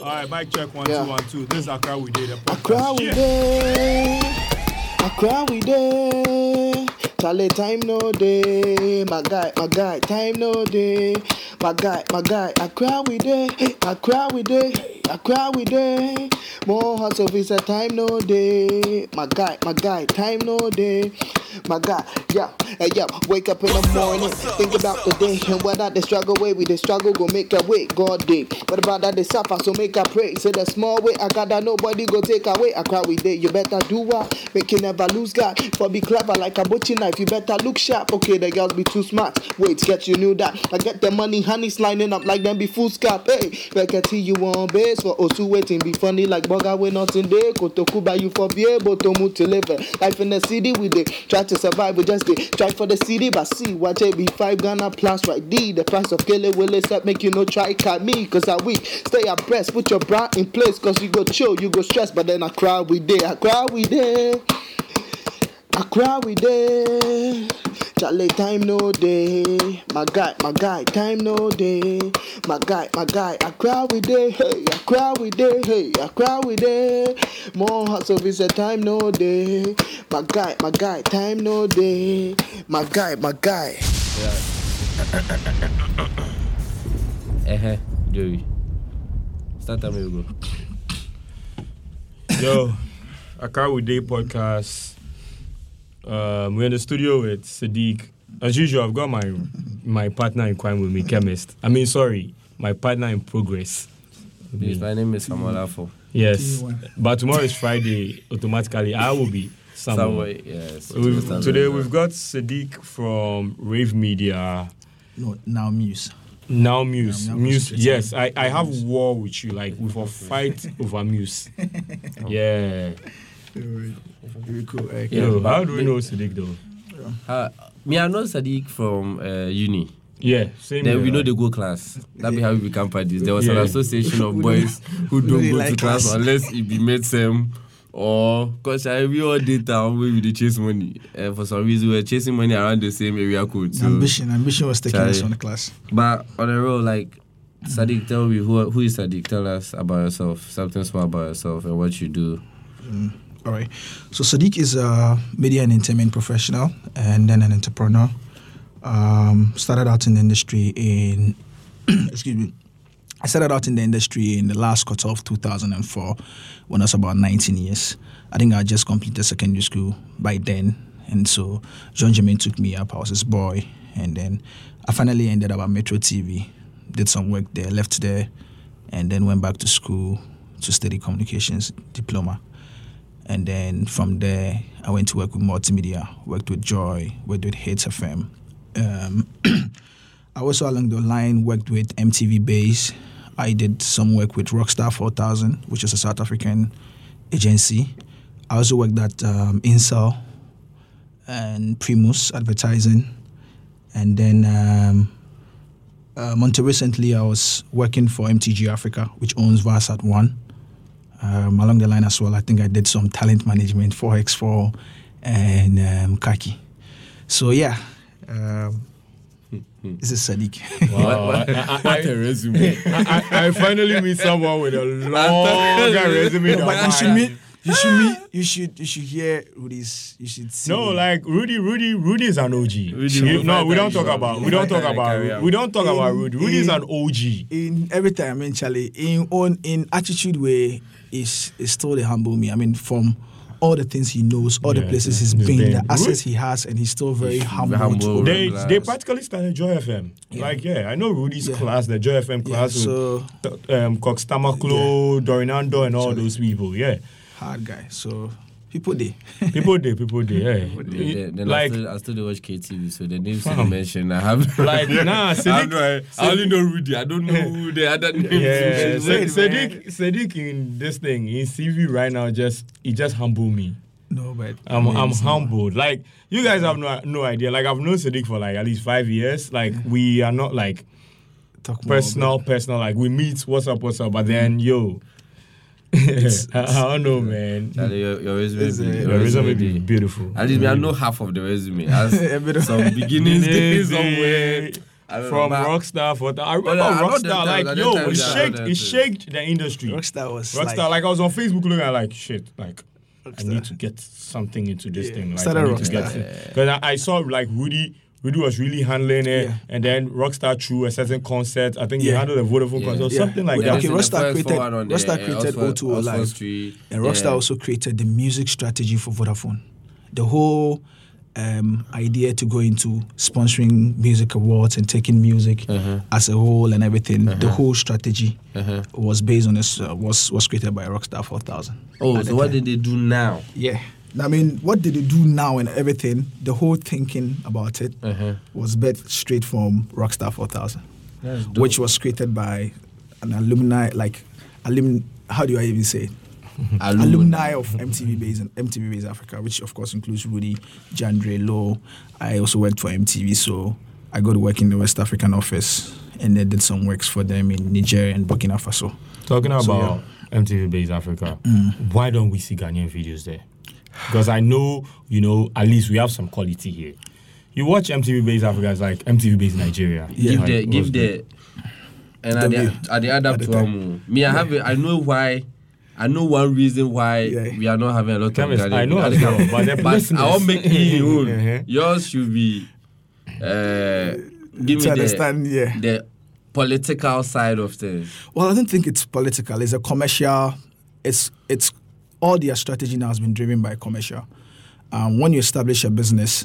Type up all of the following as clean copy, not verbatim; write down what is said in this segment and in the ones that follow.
All right, mic check, one, yeah. 2, 1, 2. This is Accra We Dey. Accra We Dey. Accra We Dey. Charlie, time no day. My guy, time no day. My guy, Accra We Dey. Accra We Dey. Accra We Dey. More hustle visa, time no day. My guy, time no day. My God, yeah, hey, yeah, wake up in the morning, think about the day, and whether they struggle away with the struggle, go make a way, God day. But about that they suffer, so make a pray. Say the small way, I got that nobody go take away. I cry with day, you better do what, make you never lose God. For be clever like a butcher knife, you better look sharp. Okay, the girls be too smart. Wait, get you knew that. I get the money, honey sliding up like them be full scap. Hey, like I see you on base for Osu waiting, be funny like Boga way nothing day. Kotoku by you for be able to move to live it. Life in the city with it. Try to survive, we just did. Try for the city, but see what JB5 Ghana plus right D. The price of killing will accept, make you no try cut me, cause I weak. Stay abreast, put your bra in place, cause you go chill, you go stress, but then I cry we there, I cry we there. I cry we there. Charlie, time no day. My guy, time no day. My guy, I cry we day, hey, I cry we day, hey, I cry we day. More hustle is a time no day. My guy, time no day. My guy. Yeah. Joey. Start time we go. Yo, I cry we day podcast. We're in the studio with Sadiq. As usual, I've got my partner in crime with me, chemist. I mean, sorry, my partner in progress. Please, my name is Samuelafo. Yes, but tomorrow is Friday. Automatically, I will be somewhere. Yes. Today we've got Sadiq from Rave Media. No, now Muse. Now Muse. Muse. Yes, I have war with you. Like we've a fight over Muse. Yeah. Very cool. Yeah, how do we know Sadiq though? Me, I know Sadiq from uni. Yeah, same. Then we know they go class. That be how we become parties. There was an association of boys who don't really go like to class unless it be made same or because we all did that we they chase money. For some reason, we were chasing money around the same area code. So ambition was taking us on the class. But on the road, like Sadiq, tell me who is Sadiq? Tell us about yourself, something small about yourself and what you do. All right. So Sadiq is a media and entertainment professional and then an entrepreneur. Started out in the industry in I started out in the industry in the last quarter of 2004 when I was about 19 years. I think I just completed secondary school by then. And so John Jermaine took me up. I was his boy. And then I finally ended up at Metro TV. Did some work there, left there, and then went back to school to study communications diploma. And then from there, I went to work with Multimedia, worked with Joy, worked with Hits FM. I also, along the line, worked with MTV Base. I did some work with Rockstar 4000, which is a South African agency. I also worked at Incel and Primus Advertising. And then until recently, I was working for MTG Africa, which owns Viasat1. Along the line as well, I think I did some talent management, 4X4 and Kaki. So yeah, this is Sadiq. Wow. What a resume. I finally meet someone with a longer resume. No, but you should hear Rudy's. You should see. No, like Rudy is an OG. We don't talk about Rudy. Rudy is an OG. In every time, actually, in attitude way is totally humble me. I mean, from all the things he knows, all the places he's been, the assets he has, and he's still very humble. They practically started Joy FM. Yeah. Like, I know Rudy's class, the Joy FM class, with Coxtamaklo, Dorinando, and all those people. Yeah. Hard guy, so people day. Like I still watch KTV, so the names you mentioned I have like Sadiq. I only know Rudy. I don't know who the other names. Yeah, Sadiq in this thing in CV right now just humble me. No, but I'm humbled. Like you guys have no idea. Like I've known Sadiq for like at least 5 years. Like we are not like personal. Like we meet. What's up? But then I don't know, man. Your resume be beautiful. At least I know half of the resume. As some beginnings somewhere. From Rockstar 4000. I remember Rockstar, like, yo, it shaked the industry. Rockstar was like, I was on Facebook looking at, like, shit, like, Rockstar. I need to get something into this thing. Like, I need to get it. Because I saw, like, Rudy was really handling it, and then Rockstar threw a certain concert. I think he handled a Vodafone concert, something like that. Okay, Rockstar created O2O Live, and Rockstar also created the music strategy for Vodafone. The whole idea to go into sponsoring music awards and taking music as a whole and everything. The whole strategy was based on this. Was created by Rockstar 4000. Oh, so what did they do now? Yeah. I mean, what did they do now and everything? The whole thinking about it was birthed straight from Rockstar 4000, which was created by an alumni, how do I even say it? Alumni of MTV Base and MTV Base Africa, which of course includes Rudy, Jandre, Low. I also worked for MTV, so I got to work in the West African office and then did some works for them in Nigeria and Burkina Faso. Talking about MTV Base Africa, why don't we see Ghanaian videos there? Because I know, at least we have some quality here. You watch MTV Base Africa, it's like MTV Base Nigeria. Yeah. I know one reason why we are not having a lot of Ghanaian. I know, but I won't make it your own. Yours should be give me the political side of things. Well, I don't think it's political. It's a commercial. It's all their strategy now has been driven by commercial. When you establish a business,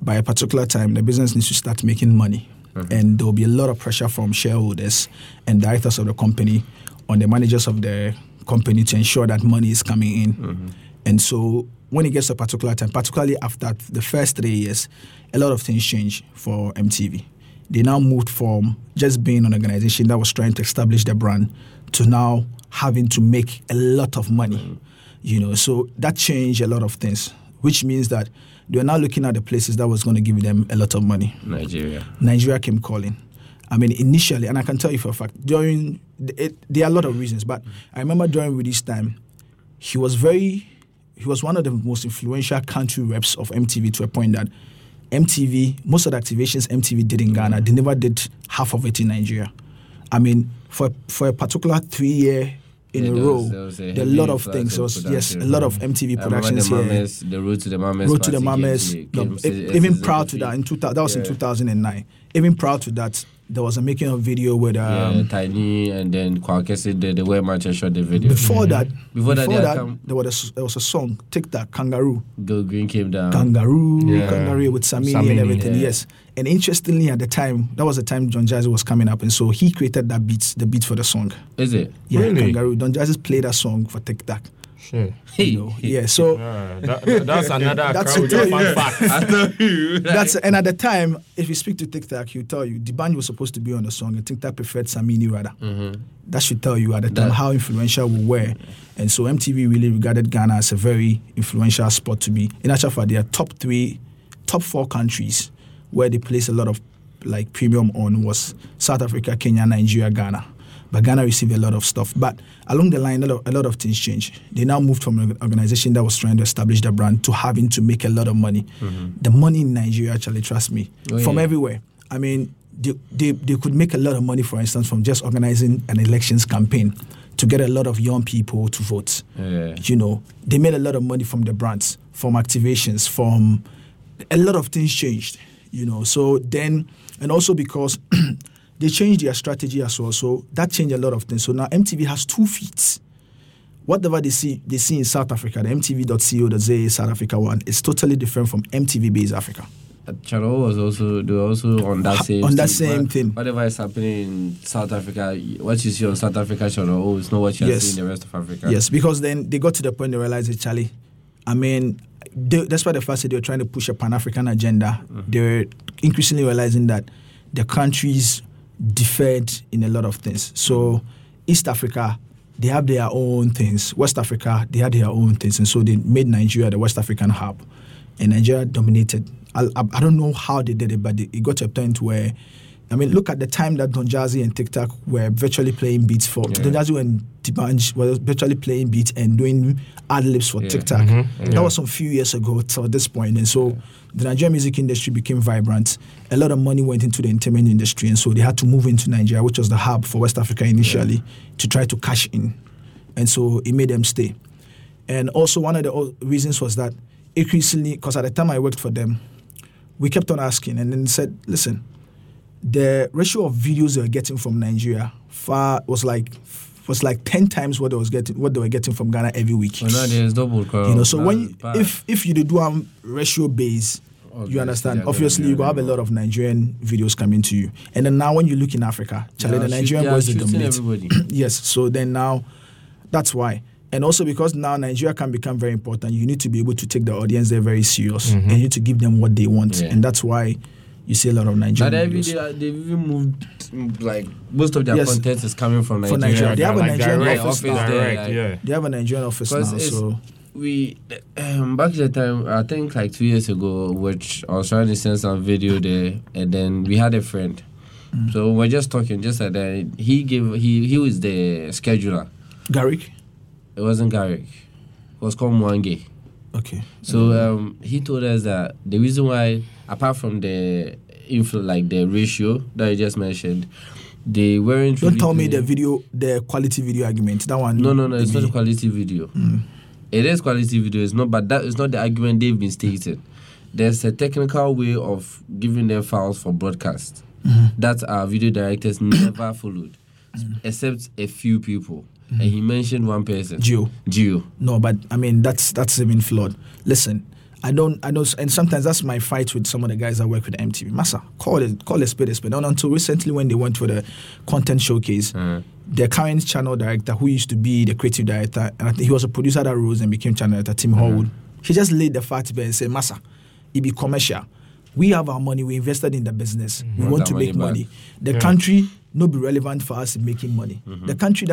by a particular time, the business needs to start making money, and there will be a lot of pressure from shareholders and directors of the company on the managers of the company to ensure that money is coming in. And so when it gets to a particular time, particularly after the first 3 years, a lot of things change for MTV. They now moved from just being an organization that was trying to establish the brand to now having to make a lot of money. So that changed a lot of things, which means that they are now looking at the places that was going to give them a lot of money. Nigeria came calling. I mean, initially, and I can tell you for a fact, there are a lot of reasons, but I remember during Rudy's time, he was one of the most influential country reps of MTV to a point that MTV, most of the activations MTV did in Ghana, they never did half of it in Nigeria. I mean, for a particular 3 year in a row, there are a lot of things. A lot of MTV productions here. The Road to the Mamas. Even prior to that, in 2009. Even prior to that, there was a making of video with Tiny and then Kwakesi did the way Manchester shot the video. Before that, there was a song, Tic Tac, Kangaroo. Go Green came down. Kangaroo with Samini and everything. Yes. And interestingly, at the time, that was the time John Jazzy was coming up, and so he created that beat, the beat for the song. Is it? Yeah, really? Kangaroo. Don Jazzy played that song for Tic Tac. Sure. That's another. That's a fun fact. I know you. And at the time, if you speak to Tic Tac, he'll tell you D'Banj was supposed to be on the song, and Tic Tac preferred Samini rather. That should tell you at the time how influential we were, and so MTV really regarded Ghana as a very influential spot to be. In actual fact, they are top four countries where they place a lot of like premium on was South Africa, Kenya, Nigeria, Ghana. But Ghana received a lot of stuff. But along the line, a lot of things changed. They now moved from an organization that was trying to establish the brand to having to make a lot of money. The money in Nigeria, actually, trust me, from everywhere. I mean, they could make a lot of money, for instance, from just organizing an elections campaign to get a lot of young people to vote. They made a lot of money from the brands, from activations, from a lot of things changed. So then, and also because they changed their strategy as well, so that changed a lot of things. So now MTV has 2 feet. Whatever they see in South Africa, the MTV.co.za South Africa one, is totally different from MTV Base Africa. Channel was also on that same thing. Whatever is happening in South Africa, what you see on South Africa channel, it's not what you see in the rest of Africa. Yes, because then they got to the point they realized, Charlie, I mean, that's why the fact that they were trying to push a Pan-African agenda, they were increasingly realizing that the countries differed in a lot of things. So East Africa, they have their own things. West Africa, they had their own things. And so they made Nigeria the West African hub. And Nigeria dominated. I don't know how they did it, but it got to a point where I mean, look at the time that Don Jazzy and Tic Tac were virtually playing beats for. Yeah. Don Jazzy and D'Banj were virtually playing beats and doing ad-libs for Tic Tac. Mm-hmm. That was some few years ago till this point. And so the Nigerian music industry became vibrant. A lot of money went into the entertainment industry. And so they had to move into Nigeria, which was the hub for West Africa initially, to try to cash in. And so it made them stay. And also one of the reasons was that increasingly, because at the time I worked for them, we kept on asking and then said, listen, the ratio of videos they were getting from Nigeria was like 10 times what they were getting from Ghana every week. Well, that is double, girl. You know, so when you, if you do a ratio base, obviously, you understand. Yeah, obviously, you will have a lot of Nigerian videos coming to you, and then now when you look in Africa, the Nigerian boys dominate. Yes, so then now that's why. And also because now Nigeria can become very important, you need to be able to take the audience there very serious, and you need to give them what they want, and that's why. You see a lot of Nigerian. They've even moved, like, most of their content is coming from Nigeria. They have a Nigerian office there. They have a Nigerian office now, so... We, back to the time, I think like 2 years ago, which I was trying to send some video there, and then we had a friend. So we were just talking, just like that. He was the scheduler. Garrick? It wasn't Garrick. It was called Mwangi. Okay. So he told us that the reason why, apart from the the ratio that you just mentioned, they weren't. Don't really tell me the quality video argument. That one. No. It's not a quality video. It is quality video. It's not, but that is not the argument they've been stating. There's a technical way of giving them files for broadcast that our video directors never followed, except a few people. And he mentioned one person. Gio. No, but I mean that's even flawed. Listen, I don't, and sometimes that's my fight with some of the guys that work with MTV. Massa, call a spade a spade. And until recently when they went for the content showcase, their current channel director, who used to be the creative director, and I think he was a producer that rose and became channel director, Tim Howard, he just laid the fact bare and said, Massa, it be commercial. We have our money, we invested in the business. We want to make money. The country no be relevant for us in making money. The country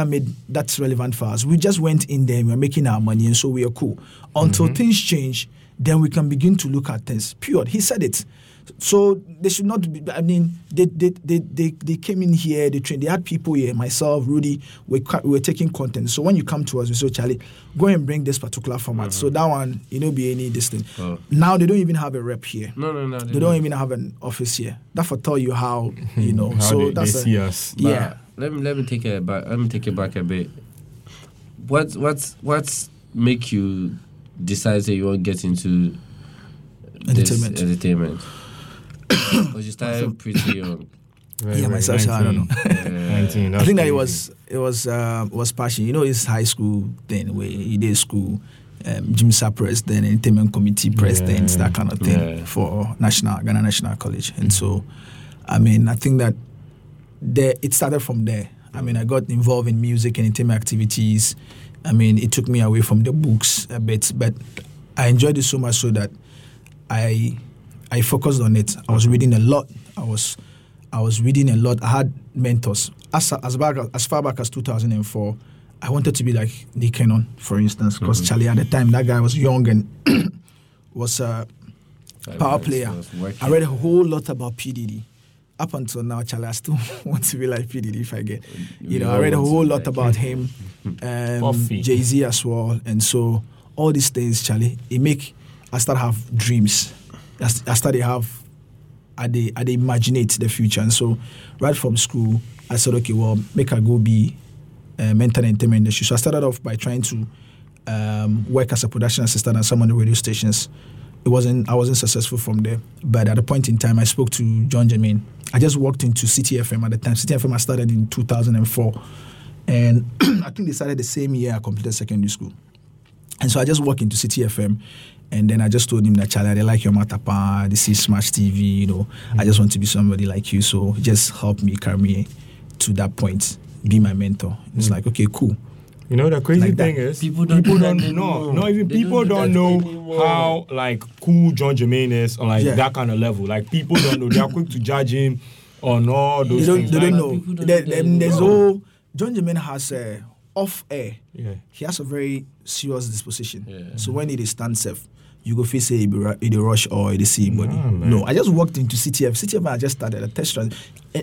that's relevant for us, we just went in there and we're making our money, and so we are cool. Until things change, then we can begin to look at things. Period. He said it. So they should not be, I mean, they came in here, they trained, they had people here, myself, Rudy, we were taking content. So when you come to us, we say, Charlie, go and bring this particular format. So that one, you know, be any this thing. Now they don't even have a rep here. No. They don't even have an office here. That will tell you how, you know. How so they see us. Yeah. Let me take it back. Let me take it back a bit. What's make you decide that you want to get into entertainment? Because you started pretty young. Myself, I don't know. 19, I think that it was passion. You know, it's high school thing where you did school, Jimsa press, then entertainment committee presidents, that kind of thing for Ghana National College. And so, I mean, I think that it started from there. I mean, I got involved in music and entertainment activities. I mean, it took me away from the books a bit, but I enjoyed it so much so that I focused on it. I was reading a lot. I was reading a lot. I had mentors. As far back as 2004, I wanted to be like Nick Cannon, for instance, because Charlie at the time, that guy was young and was a power player. I read a whole lot about PDD. Up until now, Charlie, I still want to be like PDD if I get. You know, I read a whole lot about him, Jay-Z as well. And so all these things, Charlie, I start to have dreams. I started to have, I imaginate the future. And so right from school, I said, okay, well, make I go be mental entertainment industry. So I started off by trying to work as a production assistant at some of the radio stations. I wasn't successful from there. But at a point in time, I spoke to John Jermaine. I just walked into City FM at the time. City FM, I started in 2004. And I think they started the same year I completed secondary school. And so I just walked into City FM. And then I just told him that, Charlie, they like your matapa, they see Smash TV, you know. I just want to be somebody like you, so just help me, carry me to that point, be my mentor. It's like, okay, cool. You know, the crazy thing is, people don't know. No, even people don't know how, like, cool John Jermaine is on, like, that kind of level. Like, people don't know. They are quick to judge him on all those things. They don't know. John Jermaine has off air. He has a very serious disposition. So when it is stand safe, you go face say it rush or it see body. No, I just walked into City FM. City FM, I just started a test run.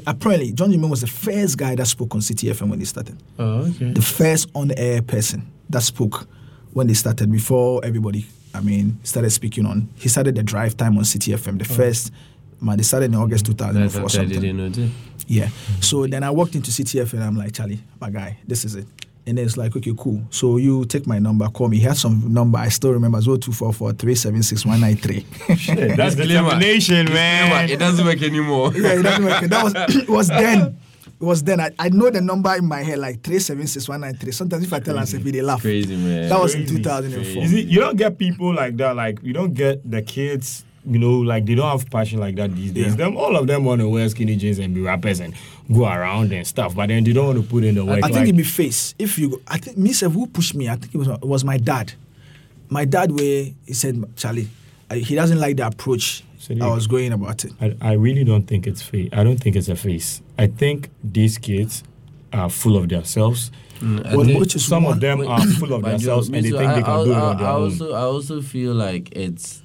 Apparently, John Jermaine was the first guy that spoke on City FM when they started. Oh, okay. The first on-air person that spoke when they started, before everybody, I mean, started speaking on. He started the drive time on City FM. The first, man, they started in August 2004 or something. Yeah. So then I walked into City FM and I'm like, Charlie, my guy, this is it. And then it's like, okay, cool. So you take my number, call me. He had some number, I still remember, 0244-376-193. Shit, that's determination, man. It doesn't work anymore. Yeah, it doesn't work. That was, it was then. It was then. I know the number in my head, like 376-193. Sometimes if I tell them, they laugh. Crazy, man. That was in 2004. You see, you don't get people like that. Like, you don't get the kids, you know, like, they don't have passion like that these days. Yeah. Them, all of them want to wear skinny jeans and be rappers and go around and stuff, but then they don't want to put in the work. I think like, it'd be face. If you go, I think myself, who pushed me, I think it was my dad. My dad, where he said, Charlie, he doesn't like the approach Sadiq, I was going about it. I really don't think it's face. I don't think it's a face. I think these kids are full of themselves. Some of them are full of themselves and they think they can do it on their own. I also feel like it's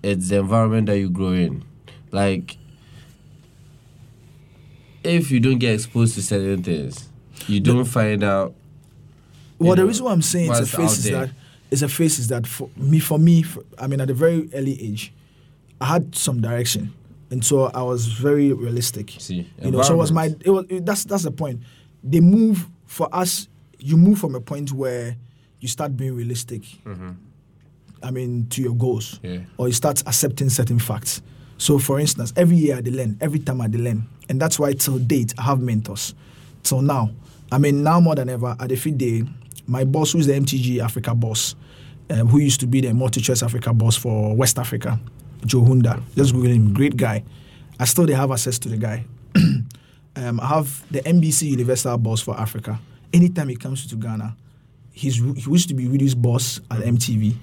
the environment that you grow in. Like, if you don't get exposed to certain things, you don't find out. Well, the reason why I'm saying it's a phase is that I mean, at a very early age, I had some direction, and so I was very realistic. See, you know, so it was my. That's the point. They move for us. You move from a point where you start being realistic. Mm-hmm. I mean, to your goals, or you start accepting certain facts. So, for instance, every year I learn. Every time I learn. And that's why till date, I have mentors. Till now. I mean, now more than ever, at the feed day, my boss, who's the MTG Africa boss, who used to be the multi-choice Africa boss for West Africa, Joe Hunda. Just Google him. Great guy. I still have access to the guy. I have the NBC Universal boss for Africa. Anytime he comes to Ghana, he used to be Rudy's boss at MTV.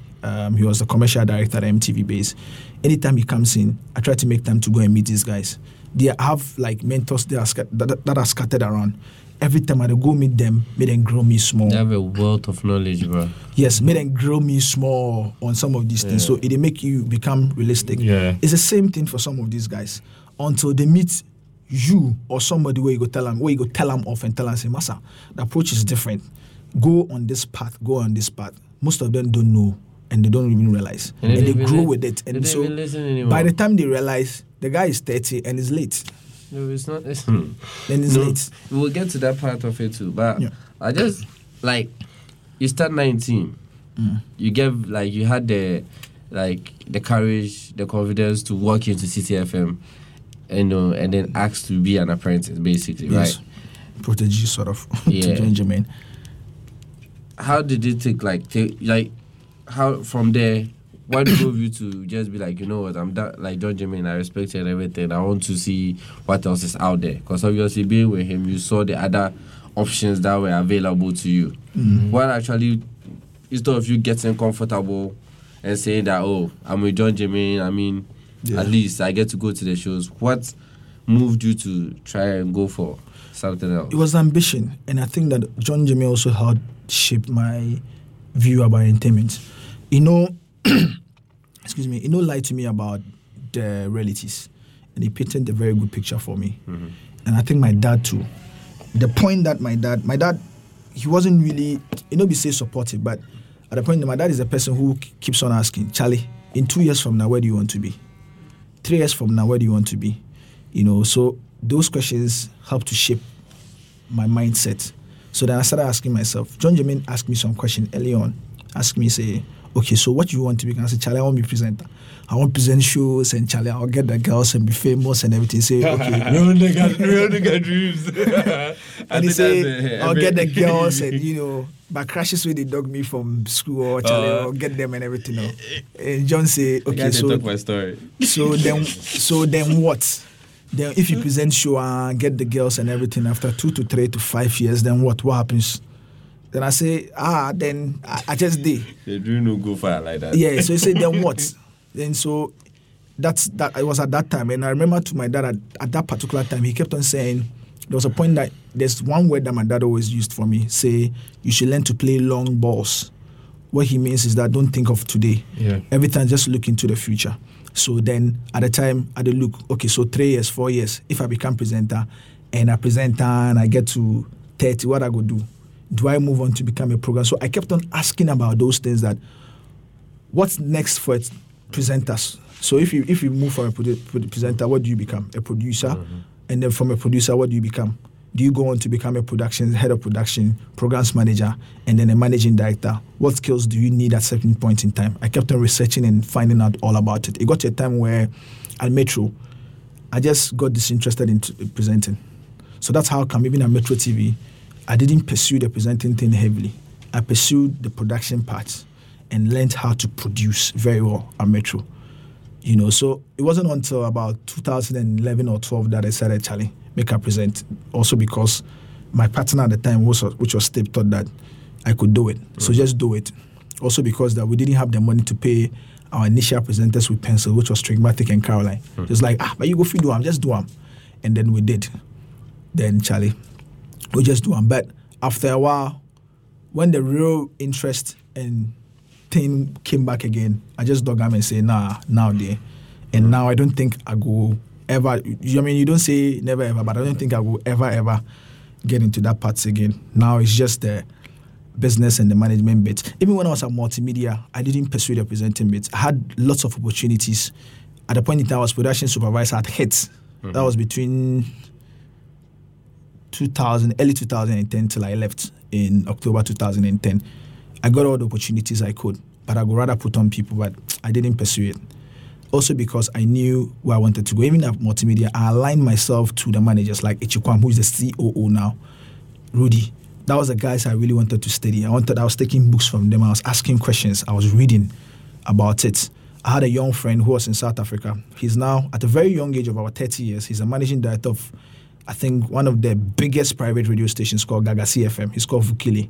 He was the commercial director at MTV Base. Anytime he comes in, I try to make time to go and meet these guys. They have like mentors that are scattered around. Every time I go meet them, made them grow me small. They have a wealth of knowledge, bro. Yes, made them grow me small on some of these things. So it make you become realistic. Yeah. It's the same thing for some of these guys. Until they meet you or somebody where you go tell them off and tell them, say, Masa, the approach is different. Go on this path. Most of them don't know. And they don't even realize. And they grow with it. And so by the time they realize, the guy is 30 and is late. No, it's not. Then it's late. We'll get to that part of it too. But I just, like, you start 19. You get, like, you had the courage, the confidence to walk into City FM, you know, and then ask to be an apprentice, basically, right? Protégé, sort of, to John Jermaine. How did it take, how from there, what drove you to just be like, you know what, I'm that, like John Jermaine, I respect you and everything. I want to see what else is out there. Because obviously being with him, you saw the other options that were available to you. Mm-hmm. What actually, instead of you getting comfortable and saying that, oh, I'm with John Jermaine, I mean, at least I get to go to the shows. What moved you to try and go for something else? It was ambition. And I think that John Jermaine also helped shape my view about entertainment. You know, excuse me, you know, lied to me about the realities. And he painted a very good picture for me. Mm-hmm. And I think my dad too. The point that my dad, he wasn't really, you know, be say supportive, but at the point that my dad is a person who keeps on asking, Charlie, in 2 years from now, where do you want to be? 3 years from now, where do you want to be? You know, so those questions help to shape my mindset. So then I started asking myself, John Jermaine asked me some question early on. Asked me, say, okay, so what you want to be? And I said, Charlie, I want to be presenter. I want to present shows, and Charlie, I'll get the girls and be famous and everything. Say, okay. real nigga dreams. And he say, I'll get the girls and, you know, but crashes where they dug me from school or Charlie, I'll get them and everything. You know. And John say, okay, so took my story. So then what? Then if you present show and get the girls and everything after 2 to 3 to 5 years, then what? What happens? Then I say, then I just did. They do no go far like that. Yeah, so he said, then what? Then so that's that. It was at that time, and I remember to my dad at that particular time, he kept on saying there was a point that there's one word that my dad always used for me. Say you should learn to play long balls What he means is that don't think of today. Yeah. Every time, just look into the future. So then at the time, at the look, okay, so 3 years, 4 years, if I become presenter and I present and I get to 30, what I go do? Do I move on to become a program? So I kept on asking about those things that what's next for presenters? So if you move from a presenter, what do you become? A producer. Mm-hmm. And then from a producer, what do you become? Do you go on to become a production, head of production, programs manager, and then a managing director? What skills do you need at certain points in time? I kept on researching and finding out all about it. It got to a time where at Metro, I just got disinterested in presenting. So that's how come even at Metro TV, I didn't pursue the presenting thing heavily. I pursued the production part and learned how to produce very well at Metro. You know, so it wasn't until about 2011 or 12 that I said, actually, make a present. Also because my partner at the time, which was Steve, thought that I could do it. Right. So just do it. Also because that we didn't have the money to pay our initial presenters with pencil, which was Strigmatic and Caroline. Right. It was like, but you go feed them, just do them. And then we did. Then, Charlie, we just do them. But after a while, when the real interest and thing came back again, I just dug him and say, now there. And now I don't think I go ever, you don't say never ever, but I don't think I will ever get into that part again. Now it's just the business and the management bit. Even when I was at Multimedia, I didn't pursue the presenting bit. I had lots of opportunities. At the point in time, I was production supervisor at Hits. Mm-hmm. That was between early 2010 till I left in October 2010. I got all the opportunities I could, but I would rather put on people, but I didn't pursue it. Also because I knew where I wanted to go. Even at Multimedia, I aligned myself to the managers like Ichikwam, who is the COO now, Rudy. That was the guys I really wanted to study. I was taking books from them. I was asking questions. I was reading about it. I had a young friend who was in South Africa. He's now, at a very young age of about 30 years, he's a managing director of, I think, one of the biggest private radio stations called Gaga CFM. He's called Vukile.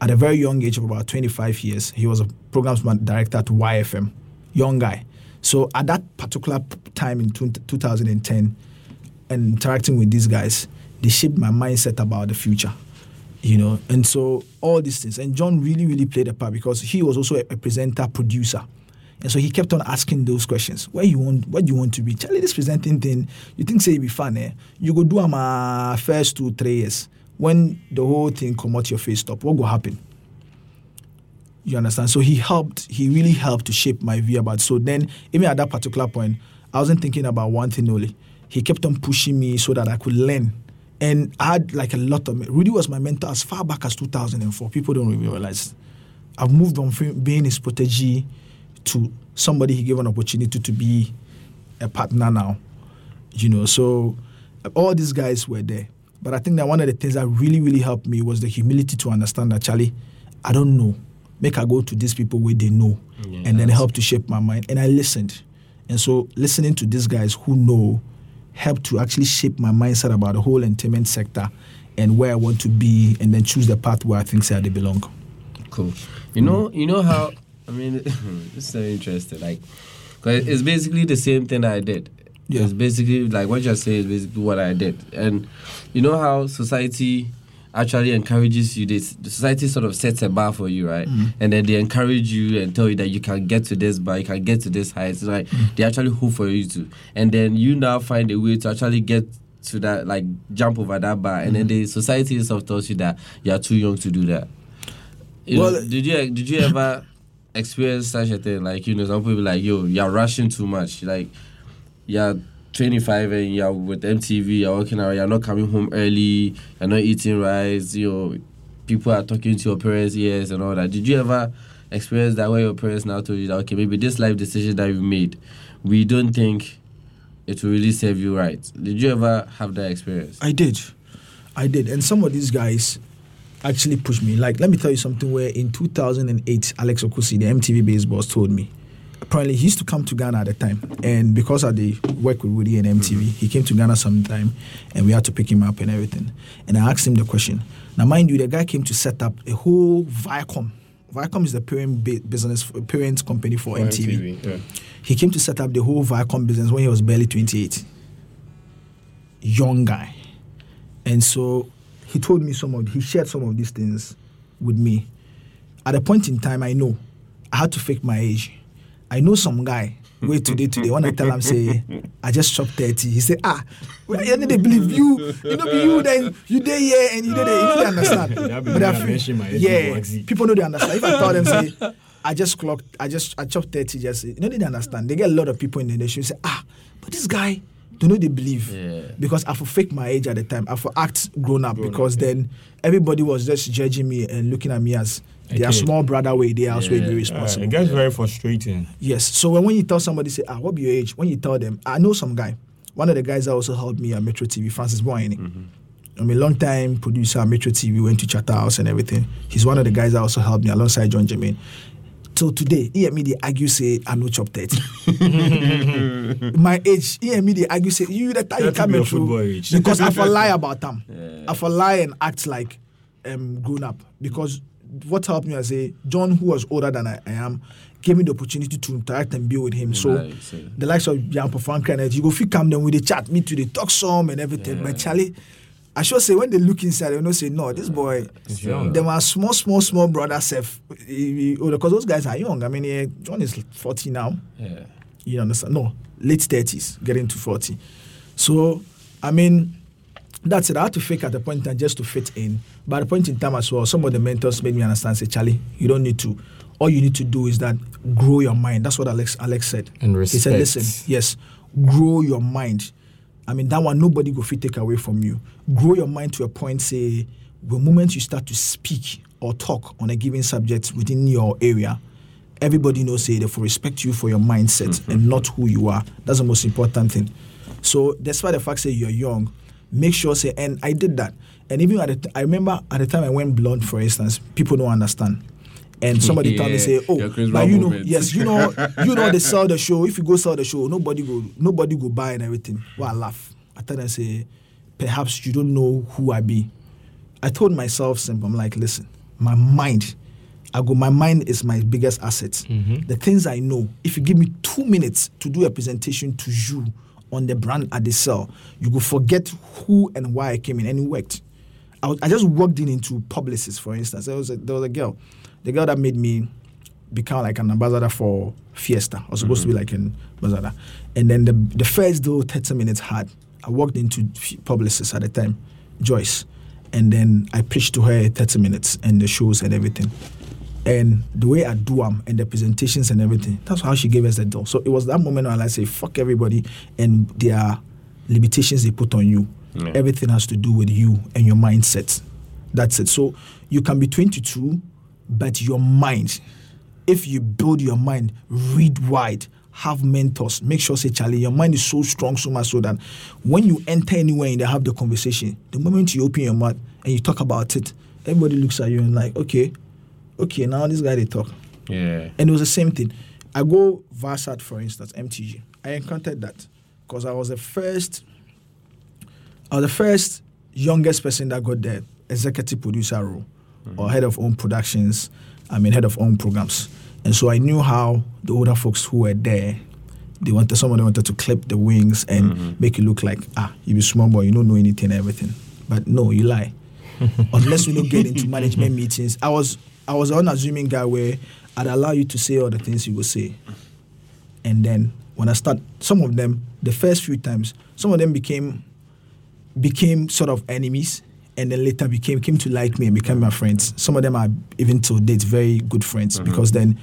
At a very young age of about 25 years, he was a programs director at YFM, young guy. So at that particular time in 2010, and interacting with these guys, they shaped my mindset about the future, you know. And so all these things. And John really, really played a part because he was also a presenter, producer. And so he kept on asking those questions. What do you want to be? Charlie, this presenting thing, you think say it'd be fun, eh? You go do my first 2-3 years. When the whole thing come out your face top, what will happen? You understand? So he really helped to shape my view about it. So then, even at that particular point, I wasn't thinking about one thing only. He kept on pushing me so that I could learn. And I had like a lot of, Rudy was my mentor as far back as 2004. People don't really realize. I've moved on from being his protégé to somebody he gave an opportunity to be a partner now. You know, so all these guys were there. But I think that one of the things that really, really helped me was the humility to understand that, Charlie, I don't know. Make I go to these people where they know. Yeah, and then it helped to shape my mind. And I listened. And so listening to these guys who know helped to actually shape my mindset about the whole entertainment sector and where I want to be and then choose the path where I think say, they belong. Cool. You know how, I mean, it's so interesting. Like, 'cause it's basically the same thing that I did. Yeah. It's basically like what you're saying is basically what I did. And you know how society actually encourages you, the society sort of sets a bar for you, right? Mm-hmm. And then they encourage you and tell you that you can get to this bar, you can get to this height. It's like they actually hope for you to. And then you now find a way to actually get to that, like jump over that bar. And then the society itself tells you that you are too young to do that. You know, did you ever experience such a thing? Like, you know, some people like, yo, you're rushing too much. Like, you're 25 and you're with MTV, you're working out, you're not coming home early, you're not eating rice, you know, people are talking to your parents' ears and all that. Did you ever experience that where your parents now told you that, okay, maybe this life decision that you made, we don't think it will really serve you right? Did you ever have that experience? I did. And some of these guys actually pushed me. Like, let me tell you something where in 2008, Alex Okusi, the MTV Base boss, told me. Apparently, he used to come to Ghana at the time. And because I worked with Rudy and MTV, he came to Ghana sometime and we had to pick him up and everything. And I asked him the question. Now, mind you, the guy came to set up a whole Viacom. Viacom is the parent company for MTV. Yeah. He came to set up the whole Viacom business when he was barely 28. Young guy. And so he shared some of these things with me. At a point in time, I know I had to fake my age. I know some guy, wait today, when I tell him, say, I just chopped 30. He said, well, you need to believe you. You know, be you, then you there, yeah, and you there, you need to understand. But I feel, yeah, people know they understand. If I tell them, say, I chopped 30, just, you know, they understand. They get a lot of people in the nation say, but this guy, don't know they believe. Yeah. Because I for fake my age at the time. I for act grown up because then everybody was just judging me and looking at me as their small brother way, they also be responsible. It gets very frustrating. Yes. So when you tell somebody, say, what be your age? When you tell them, I know some guy. One of the guys that also helped me at Metro TV, Francis Boyani. Mm-hmm. I'm a long-time producer at Metro TV, went to Chatter House and everything. He's one of the guys that also helped me alongside John Jermaine. So today, he and me, they argue, say, I no chop 30. My age, he and me, they argue, say, you, the time you come through. Because I for lie about them. Yeah. I for lie and act like grown up. Because what helped me, I say, John, who was older than I am, gave me the opportunity to interact and be with him. So the likes of Jan Frank and you go fit calm them with the chat, me too, they talk some and everything. Yeah. But Charlie, I should say, when they look inside, they know say, no, this boy, them are small brother self. Because those guys are young. I mean, John is 40 now. Yeah. You understand? No, late 30s, getting to 40. So, I mean, that's it. I had to fake at the point in time just to fit in. But at the point in time as well, some of the mentors made me understand, say, Charlie, you don't need to. All you need to do is that grow your mind. That's what Alex said. And respect. He said, listen, yes, grow your mind. I mean, that one, nobody go fit take away from you. Grow your mind to a point, say, the moment you start to speak or talk on a given subject within your area, everybody knows, say, they respect you for your mindset and not who you are. That's the most important thing. So despite the fact, say, you're young, make sure, say, and I did that. And even at I remember at the time I went blonde, for instance, people don't understand. And somebody told me, say, but you know, you know they sell the show. If you go sell the show, nobody go buy and everything. Well, I laugh. I tell them, say, perhaps you don't know who I be. I told myself simple, I'm like, listen, my mind. My mind is my biggest asset. Mm-hmm. The things I know, if you give me 2 minutes to do a presentation to you on the brand at the cell, you will forget who and why I came in. And it worked. I just walked into Publicis, for instance. There was a girl. The girl that made me become like an ambassador for Fiesta. I was supposed to be like an ambassador. And then the first 30 minutes had, I walked into Publicis at the time, Joyce. And then I preached to her 30 minutes and the shows and everything. And the way I do them and the presentations and everything, that's how she gave us the door. So it was that moment when I say, fuck everybody and their limitations they put on you. Yeah. Everything has to do with you and your mindset. That's it. So you can be 22, but your mind, if you build your mind, read wide, have mentors, make sure, say, Charlie, your mind is so strong, so much so that when you enter anywhere and they have the conversation, the moment you open your mouth and you talk about it, everybody looks at you and like, okay, now this guy, they talk. Yeah. And it was the same thing. I go Viasat, for instance, MTG. I encountered that because I was the first youngest person that got the executive producer role. Or head of own productions, head of own programs. And so I knew how the older folks who were there, someone wanted to clip the wings and make it look like, you be small boy, you don't know anything, everything. But no, you lie. Unless you don't get into management meetings. I was an unassuming guy where I'd allow you to say all the things you would say. And then when I start, some of them, the first few times, some of them became sort of enemies. And then later came to like me and became my friends. Some of them are, even till date, very good friends because then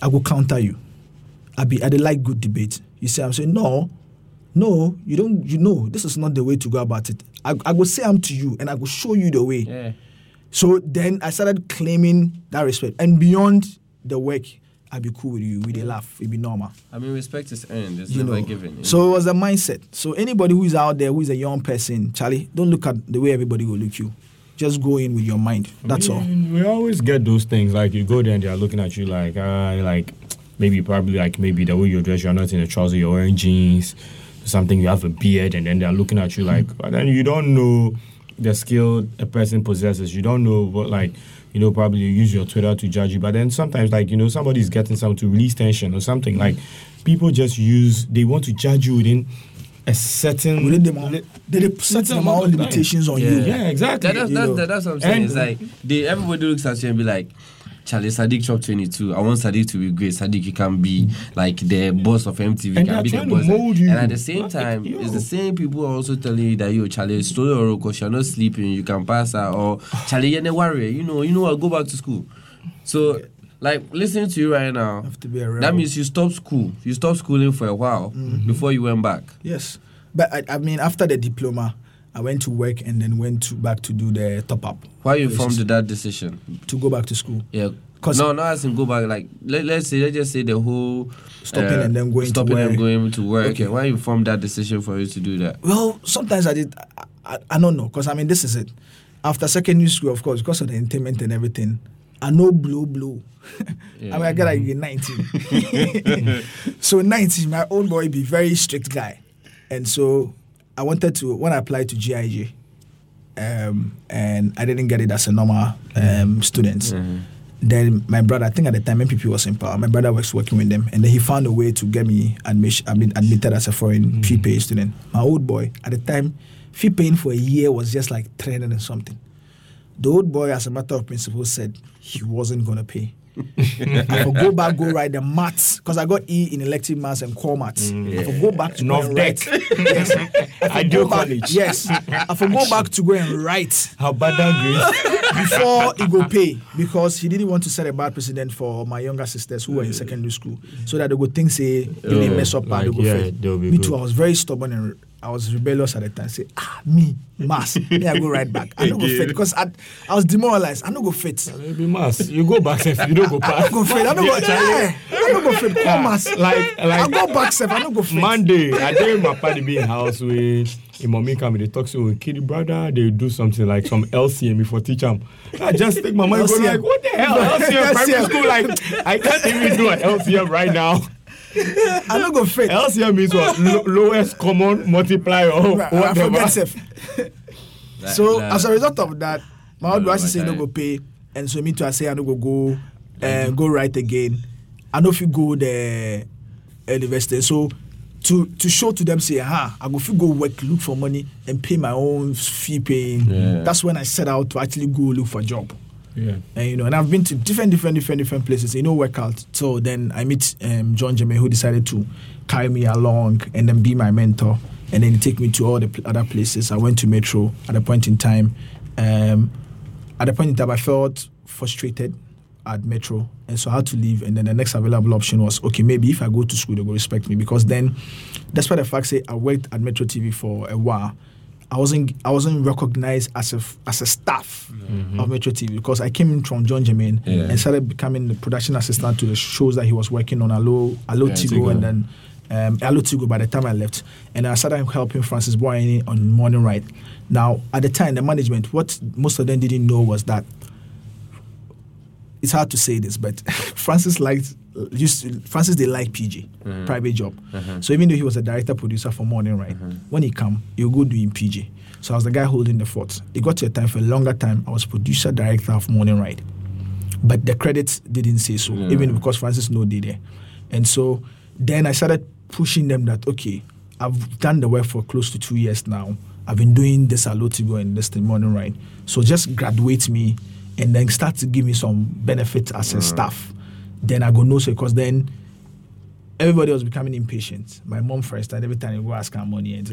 I will counter you. I like good debate. You say, I'm saying, no, you don't, you know, this is not the way to go about it. I will say I'm to you and I will show you the way. Yeah. So then I started claiming that respect. And beyond the work, I'll be cool with you. We laugh. It'll be normal. Respect is earned. It's never given. So it was a mindset. So anybody who is out there, who is a young person, Charlie, don't look at the way everybody will look you. Just go in with your mind. That's all. We always get those things. Like, you go there and they are looking at you like maybe the way you dress, you're not in a trouser, you're wearing jeans, something, you have a beard, and then they're looking at you like, and then you don't know the skill a person possesses. You don't know what, like, you know, probably you use your Twitter to judge you. But then sometimes, like, you know, somebody's getting something to release tension or something. Like, people just they want to judge you within a certain... certain amount of limitations on you. Yeah, exactly. That's what I'm saying. It's like, everybody looks at you and be like, Charlie, Sadiq Chop 22. I want Sadiq to be great. Sadiq, he can be like the boss of MTV. He can be the boss. And at the same time, it's the same people also telling you that, yo, Charlie, slowly or because you're not sleeping, you can pass her. Or, Charlie, you're a warrior. You know what? Go back to school. So, like, listening to you right now, have to be a that means you stopped school. You stopped schooling for a while before you went back. Yes. But, I mean, after the diploma, I went to work and then went back to do the top-up. Why you formed that decision? To go back to school. Yeah. No, as in go back. Like, let's just say the whole... Stopping and then going to work. Okay. Why you formed that decision for you to do that? Well, sometimes I don't know. Because, I mean, this is it. After secondary school, of course, because of the entertainment and everything, I know blue. Yeah. I mean, I got like 19. So, 19, my old boy be very strict guy. And so... I wanted to, when I applied to GIG, and I didn't get it as a normal student. Mm-hmm. Then my brother, I think at the time MPP was in power, my brother was working with them, and then he found a way to get me admitted as a foreign fee-paying student. My old boy, at the time, fee-paying for a year was just like 300 and something. The old boy, as a matter of principle, said he wasn't going to pay. I could go write the maths because I got E in elective maths and core maths. I could go back to go and write. Yes. I do college. Yes, I could go back to go and write. How bad that before he go pay, because he didn't want to set a bad precedent for my younger sisters who were in secondary school, so that they would think say if they mess up and they go fail. Me too. I was very stubborn and I was rebellious at the time. Say mass. I go right back. I don't go fit because I was demoralized. I don't go fit. Maybe mass. You go back if you don't go back. I don't go fit. I don't go fit. Go mass. Like I go back if I don't go fit. Monday, I did my party be in house with. In mommy come they talk to kid brother, they do something like some LCM for teach them. I just think my mom go like, what the hell? LCM primary school, like I can't even do an LCM right now. I don't go fake. LCM means what? Lowest common multiplier or whatever. So as a result of that, my old wife say no go pay, and so me too I say I don't go and go right again. I know if you go the university, so. To show to them, say, I go go work, look for money, and pay my own fee paying. Yeah. That's when I set out to actually go look for a job. Yeah. And I've been to different places. Work out. So then I meet John Jermaine, who decided to carry me along and then be my mentor. And then he take me to all the other places. I went to Metro at a point in time. I felt frustrated at Metro, and so I had to leave, and then the next available option was, okay, maybe if I go to school they will respect me, because then despite the fact say I worked at Metro TV for a while, I wasn't recognized as a staff of Metro TV, because I came in from John Jermaine and started becoming the production assistant to the shows that he was working on, Tigo, and then Hello Tigo by the time I left, and I started helping Francis Boyani on Morning Ride. Now at the time the management, what most of them didn't know was that, it's hard to say this, but Francis, they like PG, private job. So even though he was a director producer for Morning Ride, when he come, he'll go doing PG. So I was the guy holding the fort. It got to a time, for a longer time, I was producer, director of Morning Ride. But the credits didn't say so, even because Francis no did there. And so then I started pushing them that, okay, I've done the work for close to 2 years now. I've been doing this a lot to go and this thing, Morning Ride. So just graduate me and then start to give me some benefits as a staff. Then I go no say, because then everybody was becoming impatient. My mom, for instance, every time you go ask her money, and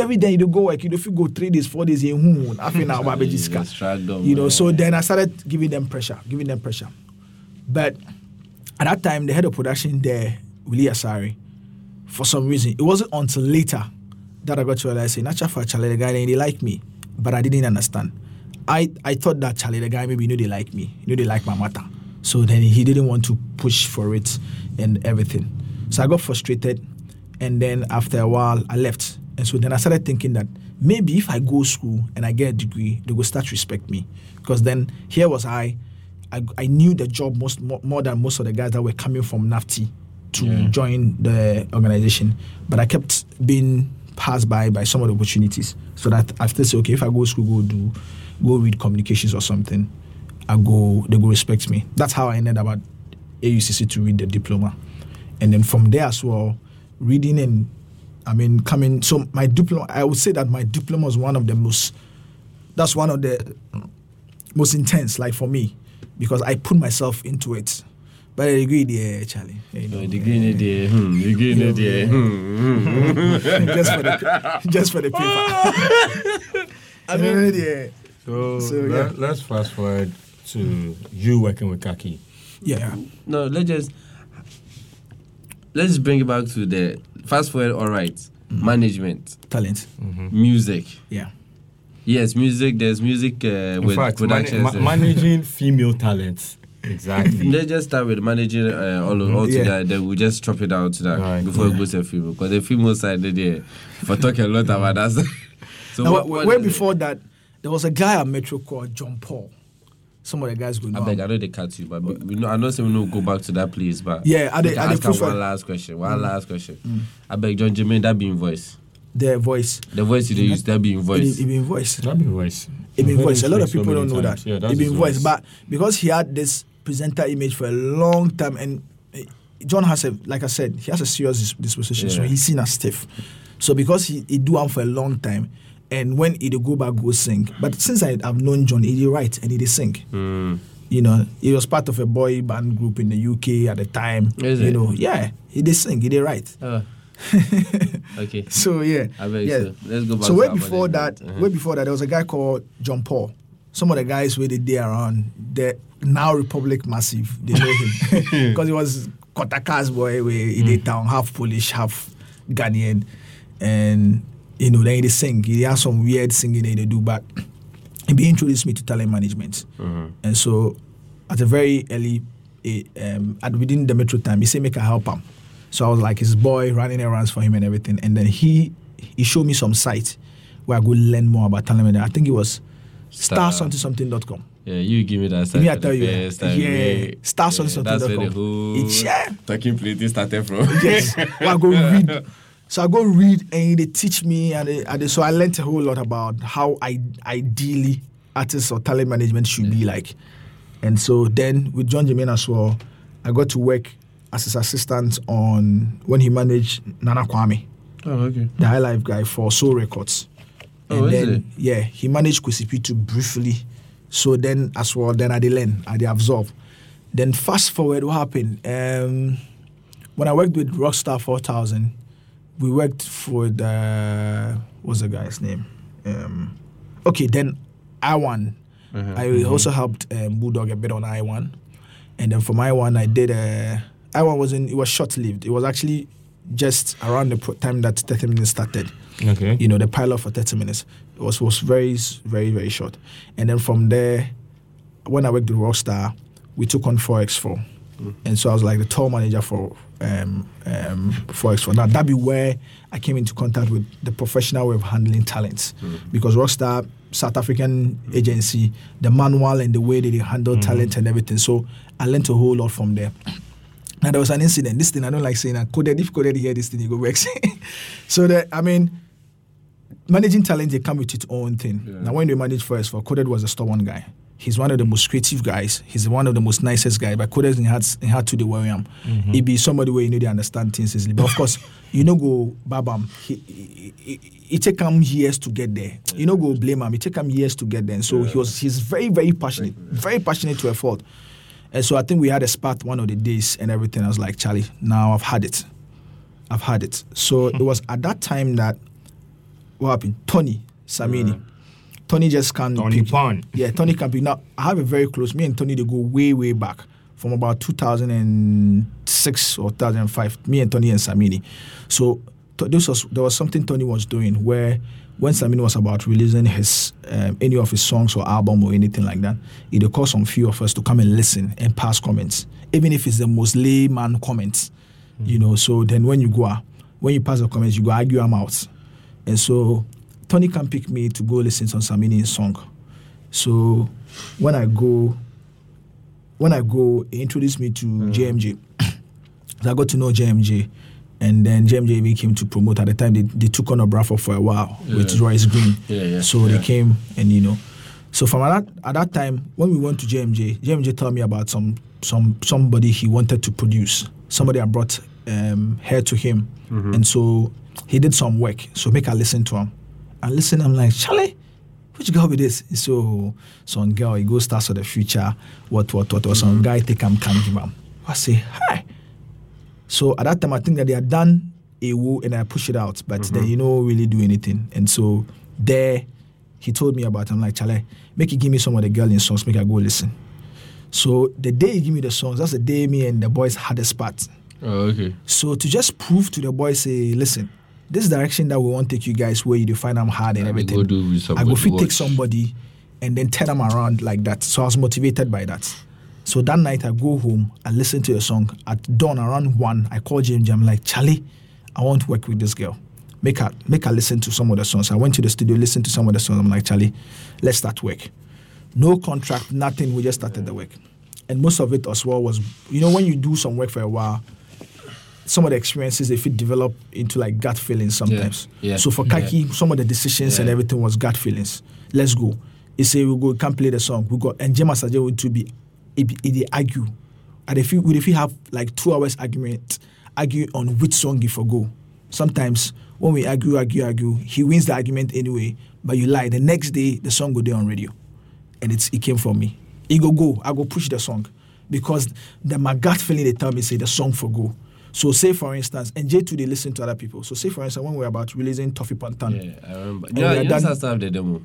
every day you go work, you don't go 3 days, 4 days, so then I started giving them pressure. But at that time, the head of production there, Willie Asari, for some reason, it wasn't until later that I got to realize, Nacha for Charlie, the guy, and they like me, but I didn't understand. I thought that Charlie, the guy, maybe they like me. They like my matter. So then he didn't want to push for it and everything. So I got frustrated. And then after a while, I left. And so then I started thinking that maybe if I go to school and I get a degree, they will start to respect me. Because then here was I knew the job more than most of the guys that were coming from NAFTI to join the organization. But I kept being passed by some of the opportunities. So that I still say, okay, if I go to school, go read communications or something, they go respect me. That's how I ended up at AUCC to read the diploma. And then from there as well, reading and, coming, so my diploma, I would say that my diploma was one of the most intense, like for me, because I put myself into it. But a degree there, Charlie. Degree in there. Just for the paper. I mean, yeah. So let's fast forward to you working with Kaki. Yeah. No, let's bring it back to the fast forward. All right, management, talent, music. Yeah. Yes, music. There's music with production. Managing female talents. Exactly. Let's just start with managing all together. Yeah. Then we'll just chop it down to that before it goes to the female. Because the female side, they talk a lot about that. So now, what before that, there was a guy at Metro called John Paul. Some of the guys go now. I know they cut you, but I know some will go back to that place. But yeah, one last question. I beg John Jermaine, that be in voice. The voice they use, that be in voice. It be in voice. A lot of people don't know that. Yeah, it be in voice, but because he had this presenter image for a long time, and John has a serious disposition, so he's seen as stiff. So because he do one for a long time, and when he go back, go sing. But since I've known John, he did write and he did sing. Mm. You know, he was part of a boy band group in the UK at the time. He did sing, he did write. Okay. So so let's go back. So way before that, there was a guy called John Paul. Some of the guys where they did around the now Republic Massive, they know him because he was Kotaka's boy where he did town, half Polish, half Ghanaian, and you know then he sing. He has some weird singing that they do, but he introduced me to talent management, and so at a very early, within the Metro time, he said make I help him. So I was like his boy, running errands for him and everything. And then he showed me some site where I could learn more about talent. I think it was star something.com. Yeah, you give me that site. Me, I tell you. Star something.com. That's where the whole talking plate started from. Yes. Well, I go read. So I go read and they teach me. And so I learned a whole lot about how ideally artists or talent management should be like. And so then with John Jermaine as well, I got to work as his assistant on when he managed Nana Kwame, the High Life guy for Soul Records. He managed Kusipi to briefly. So then, as well, then I did learn, I did absorb. Then fast forward, what happened? When I worked with Rockstar 4000, we worked for the what's the guy's name? Then I1. I also helped Bulldog a bit on I1, and then from I1 I did it was short-lived. It was actually just around the time that 30 Minutes started. Okay. You know, the pilot for 30 Minutes. It was very, very, very short. And then from there, when I worked with Rockstar, we took on 4X4. And so I was like the tour manager for 4X4. Now, that'd be where I came into contact with the professional way of handling talents. Because Rockstar, South African agency, the manual and the way that they handle talent and everything. So I learned a whole lot from there. Now, there was an incident. This thing, I don't like saying that. If Coded hear this thing, you go back. So that, I mean, managing talent, they come with its own thing. Yeah. Now, when we managed first, Coded was a stubborn guy. He's one of the most creative guys. He's one of the most nicest guys. But Coded, he had to do where I am. He be somebody where you know they understand things easily. But of course, you know, go babam. It take him years to get there. Yeah. You know, go blame him. It take him years to get there. And so he's very, very passionate. Very passionate to a fault. And so I think we had a spat one of the days and everything. I was like, Charlie, now I've had it. So it was at that time that what happened? Tony, Samini. Tony just can't pick. Tony can pick. Now, I have a very close, me and Tony, they go way, way back from about 2006 or 2005, me and Tony and Samini. So there was something Tony was doing where when Samini was about releasing his any of his songs or album or anything like that, it would cause some few of us to come and listen and pass comments, even if it's the most layman comments, you know. So then when you go out, when you pass the comments, you go argue them out. And so Tony can pick me to go listen to Samini's song. So when I go, he introduced me to JMJ. So I got to know JMJ. And then JMJ even came to promote. At the time, they took on a Braford for a while with Royce Green. They came and, you know. So from at that time, when we went to JMJ told me about somebody he wanted to produce. Somebody I brought hair to him. And so he did some work. So make her listen to him. I listen, I'm like, Charlie, which girl be this? So some girl, he go stars for the future, what, or some guy take him, come give him. I say, hi. So at that time, I think that they had done a woo and I push it out, but then you know really do anything. And so there, he told me about it. I'm like, Chale, make you give me some of the girl in songs, make I go listen. So the day he give me the songs, that's the day me and the boys had a spat. Oh, okay. So to just prove to the boys, say, listen, this direction that we want to take you guys where you define them hard and everything. I go fit take somebody and then turn them around like that. So I was motivated by that. So that night I go home, I listen to a song. At dawn around 1, I call JMJ. I'm like, Charlie, I want to work with this girl. Make her listen to some of the songs. I went to the studio, listened to some of the songs. I'm like, Charlie, let's start work. No contract, nothing. We just started the work. And most of it as well was, you know, when you do some work for a while, some of the experiences, they fit develop into like gut feelings sometimes. Yeah. Yeah. So for Kaki, some of the decisions and everything was gut feelings. Let's go. He say, we go, can't play the song. We go. And Jam Master Jay would be, they argue. And if you have like 2 hours argument, argue on which song you for go. Sometimes when we argue, he wins the argument anyway, but you lie. The next day, the song go there on radio. And it came from me. He go, I go push the song. Because my gut feeling, they tell me, say, the song for go. So say for instance, and J2 they listen to other people. So say for instance, when we were about releasing Toffee Pantan. Yeah, I remember. You still have the demo.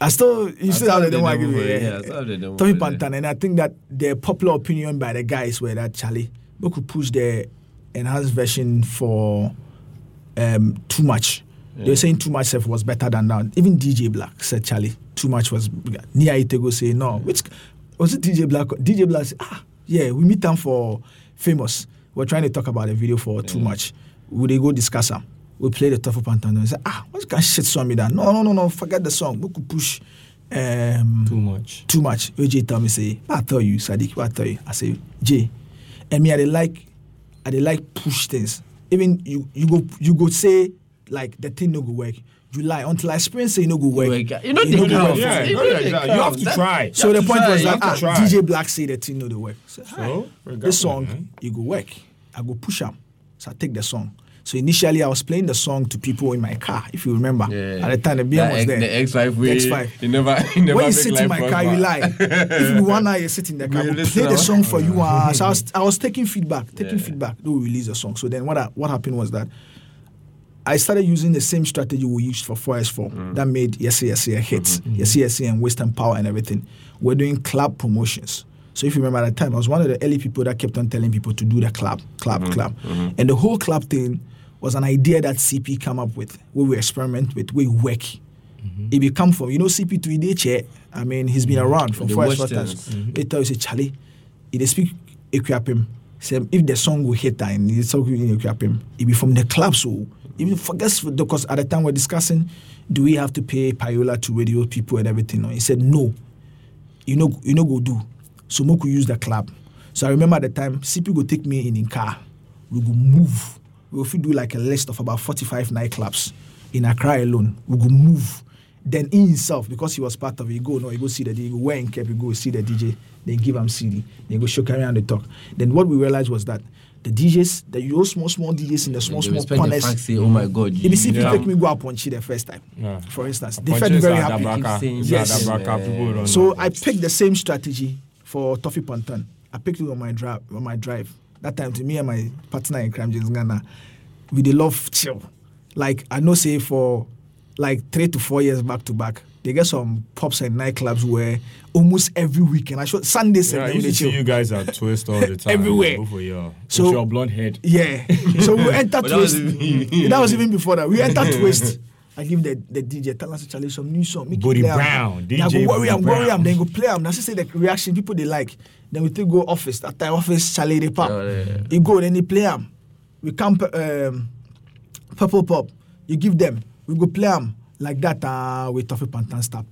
I still have the demo. I still have the demo. Toffee Pantan, and I think that the popular opinion by the guys were that Charlie, we could push the enhanced version for too much. Yeah. They were saying too much self was better than that. Even DJ Black said Charlie, too much was bigger. Nia Itego say no. Which was it DJ Black? DJ Black said, we meet them for Famous. We're trying to talk about a video for too much. Would they go discuss them? We play the Tough Pantano and say, what kind of shit song me that? No, forget the song. We could push too much. OJ tell me, say, I tell you, Sadiq, I tell you. I say, Jay. And me, I like push things. Even you go say like the thing no go work. You lie until I experience say no go work. You know the work. Yeah, you have to try. So the point was that DJ Black say the thing no go work. So this song you go work. I go push him. So I take the song. So initially I was playing the song to people in my car, if you remember. Yeah. At the time the BM was there. The X5 way. X5 you never when you sit in my car, you lie. If you 1 hour you sit in the car, we play the song for you. So I was taking feedback. They will release the song. So then what happened was that I started using the same strategy we used for 4X4 that made Yes, hits, Yes, and Western Power and everything. We're doing club promotions. So if you remember at the time, I was one of the early people that kept on telling people to do the club. And the whole club thing was an idea that CP came up with, where we experiment with, where we work. It become from, you know, CP to Ideche, I mean, he's been around for 4X4 times. They tell you, say, Charlie, if they speak Equiapim, if the song will hit time, it's okay in Equiapim, it be from the club, so... Even forget, because at the time we're discussing, do we have to pay Payola to radio people and everything? He said, no, you know, go do. So Moku use the club. So I remember at the time, CP go take me in car. We go move. We go do like a list of about 45 nightclubs in Accra alone. We go move. Then he himself, because he was part of it, he go see the DJ, he go wear in cap, he go see the DJ, then give him CD, then go show carry on the talk. Then what we realized was that the DJs, the small DJs in the small corners. Oh my God! If you see people take me go up on Chi the first time, for instance, they felt very happy. Yes. So I picked the same strategy for Toffee Pantan. I picked it on my drive. That time, to me and my partner in crime, James Ghana, we did love chill. Like I know, say for like 3 to 4 years back to back. They get some pubs and nightclubs where almost every weekend, Sundays and Mondays. I see you guys at Twist all the time. Everywhere. So, with your blonde head. Yeah. So we enter Twist. That was even before that. We enter Twist. I give the DJ, tell us to challenge some new song. Body Brown. DJ Body Brown. Worry him. Then go play him. That's to say the reaction people they like. Then we take go office. That time office, challenge the pop. You go, then they play him. We camp Purple Pop. You give them. We go play him. Like that, with Toffee Pantan start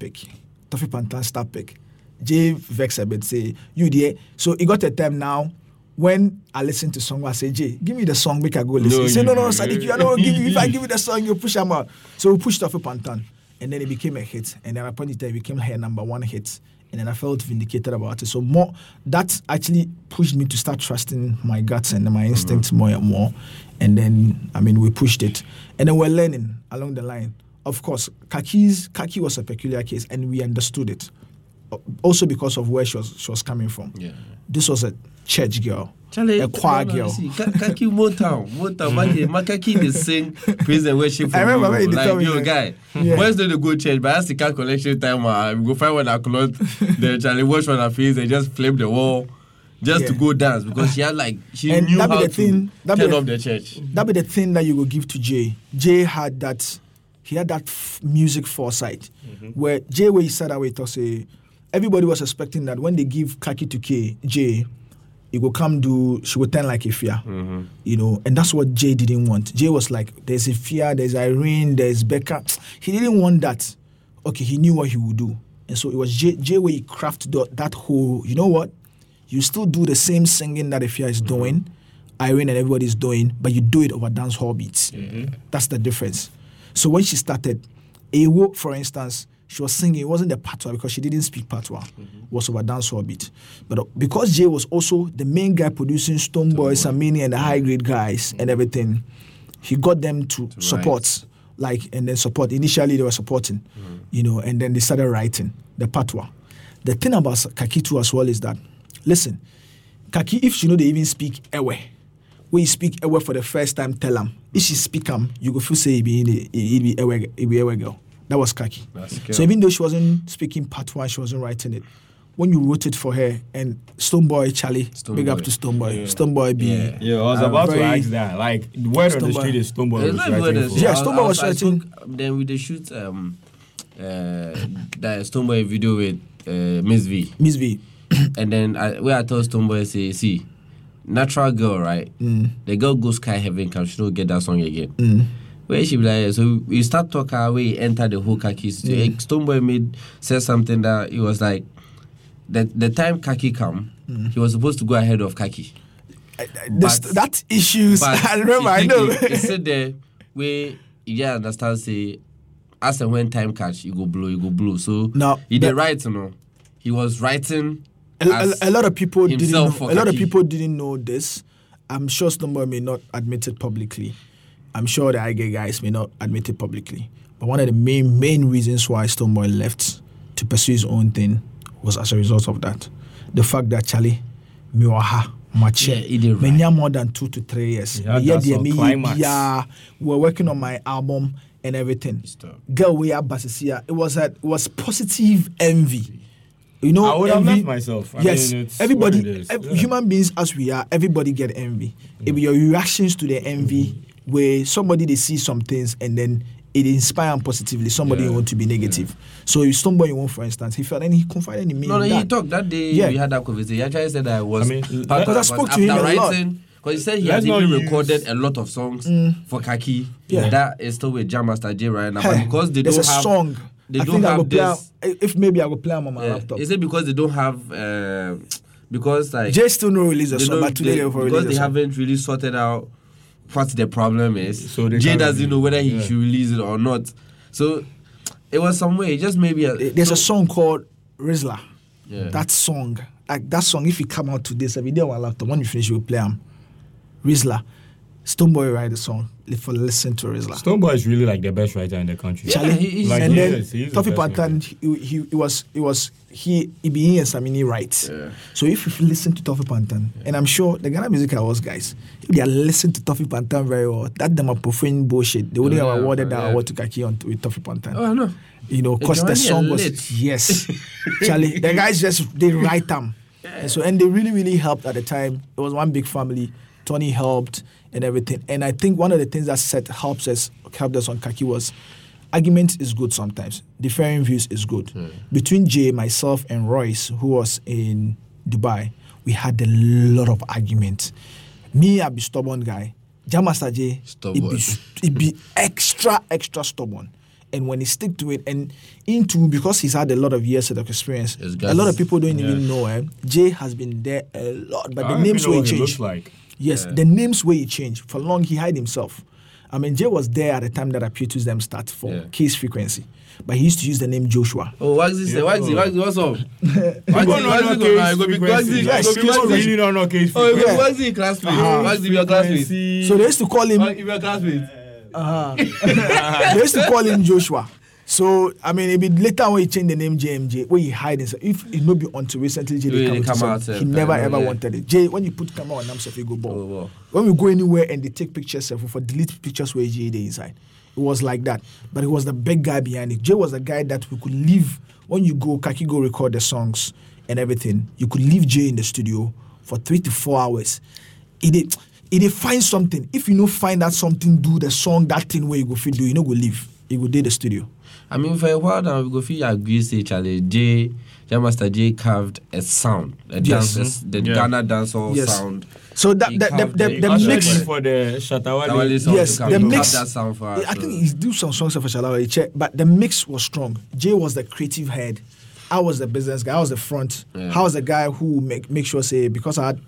pick. Jay vex a bit, say, you there. So it got a time now, when I listen to song, I say, Jay, give me the song, make I go listen. He say, no, Sadiq, you are not give me. If I give you the song, you push him out. So we pushed Toffee Pantan. And then it became a hit. And then upon it, it became her number 1 hit. And then I felt vindicated about it. So more, that actually pushed me to start trusting my guts and my instincts more and more. And then, I mean, we pushed it. And then we're learning along the line. of course, Kaki was a peculiar case, and we understood it. Also because of where she was coming from. Yeah. This was a church girl, a choir girl. Kaki Motown. My Kaki they sing praise and worship. I remember when they told me, "Yo, guy, when's the go church?" But that's the car collection time. We go find one our clothes, then Charlie wash on her face, and just flip the wall, just to go dance because she had she knew how to turn off the church. That be the thing that you will give to Jay. Jay had that. He had that music foresight, where Jay he sat away to say. Everybody was expecting that when they give Kaki to Jay, he will come do, she will turn like Efya. You know, and that's what Jay didn't want. Jay was like, there's Efya, there's Irene, there's Becca. He didn't want that. Okay, he knew what he would do. And so it was Jay where he crafted that whole, you know what? You still do the same singing that Efya is doing, Irene and everybody's doing, but you do it over dance hall beats. That's the difference. So when she started, Ewo, for instance, she was singing. It wasn't the patois because she didn't speak patois. It was over dancehall beat. But because Jay was also the main guy producing Stonebwoy, Samini, and the high-grade guys and everything, he got them to support. Write. And then support. Initially, they were supporting, you know, and then they started writing the patois. The thing about Kaki too as well is that, listen, Kaki, if she know they even speak Ewe, when you speak Ewe for the first time, tell them. If she speak them, you go feel say it be Ewe girl. That was Kaki. So even though she wasn't speaking patois, she wasn't writing it. When you wrote it for her, and Stonebwoy, Charlie, big up to Stonebwoy. Yeah. Stonebwoy be... Yeah, I was about to ask that. Like, the word on the street is Stonebwoy was writing for. Yeah, Stonebwoy was writing... Then we did shoot that Stonebwoy video with Miss V. Miss V. And then where I told Stonebwoy, say, see, natural girl, right? The girl goes sky heaven, can she not get that song again? Where she be like, so we start talking our way, enter the whole Kaki. Stonebwoy said something that it was like, the time Kaki come, he was supposed to go ahead of Kaki. That issues, I remember, I know. He said there, where you just understand, say, as and when time catch, you go blow. So now, he did write, you know. He was writing a lot of people didn't know this. I'm sure Stonebwoy may not admit it publicly. I'm sure the IG guys may not admit it publicly, but one of the main reasons why Stonebwoy left to pursue his own thing was as a result of that. The fact that Charlie, Miwaha, Mache, more than 2 to 3 years. We're working on my album and everything. Girl, we are Basisia. It was positive envy. You know, I would have left myself. Human beings as we are, everybody get envy. It be your reactions to the envy. Where somebody they see some things and then it inspires them positively. Somebody want to be negative. So if somebody wants, for instance, he felt and he confided in me. He talked that day. We had that conversation. He actually said that I was because I spoke to him a lot. Because he said he has even recorded a lot of songs for Kaki. Yeah. That is still with Jam Master Jay right now. But because they don't have a song. They don't have this. If maybe I will play them on my laptop. Is it because they don't have? Because like Jay still no release a song, but today they haven't really sorted out what the problem is. So Jay doesn't know whether he should release it or not. So it was some way. Just maybe there's a song called Rizla. Yeah. That song, if it come out today, so we do our laptop. When you finish, we'll play them. Rizla. Stonebwoy write the song. For listen to Rizla. Stonebwoy is really like the best writer in the country. Yeah, he is Toffee Patan. He be in Samini writes. Yeah. So if you listen to Toffee Patan, and I'm sure the Ghana Music Awards guys, if they are listening to Toffee Patan very well, that them a profane bullshit. They wouldn't have awarded that award to Kaki with Toffee Patan. Oh no. You know, because the song was lit. Yes. Charlie, the guys they write them. Yeah. And they really helped at the time. It was one big family. Tony helped and everything. And I think one of the things that helped us on Kaki was argument is good sometimes. Differing views is good. Between Jay, myself, and Royce, who was in Dubai, we had a lot of arguments. Me, I be stubborn guy. Jam Master Jay, he be extra stubborn. And when he stick to it, because he's had a lot of years of experience, a lot of people don't even know him. Jay has been there a lot, but the names will change. He looks like. Yes, the names where he changed. For long, he hid himself. I mean, Jay was there at the time that Appeal to them start for Case Frequency. But he used to use the name Joshua. Oh, what's this? Yeah. What's up? What's he classmate? What's he your classmate? So they used to call him... They used to call him Joshua. So, I mean, it'd be later when he changed the name JMJ, where he hid himself. If it not be until recently, Jay really come out, he never ever wanted it. Jay, when you put camera on himself, you go ball. When we go anywhere and they take pictures, for delete pictures where Jay they inside. It was like that. But he was the big guy behind it. Jay was the guy that we could leave. When you go, Kaki go record the songs and everything, you could leave Jay in the studio for 3 to 4 hours. It did find something. If you don't find that something, do the song, that thing where you go fit do, you know go leave. You go do the studio. I mean, for a while now, we go feel agree say challenge. Jam Master Jay carved a sound, Ghana dancehall sound. So that the mix for the Shatawale song. Yes, the mix. That sound for us, I think he do some songs for Shatawale, but the mix was strong. Jay was the creative head. I was the business guy. I was the front. Yeah. I was the guy who make sure say because I had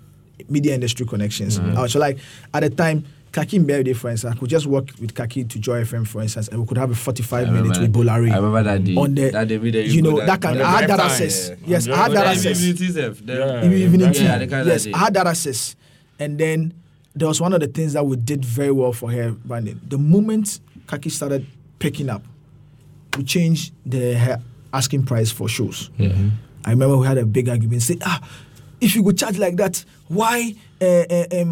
media industry connections. Mm-hmm. I was like at the time. Kaki in Berry, for instance, I could just work with Kaki to Joy FM, for instance, and we could have a 45 minutes with Bolari. I remember that day. On the, that day you know, that kind. I had that access. Yes, I had that access. Yes, I had that access. And then there was one of the things that we did very well for her branding. The moment Kaki started picking up, we changed her asking price for shows. Mm-hmm. I remember we had a big argument. Say, if you go charge like that, why?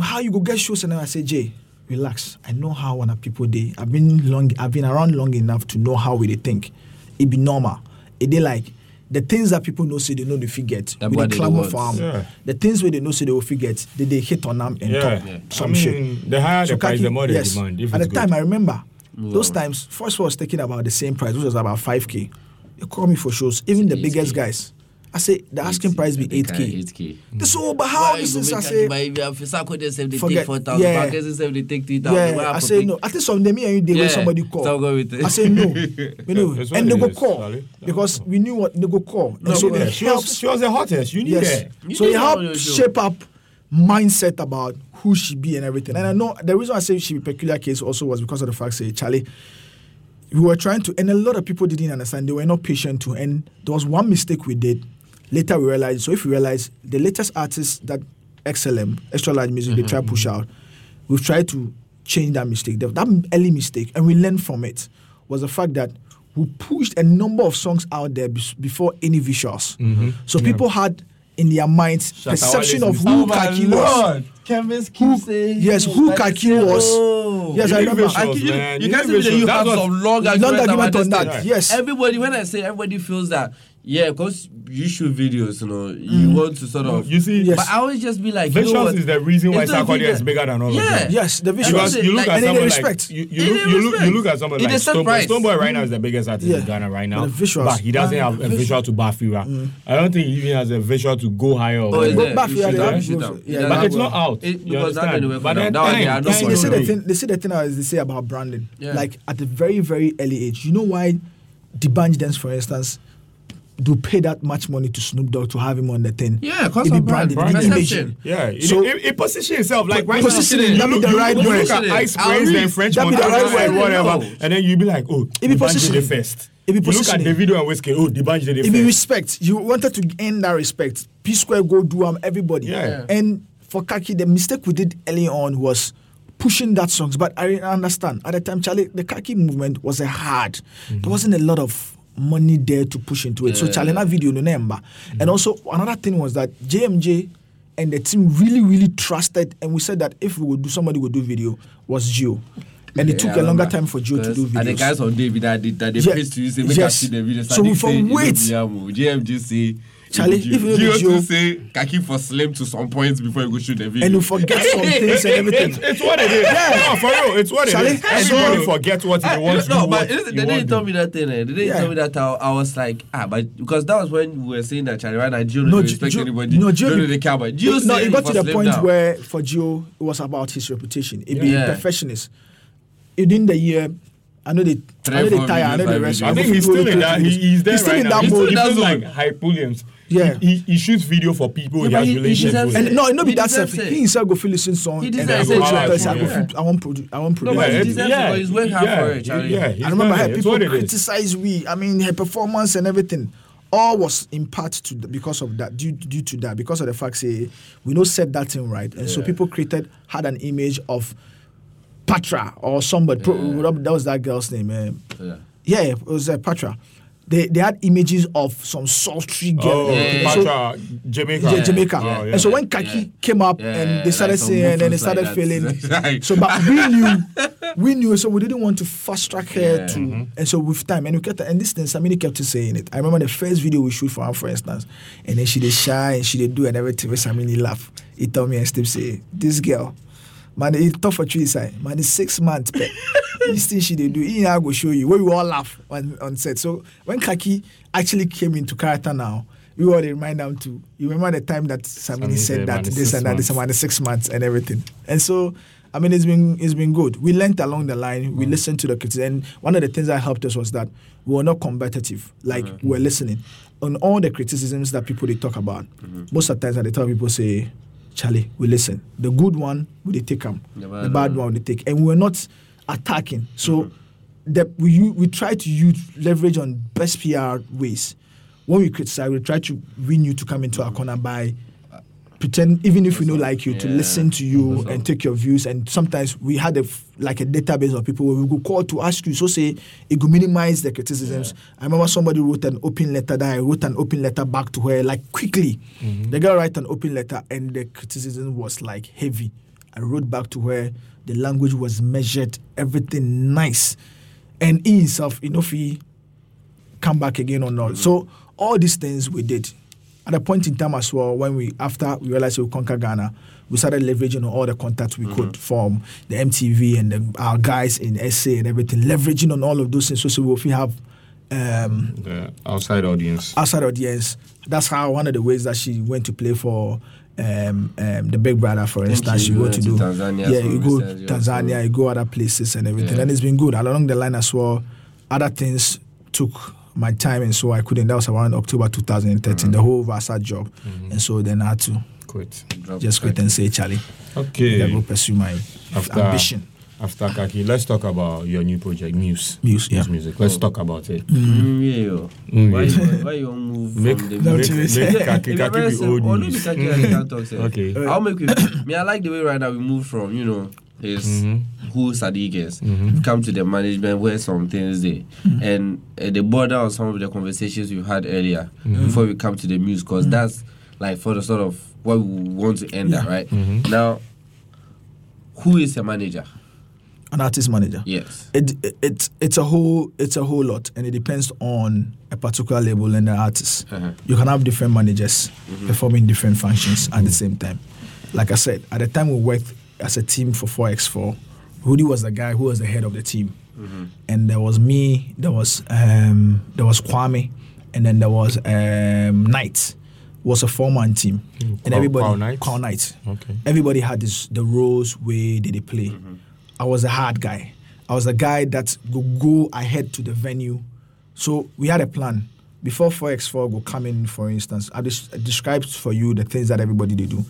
How you go get shows? And then I say, Jay, relax. I know how other people they. I've been around long enough to know how they think. It be normal. It they like the things that people know say they know they forget. With the clamor farm, the things where they know say they will forget. They hit on them and talk some shit. The higher the price, the more they demand. If at the time, I remember those times. First was taking about the same price, which was about 5K. They call me for shows, even the biggest guys. I say the asking price be 8K. This all but how is this? I say. If Sarkodie said they take 4,000, Sarkodie said they take 3,000. I say no. I think some day me and you day when somebody call. I say no. And they go call because we knew what they go call. No, so she was the hottest. You knew that. So it helped shape up mindset about who she be and everything. And I know the reason I say she be peculiar case also was because of the fact say Charlie. We were trying to, and a lot of people didn't understand. They were not patient to, and there was one mistake we did. Later we realized, so if you realize the latest artists that XLM, extra large music, they try to push out, we've tried to change that mistake. That early mistake, and we learned from it, was the fact that we pushed a number of songs out there before any visuals. Mm-hmm. So people had in their minds perception of who Kaki was. Who Kaki was. Yes, I remember. You can see that you have some long argument on that. Yes. Everybody, when I say everybody feels that, yeah, because you shoot videos, you know, you want to sort of... You see... Yes. But I always just be like, visuals is the reason why Sarkodie is bigger than all of them. Yes, the visuals. You look at someone like... You look at someone like Stonebwoy right now is the biggest artist in Ghana right now. But he doesn't have a visual to Bafira. I don't think he even has a visual to go higher. Oh, is there? But it's not out. Because that's the way for now. They say the thing as they say about branding. Like, at a very, very early age, you know why D'Banj dance, for instance... do pay that much money to Snoop Dogg to have him on the thing. Yeah, because of brand. Yeah, so it position itself. Like, right positioning, now, that be the right way. Look at Ice Prince, then French Montana, whatever. And then you be like, oh, D'Banj did first. You look at the video and whiskey, oh, D'Banj did first. It be respect. You wanted to end that respect. P-Square, go do everybody. Yeah. And for Kaki, the mistake we did early on was pushing that songs. But I understand. At the time, Charlie, the Kaki movement was hard. There wasn't a lot of money there to push into it. So Chalena video no number. And also another thing was that JMJ and the team really, really trusted, and we said that if we would do somebody would do video was Gio. And it took a longer time for Gio to do videos. And the guys on David that they faced to you say make us see the video. So we from wait. JMJ say Charlie, if you do Gio say Kaki for slim to some points before you go shoot the video. And you forget some things and everything. It's what it is. Yeah, no, for real, it's what Charlie, it is. Everybody forget what he wants to do. No, but they didn't tell me that thing. They didn't tell me that. I was like, but because that was when we were saying that Charlie, right now, Gio didn't respect anybody. No, Gio didn't really care about Gio. No, it got to the point where for Gio, it was about his reputation. It being perfectionist. Within the year, I know they tire. I know they rest. I think he's still in that. He's there right now. He's still in that mode. He feels like Hyperions. Yeah, he shoots video for people. Yeah, he has relationships. And no, it not be that self. He himself go feel listen song. He deserves it. I won't produce. No, but he deserves it. He's working hard for it. I remember how people criticize we. I mean, her performance and everything. All was in part because of that, due to that, because of the fact say we no set that thing right, and so people created had an image of Patra or somebody. Yeah. That was that girl's name. Yeah, it was Patra. They had images of some sultry girl. Oh, yeah. Patra, Jamaica. Yeah, Jamaica. Yeah. Oh, yeah. And so when Kaki came up and they started saying, and then they started failing. Like... So, but we knew, so we didn't want to fast track her to, and so with time, and we kept, and this thing, Samini kept saying it. I remember the first video we shoot for her, for instance, and then she did shy and she did do, and everything, Samini laughed. He told me and Steve say, this girl, man, it's tough for 3 side. Man, it's 6 months. This thing she did do, I go show you. We all laugh on set. So when Kaki actually came into character now, we all remind them to, you remember the time that Samini said that this and that, this and 6 months and everything. And so, I mean, it's been good. We learned along the line. We listened to the critics. And one of the things that helped us was that we were not competitive. Like, we were listening. On all the criticisms that people they talk about, most of the times that they tell people say, Charlie, we listen. The good one, we take them. The bad one, they take. And we were not attacking. So we try to leverage on best PR ways. When we criticize, we try to win you to come into our corner by pretend, even if we don't like you, to listen to you and take your views. And sometimes we had a database of people where we could call to ask you. So say, it could minimize the criticisms. I remember somebody wrote an open letter that I wrote an open letter back to her, like quickly. The girl wrote an open letter and the criticism was like heavy. I wrote back to her, the language was measured, everything nice. And in itself, if he come back again or not. So all these things we did. At a point in time as well, when after we realized we conquer Ghana, we started leveraging on all the contacts we could from the MTV and our guys in SA and everything, leveraging on all of those things. So if we have the outside audience, that's how one of the ways that she went to play for the Big Brother, for instance. You go to Tanzania. Yeah, you go to Tanzania, you go other places and everything, and it's been good. Along the line as well, other things took my time, and so I couldn't. That was around October 2013, the whole Viasat job. And so then I had to quit. Just quit and say, Charlie, okay, I go pursue my ambition. After Kaki, let's talk about your new project, Muse Music. Let's talk about it. Why you don't move from the music? Make Kaki be old news. Okay. I'll make it. I like the way right now we move from, is who Sadiq is. We've come to the management where some things they and the border on some of the conversations we had earlier before we come to the music, because that's like for the sort of what we want to end at, right? Now, who is a manager? An artist manager. Yes. It's a whole lot, and it depends on a particular label and the artist. You can have different managers performing different functions at the same time. Like I said, at the time we worked as a team for 4X4, Rudy was the guy who was the head of the team, and there was me, there was Kwame, and then there was Knight. Was a 4-man team, and everybody Knight. Okay. Everybody had the roles where they play. I was a hard guy. I was a guy that would go ahead to the venue. So we had a plan. Before 4X4 would come in, for instance, I described for you the things that everybody they do.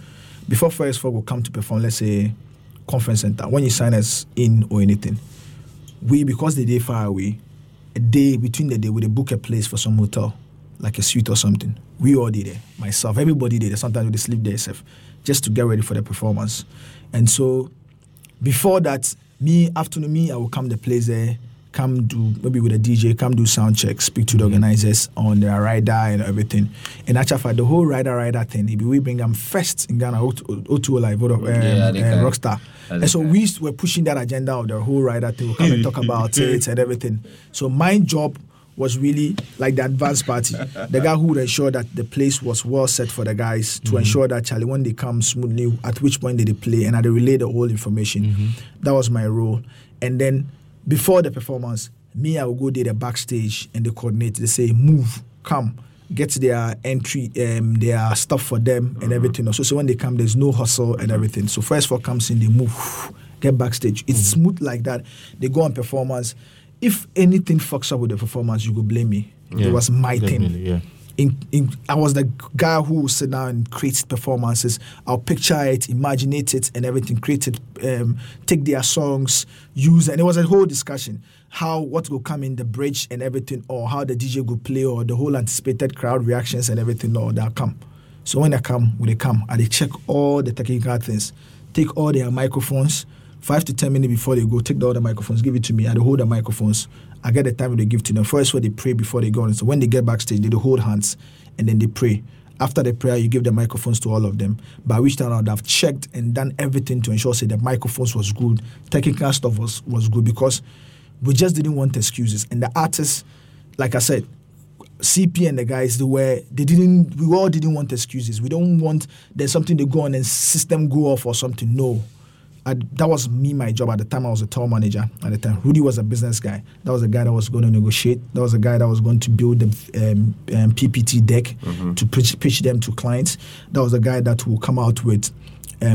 Before 4X4 would come to perform, let's say, conference center, when you sign us in or anything, because they did far away, between the day, we book a place for some hotel, like a suite or something. We all did it. Myself, everybody did it. Sometimes they sleep there, just to get ready for the performance. And so, before that, I will come to the place there, come do, maybe with a DJ, come do sound check, speak to the organizers on their rider and everything. And actually, for the whole rider thing, we bring them first in Ghana, O2 Live, Rockstar. And so we were pushing that agenda of the whole rider thing. We'll come and talk about it and everything. So my job was really like the advanced party. The guy who would ensure that the place was well set for the guys to ensure that Charlie, when they come smoothly, at which point did they play, and I relay the whole information. That was my role. And then before the performance, I would go to the backstage and they coordinate. They say, move, come, get their entry, their stuff for them and everything. So when they come, there's no hustle and everything. So first 4 comes in, they move, get backstage. It's smooth like that. They go on performance. If anything fucks up with the performance, you could blame me. Yeah, it was my thing. Yeah. I was the guy who would sit down and create performances. I'll picture it, imagine it, and everything. Create it, take their songs, use it. And it was a whole discussion. What will come in the bridge and everything, or how the DJ will play, or the whole anticipated crowd reactions and everything, or they'll come. So when they come, and they check all the technical things, take all their microphones, 5 to 10 minutes before they go, take the other microphones, give it to me. I hold the microphones. I get the time they give to them. First, what they pray before they go on. So when they get backstage, they hold hands and then they pray. After the prayer, you give the microphones to all of them. By which time I would have checked and done everything to ensure say the microphones was good, technical stuff was good, because we just didn't want excuses. And the artists, like I said, CP and the guys, we all didn't want excuses. We don't want there's something to go on and system go off or something. No. That was my job at the time. I was a tour manager at the time. Rudy was a business guy. That was the guy that was going to negotiate. That was the guy that was going to build the PPT deck to pitch them to clients. That was the guy that will come out with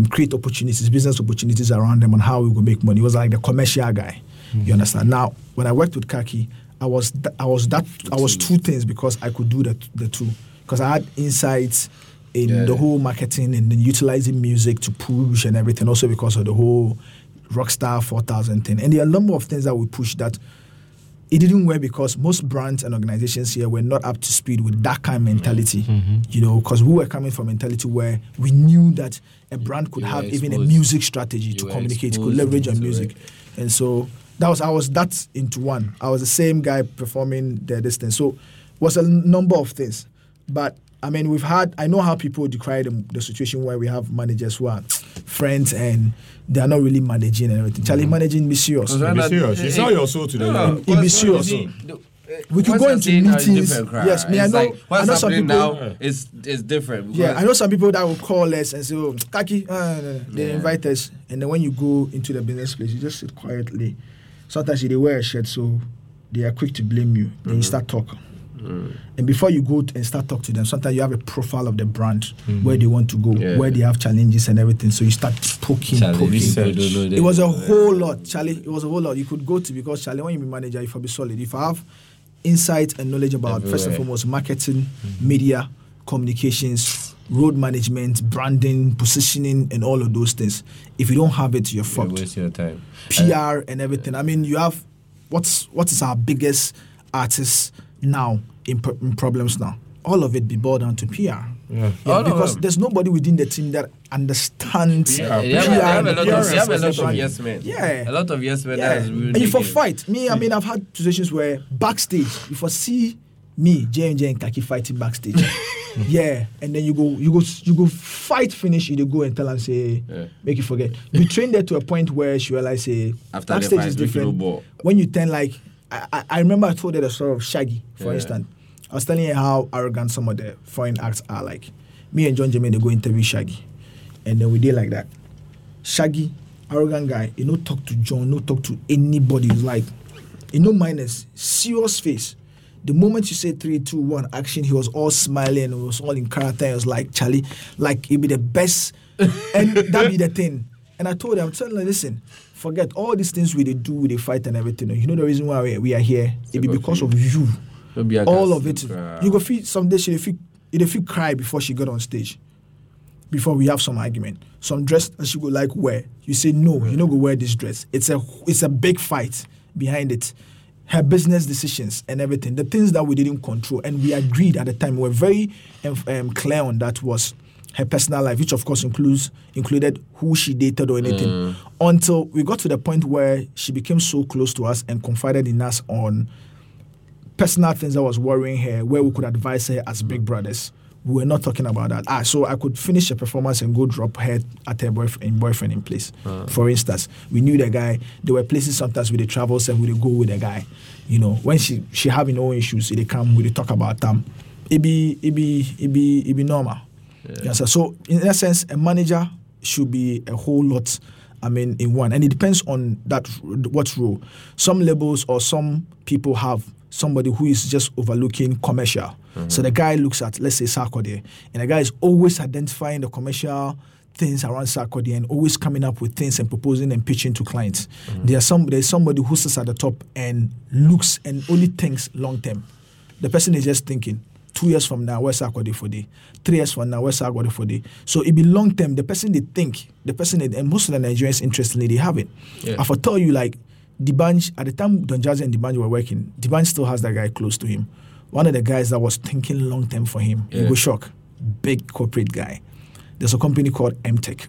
create opportunities, business opportunities around them on how we could make money. He was like the commercial guy. Mm-hmm. You understand? Now, when I worked with Kaki, I was two things, because I could do the two, because I had insights in the whole marketing and then utilizing music to push and everything, also because of the whole Rockstar 4000 thing. And there are a number of things that we pushed that it didn't work, because most brands and organizations here were not up to speed with that kind of mentality, you know, because we were coming from mentality where we knew that a brand could have even a music strategy to communicate, could leverage on music. And so that into one. I was the same guy performing this thing. So it was a number of things. But I mean, I know how people decry the situation where we have managers who are friends and they are not really managing and everything. Charlie, managing be serious. It's not your soul today. It be serious. We could go into meetings. Yes, me. I know some people now is different. Yeah, I know some people that will call us and say, "Oh, Kaki," they invite us, and then when you go into the business place, you just sit quietly. Sometimes they wear a shirt, so they are quick to blame you. Then you start talking. And before you go and start talking to them, sometimes you have a profile of the brand, where they want to go, where they have challenges and everything. So you start poking. It was a whole lot, Charlie. It was a whole lot. You could go to, because Charlie, when you be manager, you have to be solid. If I have insight and knowledge about first and foremost marketing, media, communications, road management, branding, positioning, and all of those things, if you don't have it, you're fucked. You waste your time. PR and everything. I mean, you have what is our biggest artist now in problems now? All of it be boiled down to PR. Because there's nobody within the team that understands PR. They have a lot of yes men. Yeah. A lot of yes men. Yeah. And you for fight. Me, I mean, I've had positions where backstage, you for see me, JMJ and Kaki fighting backstage. And then you go fight, finish, you go and tell and say, make you forget. We trained her to a point where she realized, say, backstage is different. When you turn like, I remember I told her the story of Shaggy, for instance. I was telling her how arrogant some of the foreign acts are. Like, me and John Jermaine, they go interview Shaggy. And then we did like that. Shaggy, arrogant guy, he no talk to John, no talk to anybody. He's like, he no minus, serious face. The moment you say 3, 2, 1 action, he was all smiling, he was all in character. He was like, Charlie, like, he'd be the best. And that be the thing. And I told her, I'm telling her, listen, forget all these things we do, we fight and everything. You know the reason why we are here? It be because of you. Be all of it. You go feel some days she cry before she got on stage. Before we have some argument, some dress that she go like wear. You say no, you don't go wear this dress. It's a big fight behind it. Her business decisions and everything, the things that we didn't control, and we agreed at the time. We were very clear on that was her personal life, which of course included who she dated or anything, until we got to the point where she became so close to us and confided in us on personal things that was worrying her, where we could advise her as big brothers. We were not talking about that. So I could finish a performance and go drop her at her boyfriend in place. For instance, we knew the guy. There were places sometimes where they travel, so we would go with the guy. You know, when she having no issues, they come, we talk about them. It be normal. So in that sense, a manager should be a whole lot, I mean, in one. And it depends on that what role. Some labels or some people have somebody who is just overlooking commercial. So the guy looks at, let's say, Sarkodie, and the guy is always identifying the commercial things around Sarkodie and always coming up with things and proposing and pitching to clients. There's somebody who sits at the top and looks and only thinks long term. The person is just thinking, 2 years from now, where's Sarkodie for day? 3 years from now, where's Sarkodie for day? So it be long term. The person they think, and most of the Nigerians, interestingly, they have it. Yeah. I've told you, like, D'Banj, at the time Don Jazzy and D'Banj were working, D'Banj still has that guy close to him. One of the guys that was thinking long term for him, you go shock, big corporate guy. There's a company called MTech.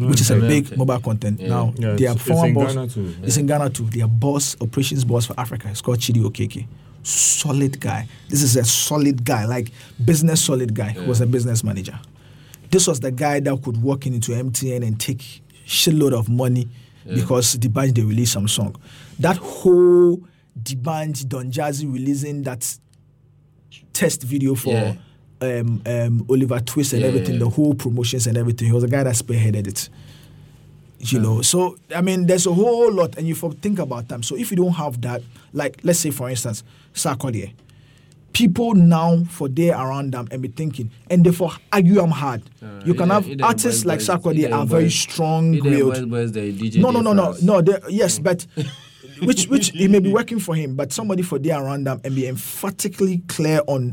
which is a big mobile content. Yeah. Now they are former boss. Ghana too. It's in Ghana too. Their boss, operations boss for Africa, it's called Chidi Okeke. Solid guy. This is a solid guy, like business solid guy. Yeah. Who was a business manager. This was the guy that could walk into MTN and take shitload of money because D'Banj they released some song. That whole D'Banj Don Jazzy releasing that test video for Oliver Twist and everything, the whole promotions and everything. He was the guy that spearheaded it. You know, so I mean, there's a whole lot, and you think about them. So if you don't have that, like let's say for instance, Sarkodie, people now for day around them and be thinking, and therefore argue them hard. You can have artists like Sarkodie are very strong. But which it may be working for him, but somebody for day around them and be emphatically clear on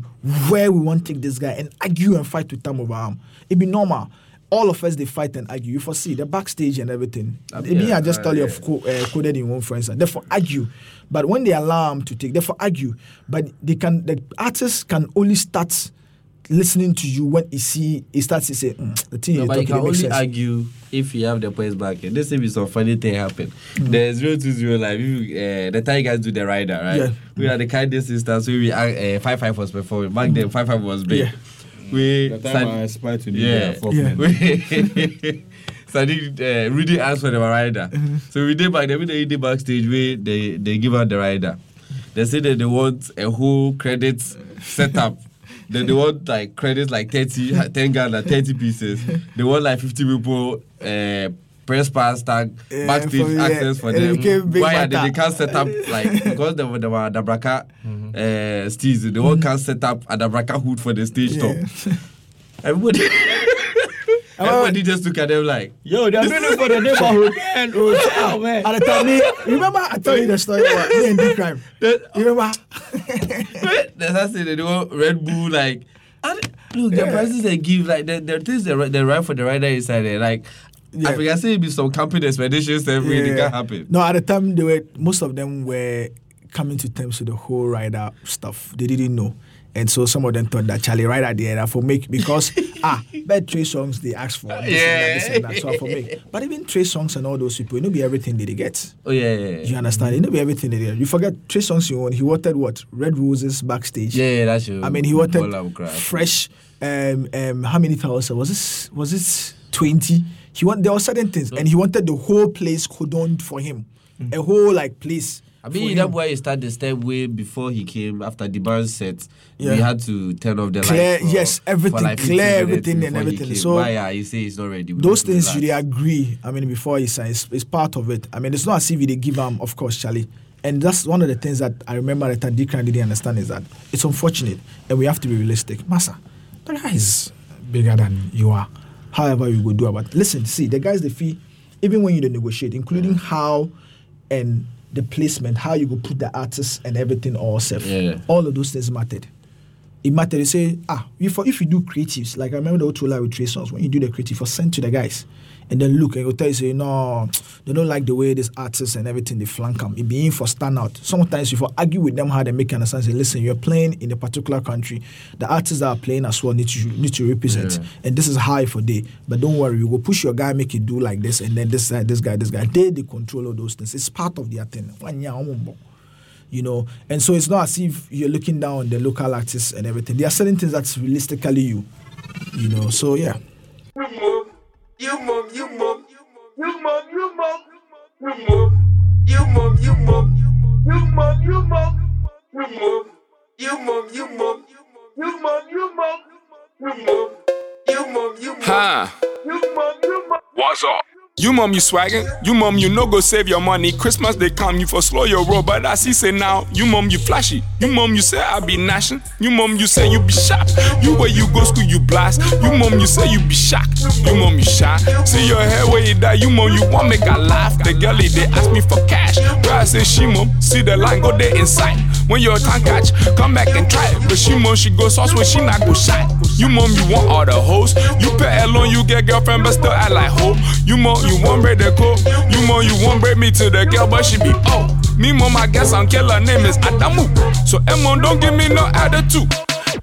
where we want to take this guy and argue and fight with them over him. It'd be normal. All of us, they fight and argue. You foresee the backstage and everything. I just tell you, coded in one, for instance. Therefore, argue. But when they alarm to take, therefore, argue. But the artists can only start listening to you when he starts to say, the thing you're talking, but you can only argue if you have the points back. And this is some funny thing happen. There's 0-2-0, like, the Tigers do the rider, right? Yeah. We are the Kindest sisters. So we 5-5 was performing. Back then, 5-5 was big. Yeah. We aspired to do Sadiq, Rudy asked for the rider. So we did back then, we did backstage where they give out the rider. They say that they want a whole credits setup. Then they want like credits like 10 guys, like 30 pieces. They want like 50 people press pass tag, backstage access for them. Why they can't set up like because they were the Braka stage. They all can't set up at the Braka hood for the stage top. Everybody just look at them like, yo, they're doing it for the neighborhood. Oh, man. At the time, remember I told you the story about me and D Crime. Remember? That's it. They do Red Bull like. Look, the prices they give, like the things they write for the rider inside there, like. Yeah. I think I say it'd be some camping expeditions every day can happen. No, at the time most of them were coming to terms with the whole rider stuff. They didn't know. And so some of them thought that Charlie Rider there for make because bad Trey songs they asked for. This and that. So for make. But even Trey songs and all those people, it don't be everything that they get. You understand? It don't be everything that they get. You forget Trey songs you own. He wanted what? Red Roses backstage. Yeah, that's true. I mean he wanted fresh how many thousand? Was it 20? He wanted, there were certain things, and he wanted the whole place cordoned for him, a whole like place. I mean, that why he started the step way before he came after the band set. Yeah. We had to turn off the lights. Everything, like clear everything and everything. So, you say he's not ready. Those things you agree. I mean, before he signs, it's part of it. I mean, it's not as if they give him, of course, Charlie. And that's one of the things that I remember that Dikran didn't understand is that it's unfortunate, and we have to be realistic. Massa, the guy is bigger than you are. However you go do about it. Listen, see, the guys, the fee, even when you don't negotiate, including how and the placement, how you go put the artists and everything all self. All of those things mattered. It mattered. You say, if you do creatives, like I remember the old tool with Trey songs, when you do the creative, for send to the guys and then look and you'll tell you, say, no, they don't like the way these artists and everything, they flank them. It be in for standout. Sometimes you for argue with them how they make an understand, say, listen, you're playing in a particular country. The artists that are playing as well need to represent. And this is high for day. But don't worry, you go push your guy, make it do like this, and then this guy. They control all those things. It's part of their thing. You know, and so it's not as if you're looking down on the local artists and everything. There are certain things that's realistically you know, so yeah. What's up? You mom, you swaggin'. You mom, you no go save your money. Christmas they come, you for slow your roll. But I see say now, you mom, you flashy. You mom, you say I be gnashing. You mom, you say you be sharp. You where you go school, you blast. You mom, you say you be shocked. You mom, you shy. See your hair where you die. You mom, you want make a laugh. The girlie, they ask me for cash. Where I say she mom, see the line go there inside. When your tongue catch, come back and try it. But she mom, she go sauce when she not go shy. You mom, you want all the hoes. You pay alone, you get girlfriend, but still act like hoe. You mom, you won't break the code. You mom, you won't break me to the girl, but she be oh. Me mom, I guess I'm kill her name is Adamu. So Emon, don't give me no attitude.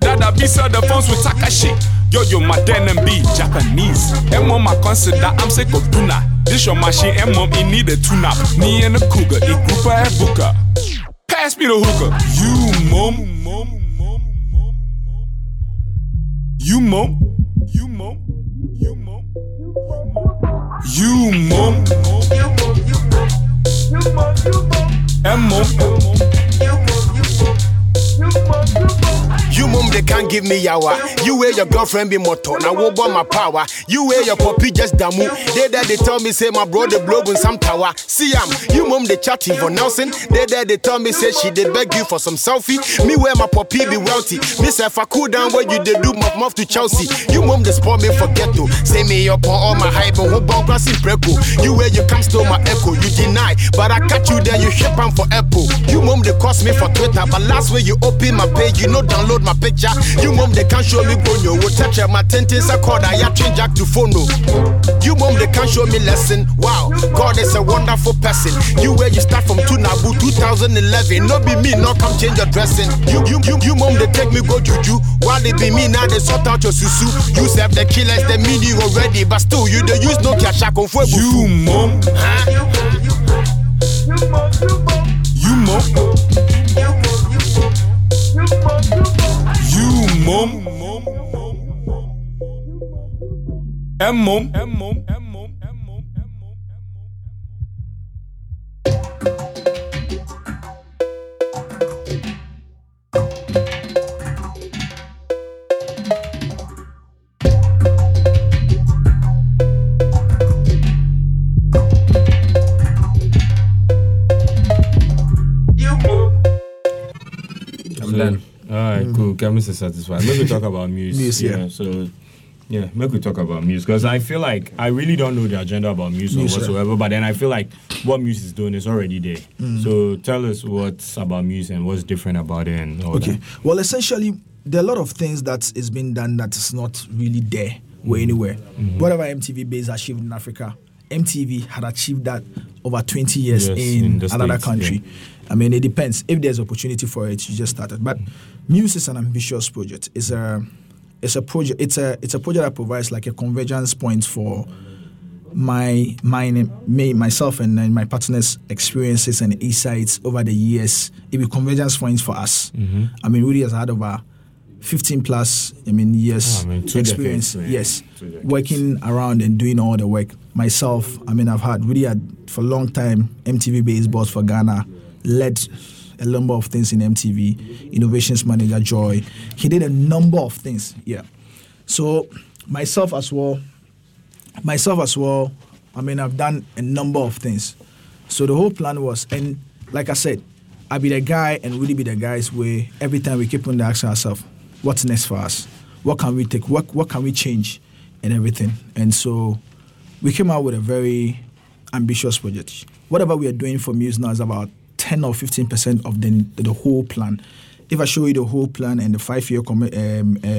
Dada be sell the phones with Takashi. Yo-yo my denim be Japanese. And mom I consider I'm sick of tuna. This your machine and mom it need a tune-up. Me and the cougar, it grouper and booker. Pass me the hooker. You mom. You mom. You mom. You mom. You mom. You mom. You mom. You mom. You mum, they can't give me yawa. You wear your girlfriend be motor. Now won't buy my power. You wear your puppy just damu. They there they tell me say my brother blow in some tower. See am. You mum they chatty for Nelson. They there they tell me say she they beg you for some selfie. Me wear my puppy be wealthy. Me say if I cool down what you they do my mouth to Chelsea. You mum they spoil me for ghetto. Say me up on all my hype and who bound grass in preco. You wear you come stole my echo. You deny, but I catch you then you ship am for echo. You mum they cost me for Twitter, but last way you open my page you no download my picture. You mom they can't show me bonyo. Will touch my 10 things I call I change back to phone. You mom they can't show me lesson. Wow, God is a wonderful person. You where you start from Tunabu 2011. No be me, no come change your dressing. You mom they take me go juju. While they be me now they sort out your susu. You serve the killers they mean you already, but still you they use no cash I can fuego. You mom, huh? You mom. Mom, Alright, cool. Chemist is satisfied. Let me talk about Muse. Yeah. So, yeah, make we talk about Muse because I feel like I really don't know the agenda about Muse or whatsoever. Right. But then I feel like what Muse is doing is already there. Mm. So tell us what's about Muse and what's different about it and all that. Well, essentially, there are a lot of things that is being done that is not really there or anywhere. Mm-hmm. Whatever MTV Base achieved in Africa, MTV had achieved that over 20 years in another States, country. Yeah. I mean, it depends. If there's opportunity for it, you just start it. But Muse is an ambitious project. It's a project that provides like a convergence point for myself and my partner's experiences and insights over the years. It will be convergence points for us. Mm-hmm. I mean, Rudy has had over 15 plus years experience. Decades, yes, working around and doing all the work. Myself, I mean, I've had Rudy had for a long time MTV Base boss for Ghana. Led a number of things in MTV, innovations manager Joy. He did a number of things. Yeah. So myself as well. I mean, I've done a number of things. So the whole plan was, and like I said, I'll be the guy and really be the guys where every time we keep on asking ourselves, what's next for us? What can we take? What can we change? And everything. And so we came out with a very ambitious project. Whatever we are doing for Muse now is about 10 or 15% of the whole plan. If I show you the whole plan and the 5-year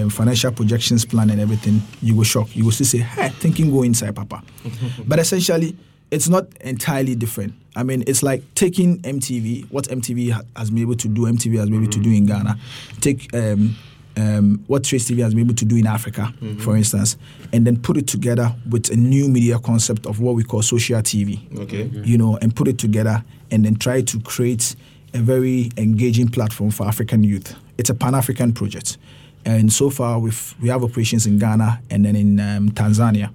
financial projections plan and everything, you will shock. You will still say, hey, thinking go inside, Papa. But essentially, it's not entirely different. I mean, it's like taking MTV, what MTV has been able to do, MTV has been able to do in Ghana. Take what Trace TV has been able to do in Africa, for instance, and then put it together with a new media concept of what we call social TV. Okay. You know, and put it together and then try to create a very engaging platform for African youth. It's a Pan-African project. And so far, we have operations in Ghana and then in Tanzania.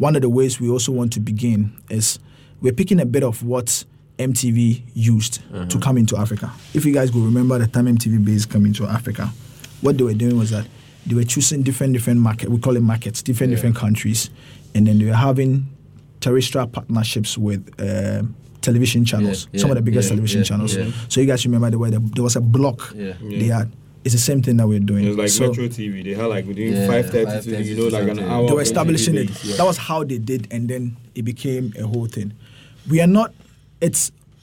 One of the ways we also want to begin is we're picking a bit of what MTV used to come into Africa. If you guys will remember the time MTV Base came into Africa, what they were doing was that they were choosing different markets. We call it markets, different countries. And then they were having terrestrial partnerships with television channels, some of the biggest television channels. Yeah. So you guys remember there was a block they had. It's the same thing that we're doing. It was like Metro TV. They had like we're doing 5:30 to, you know, like an hour. They were establishing it. Yeah. That was how they did. And then it became a whole thing. We are not,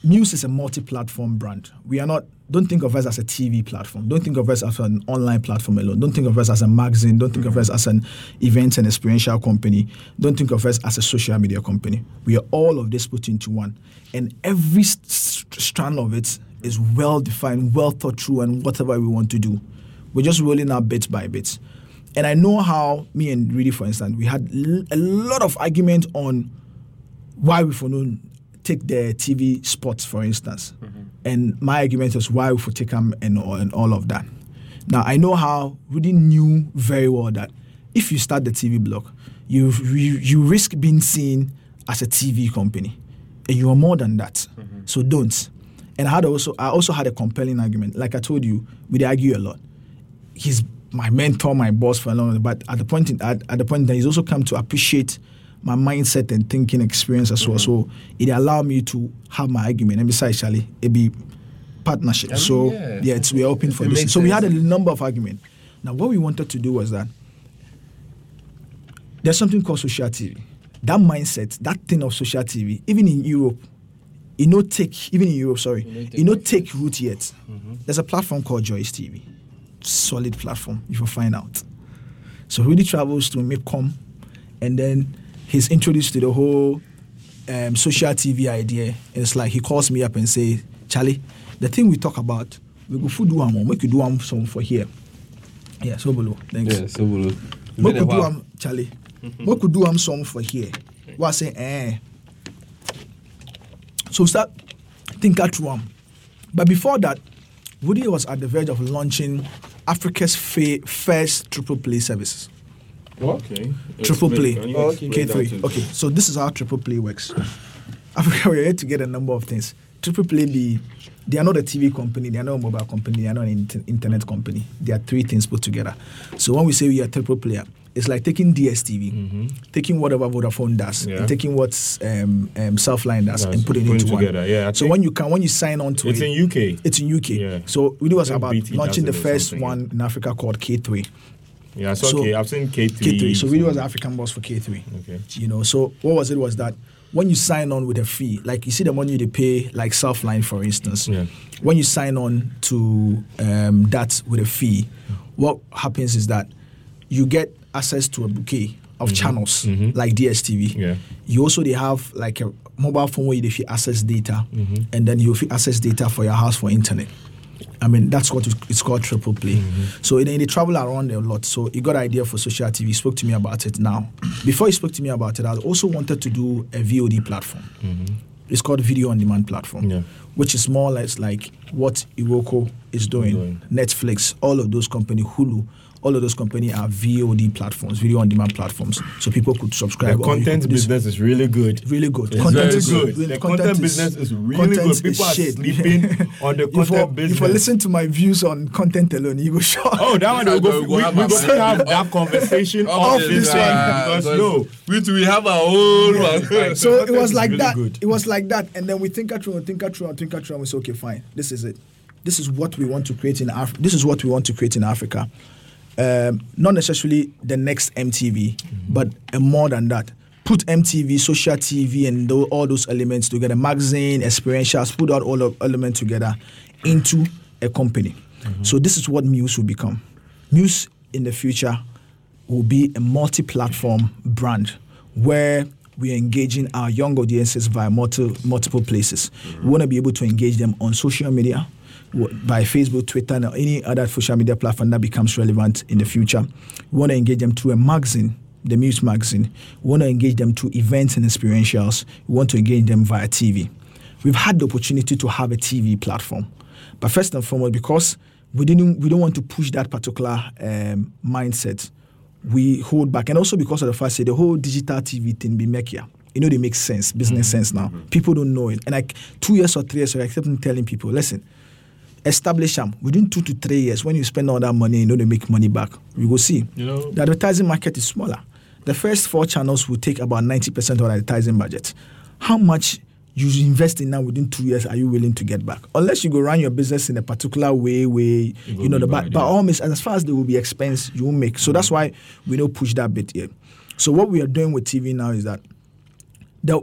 Muse is a multi-platform brand. We are not, don't think of us as a TV platform. Don't think of us as an online platform alone. Don't think of us as a magazine. Don't think of us as an event and experiential company. Don't think of us as a social media company. We are all of this put into one. And every strand of it is well-defined, well-thought through, and whatever we want to do. We're just rolling out bit by bit. And I know how me and Rudy, for instance, we had a lot of argument on why we for no take the TV spots, for instance. Mm-hmm. And my argument was why we for take them and all of that. Now, I know how Rudy knew very well that if you start the TV block, you risk being seen as a TV company. And you are more than that. Mm-hmm. So don't. And I also had a compelling argument. Like I told you, we'd argue a lot. He's my mentor, my boss for a long time. But at the point that he's also come to appreciate my mindset and thinking experience as well. Mm-hmm. So it allowed me to have my argument. And besides, Charlie, it'd be partnership. We're open for this. So we had a number of arguments. Now, what we wanted to do was that there's something called social TV. That mindset, that thing of social TV, even in Europe, it no take root yet. Mm-hmm. There's a platform called Joy TV. Solid platform, if you find out. So Rudy travels to MIPCOM, and then he's introduced to the whole social TV idea. And it's like he calls me up and say, Charlie, the thing we talk about, we go for do one, we could do one some for here. Yeah, so below. Thanks. Yeah, so below. We could do one, Charlie. We could do one some for here. What I say, So start thinking through one. But before that, Woody was at the verge of launching Africa's first triple play services. Okay. Triple play. K3. Okay. So this is how triple play works. Africa, we're here to get a number of things. Triple play, they are not a TV company, they are not a mobile company, they are not an internet company. They are three things put together. So when we say we are triple player, it's like taking DSTV, mm-hmm. taking whatever Vodafone does, and taking what Southline does, and putting it into one. Yeah, so when you sign on to it, in UK. It's in UK. Yeah. So it was about launching the first one in Africa called K3. Yeah, I've seen K3. K3. So it was African boss for K3. Okay. You know, so what was it was that when you sign on with a fee, like you see the money they pay, like Southline, for instance. Yeah. When you sign on to that with a fee, what happens is that you get access to a bouquet of channels like DSTV. Yeah. You also they have like a mobile phone where you if you access data, and then you access data for your house for internet. I mean that's what it's called triple play. Mm-hmm. So then they travel around a lot. So he got an idea for social TV. He spoke to me about it. Now, before he spoke to me about it, I also wanted to do a VOD platform. Mm-hmm. It's called video on demand platform, which is more or less like what Iwoko is doing. Netflix, all of those companies, Hulu. All of those companies are VOD platforms, video on demand platforms. So people could subscribe. The content business is really good. Really good. It's content is good. The content business is really good. People are sleeping on the content business. If I listen to my views on content alone, you go shock. Oh, that one, we have that conversation off this one. Because we have our own one. So it was like that. It was like that. And then we think through, and we say, okay, fine. This is it. This is what we want to create in Africa. This is what we want to create in Africa. Not necessarily the next MTV, but more than that. Put MTV, social TV, and all those elements together, magazine, experientials, put out all of elements together into a company. Mm-hmm. So this is what Muse will become. Muse in the future will be a multi-platform brand where we're engaging our young audiences via multiple places. We want to be able to engage them on social media, by Facebook, Twitter, or any other social media platform that becomes relevant in the future. We want to engage them through a magazine, the Muse magazine. We want to engage them through events and experientials. We want to engage them via TV. We've had the opportunity to have a TV platform. But first and foremost, because we don't want to push that particular mindset, we hold back. And also because of the fact that the whole digital TV thing be meckier. You know, they make sense, business sense now. People don't know it. And like 2 years or 3 years ago, I kept telling people, listen, establish them within 2 to 3 years. When you spend all that money, you know they make money back. You go see. You know, the advertising market is smaller. The first 4 channels will take about 90% of the advertising budget. How much you invest in now within 2 years are you willing to get back? Unless you go run your business in a particular way you know the back. But almost as far as there will be expense you will make. So that's why we don't push that bit here. So what we are doing with TV now is that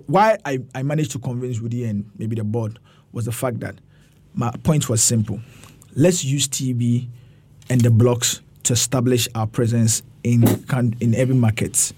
why I managed to convince Rudy and maybe the board was the fact that my point was simple. Let's use TV and the blocks to establish our presence in every market.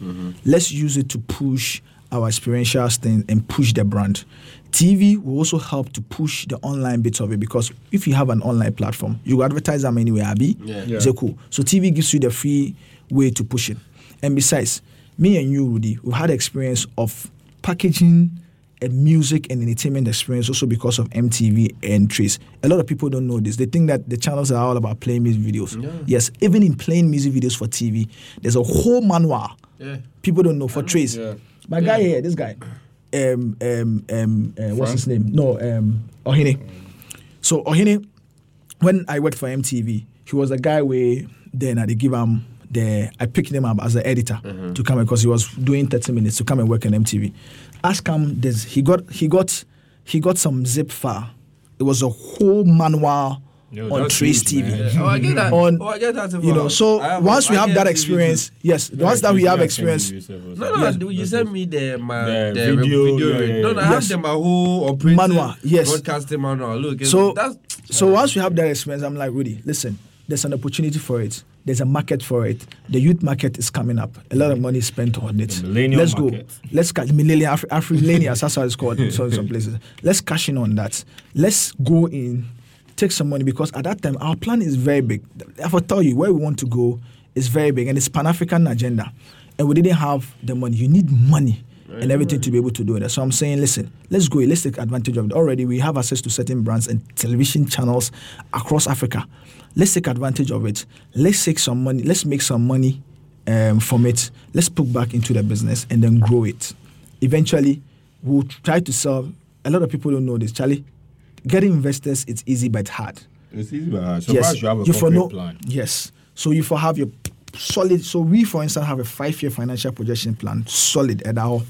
Let's use it to push our experiential thing and push the brand. TV will also help to push the online bits of it because if you have an online platform, you advertise them anywhere, Abi. Yeah. Cool. So TV gives you the free way to push it. And besides, me and you, Rudy, we've had experience of packaging a music and entertainment experience also because of MTV entries. A lot of people don't know this. They think that the channels are all about playing music videos. Yeah. Yes, even in playing music videos for TV, there's a whole manual. Yeah. People don't know for trays. Yeah. My guy here, this guy, what's his name? No, Ohene. So Ohene, when I worked for MTV, he was the guy where then I give him I picked him up as the editor to come because he was doing 30 minutes to come and work on MTV. Ask him this. He got some zip file. It was a whole manual on Trace TV. Yeah. I get that. Once we have that experience. You sent me the video. I have the whole operating manual. Yes. Broadcasting manual. Look. So once we have that experience, I'm like, Rudy, listen, there's an opportunity for it. There's a market for it. The youth market is coming up. A lot of money is spent on it. Let's catch millennial Afrilenials. That's how it's called in some places. Let's cash in on that. Let's go in, take some money, because at that time our plan is very big. I will tell you where we want to go is very big, and it's Pan-African agenda. And we didn't have the money. You need money and everything to be able to do that. So I'm saying, listen, let's go. Let's take advantage of it. Already we have access to certain brands and television channels across Africa. Let's take advantage of it. Let's take some money. Let's make some money from it. Let's put back into the business and then grow it. Eventually, we'll try to sell. A lot of people don't know this, Charlie. Getting investors, it's easy but hard. It's easy but hard. So yes. You have a concrete plan. Yes. So you for have your solid. So we, for instance, have a 5-year financial projection plan, solid at all.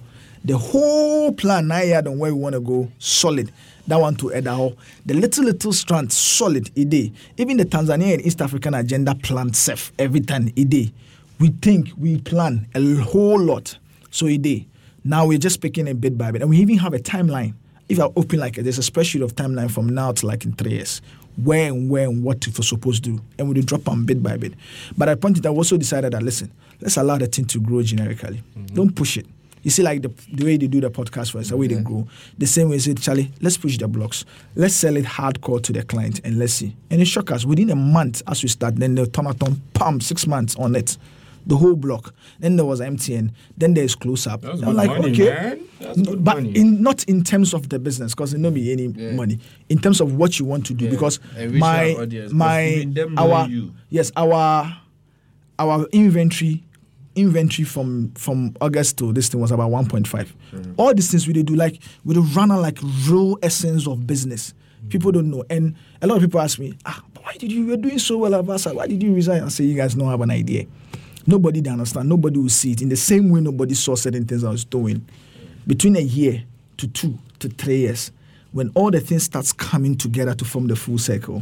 The whole plan, 9 years on where we want to go, solid. That one to Edaho. The little strand, solid, Ide. Even the Tanzania and East African agenda plan safe every time, Ide. We think, we plan a whole lot. So Ide. Now we're just picking a bit by bit. And we even have a timeline. If I open like there's a spreadsheet of timeline from now to like in 3 years. Where and what we're supposed to do. And we drop them bit by bit. But at point, I also decided that, listen, let's allow the thing to grow generically. Mm-hmm. Don't push it. You see, like the way they do the podcast for us, the way they grow. The same way, say, Charlie, let's push the blocks. Let's sell it hardcore to the client and let's see. And it shocked us. Within a month, as we start, then the automaton, pam, 6 months on it. The whole block. Then there was MTN. Then there's close-up. I'm like, money, okay. But not in terms of the business, because it don't be any money. In terms of what you want to do, because our inventory... from August to this thing was about 1.5. Mm-hmm. All these things we do, like we run on like real essence of business. Mm-hmm. People don't know, and a lot of people ask me, but why did you? We're doing so well at Viasat. Why did you resign? I say, you guys don't have an idea. Nobody they understand. Nobody will see it in the same way. Nobody saw certain things I was doing. Between 1 year to 2 to 3 years, when all the things starts coming together to form the full circle,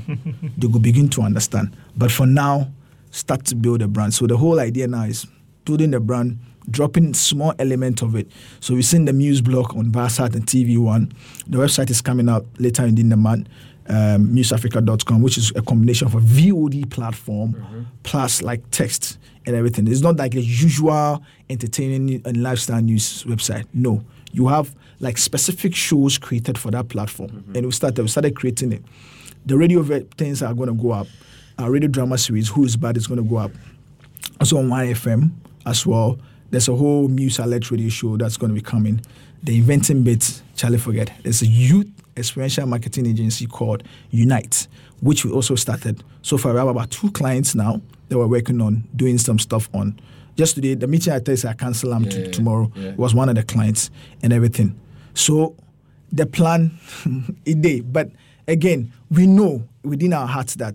they will begin to understand. But for now, start to build a brand. So the whole idea now is. Building the brand, dropping small element of it. So we've seen the Muse blog on Viasat and TV1. The website is coming up later in the month, museafrica.com, which is a combination of a VOD platform plus like text and everything. It's not like the usual entertaining and lifestyle news website. No. You have like specific shows created for that platform. Mm-hmm. And we started creating it. The radio things are going to go up. Our radio drama series, Who Is Bad, is going to go up. Also on 1FM. As well, there's a whole Muse Alert radio show that's going to be coming. The inventing bits, Charlie forget. There's a youth experiential marketing agency called Unite, which we also started. So far, we have about 2 clients now that we're working on doing some stuff on. Just today, the meeting I tell you, I cancel them tomorrow. Yeah. It was one of the clients and everything. So the plan, it did. But again, we know within our hearts that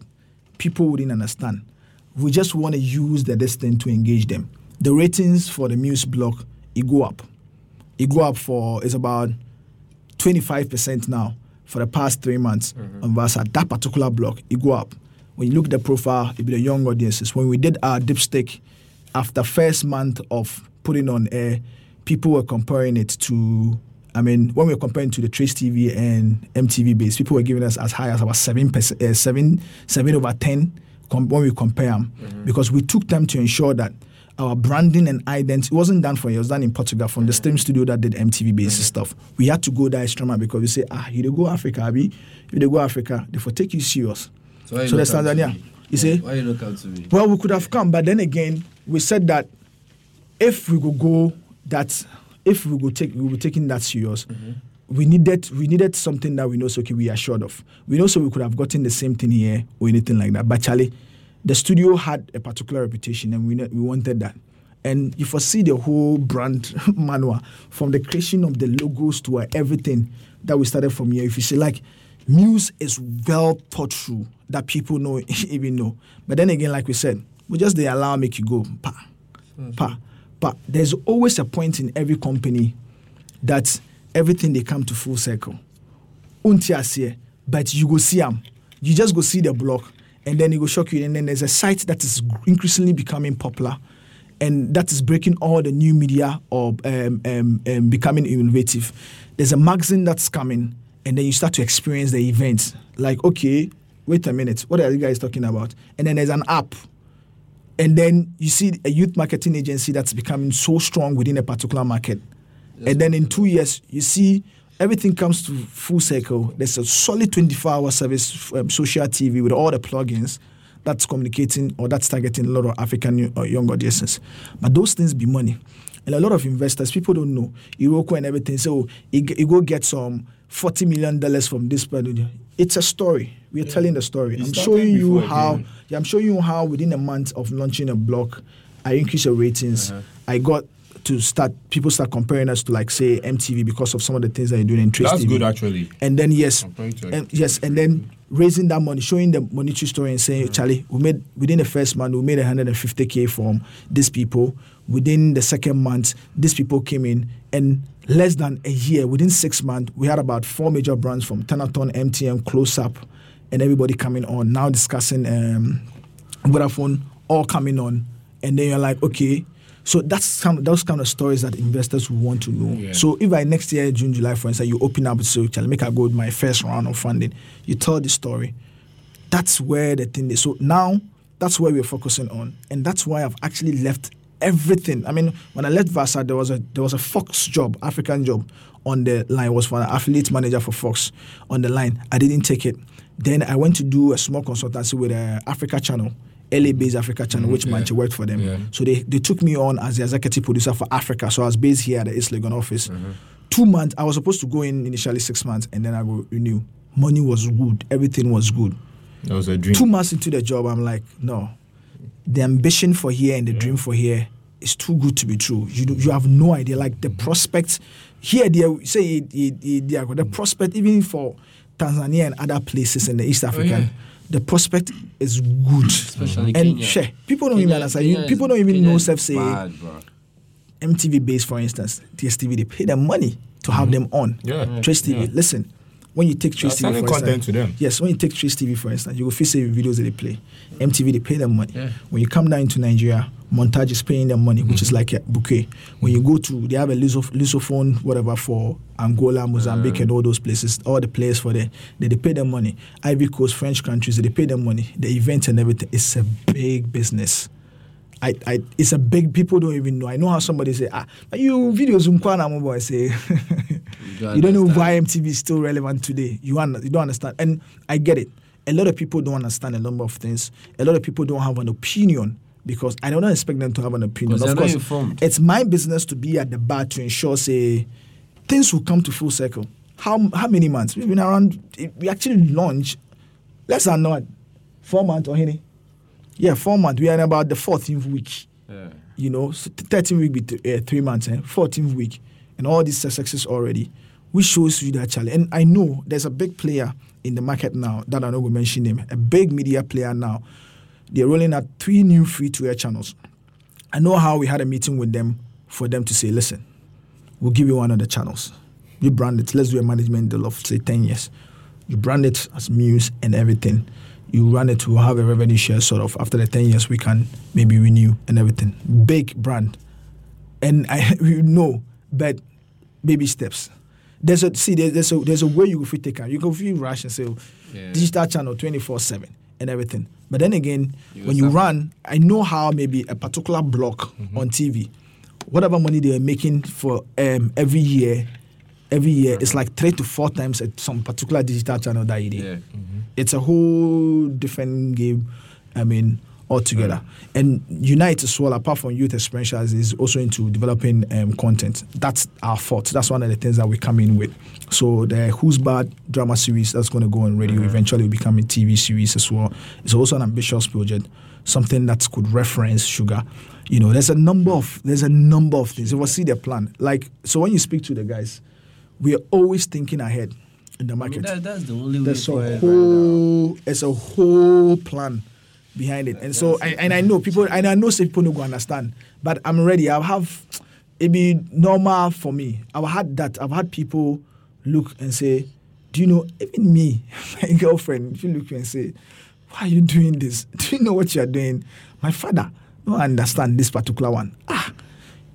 people wouldn't understand. We just want to use the distance to engage them. The ratings for the Muse blog, it go up. It go up for, it's about 25% now for the past 3 months. On Viasat, that particular blog, it go up. When you look at the profile, it be the young audiences. When we did our dipstick, after first month of putting on air, people were comparing it to, when we were comparing to the Trace TV and MTV Base, people were giving us as high as about 7/10 when we compare them. Because we took time to ensure that our branding and identity, it wasn't done for you. It was done in Portugal from the same studio that did MTV-based stuff. We had to go that extra mile because we say, you they go Africa, Abi. If they go Africa, they for take you serious. So that's Tanzania. You say, why you not come to me? Well, we could have come, but then again, we said that if we could go that, if we could take, we were taking that serious, mm-hmm. we needed something that we know, so okay, we are short of. We know, so we could have gotten the same thing here or anything like that. But Charlie, the studio had a particular reputation, and we wanted that. And you foresee the whole brand manual, from the creation of the logos to everything that we started from here. If you see, like, Muse is well thought through, that people know, even know. But then again, like we said, we just they allow make you go, pa, pa, pa. There's always a point in every company that everything they come to full circle. But you go see them. You just go see the block, and then it will shock you. And then there's a site that is increasingly becoming popular, and that is breaking all the new media or becoming innovative. There's a magazine that's coming, and then you start to experience the events. Like, okay, wait a minute, what are you guys talking about? And then there's an app. And then you see a youth marketing agency that's becoming so strong within a particular market. Yes. And then in 2 years, you see everything comes to full circle. There's a solid 24-hour service, social TV with all the plugins, that's communicating or that's targeting a lot of African young audiences. But those things be money. And a lot of investors, people don't know. Iroko and everything. So you go get some $40 million from this product. It's a story. We're telling the story. I'm showing you how, I'm showing you how within a month of launching a blog, I increased the ratings. Uh-huh. I got to start, people start comparing us to, like, say, MTV because of some of the things that you're doing in Trace TV. That's good, actually. And then, yes, and then raising that money, showing the monetary story and saying, Charlie, we made, within the first month, we made 150K from these people. Within the second month, these people came in, and less than a year, within 6 months, we had about 4 major brands from Tanaton, MTM, Close Up, and everybody coming on, now discussing Vodafone, all coming on. And then you're like, okay, so that's some, those kind of stories that investors want to know. Yeah. So if I next year, June, July, for instance, you open up, so I'll make a go with my first round of funding, you tell the story. That's where the thing is. So now, that's where we're focusing on. And that's why I've actually left everything. I mean, when I left Viasat, there was a Fox job, African job, on the line. It was for an affiliate manager for Fox on the line. I didn't take it. Then I went to do a small consultancy with an Africa channel. LA-based Africa channel, which Manchi worked for them. Yeah. So they took me on as the executive producer for Africa. So I was based here at the East Legon office. Mm-hmm. 2 months, I was supposed to go in initially 6 months, and then I go renew. Money was good. Everything was good. That was a dream. 2 months into the job, I'm like, no. The ambition for here and the dream for here is too good to be true. You have no idea. Like, the prospects here, the prospect, even for Tanzania and other places in the East African, the prospect is good. Especially and share. People don't even understand. People don't even know self say MTV Base, for instance, DSTV, they pay them money to have them on. Yeah. Trace TV. Listen, when you take Trace TV, for instance, to them. Yes, when you take Trace TV, for instance, you will face the videos that they play. MTV, they pay them money. Yeah. When you come down to Nigeria, Montage is paying them money, which is like a bouquet. When you go to, they have a Lusophone, whatever, for Angola, Mozambique, and all those places, all the players for there, they pay them money. Ivory Coast, French countries, they pay them money. The events and everything, it's a big business. It's a big, people don't even know. I know how somebody say, you videos, I say, you don't know why MTV is still relevant today. You don't understand. And I get it. A lot of people don't understand a number of things. A lot of people don't have an opinion, because I don't expect them to have an opinion. Of course, it's my business to be at the bar to ensure, say, things will come to full circle. How many months? We've been around, we actually launched, less than 4 months or any. Yeah, 4 months. We are in about the 14th week. Yeah. You know, so 13th week be 3 months, 14th week. And all these successes already, which shows you that challenge. And I know there's a big player in the market now that I don't go mention him, a big media player now. They're rolling out 3 new free-to-air channels. I know how we had a meeting with them for them to say, listen, we'll give you one of the channels. You brand it. Let's do a management deal of, say, 10 years. You brand it as Muse and everything. You run it. We'll have a revenue share sort of. After the 10 years, we can maybe renew and everything. Big brand. And we know, but baby steps. There's a way you can take out. You can feel rush and say, digital channel 24/7 and everything. But then again, when you run, I know how maybe a particular block on TV, whatever money they are making for every year, it's like 3 to 4 times at some particular digital channel that you did. It's a whole different game. I mean, altogether. And Unite as well, apart from youth experientials, is also into developing content. That's our fault. That's one of the things that we come in with. So the Who's Bad drama series that's going to go on radio eventually will become a TV series as well. It's also an ambitious project, something that could reference Sugar. You know, there's a number of things. You will see the plan. Like, so when you speak to the guys, we are always thinking ahead in the market. I mean, that's the only way. There's a whole plan behind it, and so I know people don't understand, but I'm ready. I have it be normal for me. I've had that. I've had people look and say, "Do you know?" Even me, my girlfriend, she look and say, "Why are you doing this? Do you know what you are doing?" My father don't understand this particular one.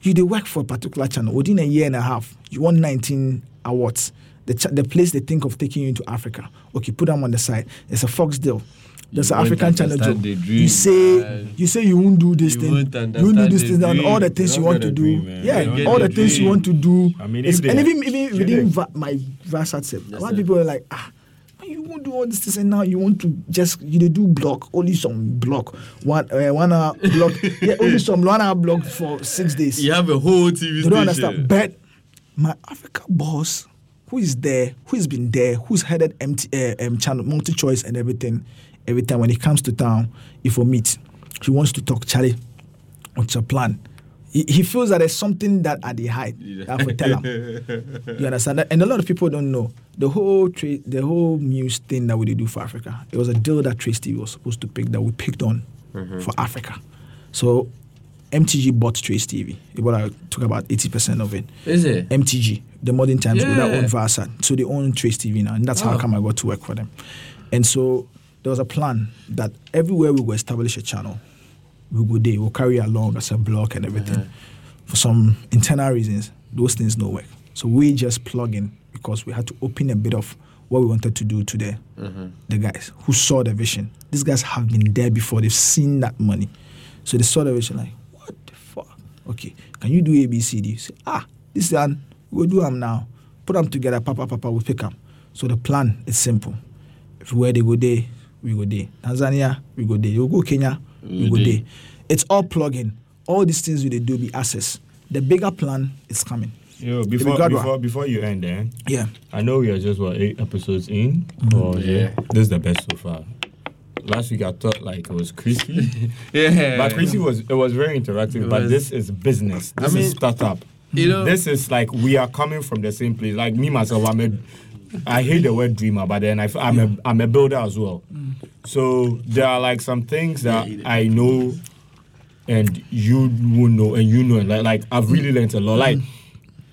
You they work for a particular channel within a year and a half. You won 19 awards. The place they think of taking you into Africa. Okay, put them on the side. It's a Fox deal. There's an African channel job. You say you won't do this thing. You won't do this thing, and all the things you want to do. Yeah, all the things you want to do. I mean, and even within my Viasat set, a lot of people are like, you won't do all this thing now. You want to just you do block only some block 1 hour block only some 1 hour block for 6 days. You have a whole TV. You don't understand, but my Africa boss. Who is there? Who's been there? Who's headed channel multi choice and everything? Every time when he comes to town, if we meet, he wants to talk. Charlie, what's your plan? He feels that there's something that I hide. I have to tell him. You understand that? And a lot of people don't know the whole Muse thing that we do for Africa. It was a deal that Trace TV was supposed to pick that we picked on for Africa. So MTG bought Trace TV. I took about 80% of it. Is it? MTG, the Modern Times, without own Viasat. So they own Trace TV now, and that's how come I got to work for them. And so there was a plan that everywhere we would establish a channel, we'll carry along as a block and everything. For some internal reasons, those things don't work. So we just plug in because we had to open a bit of what we wanted to do to the guys who saw the vision. These guys have been there before. They've seen that money. So they saw the vision like, okay, can you do A, B, C, D? Say, this done. We'll do them now. Put them together. Papa, we'll pick them. So the plan is simple. Everywhere they go there, we go there. Tanzania, we go there. You go Kenya, we go there. It's all plug-in. All these things we do be accessed. The bigger plan is coming. Yo, before you end there, I know we are just, 8 episodes in? This is the best so far. Last week I thought it was Chrissy. But Chrissy was very interactive. But this is business. This is startup. This is we are coming from the same place. Like me myself, I hate the word dreamer, but then I'm a builder as well. So there are some things that I know, and you will know, and you know, and I've really learned a lot.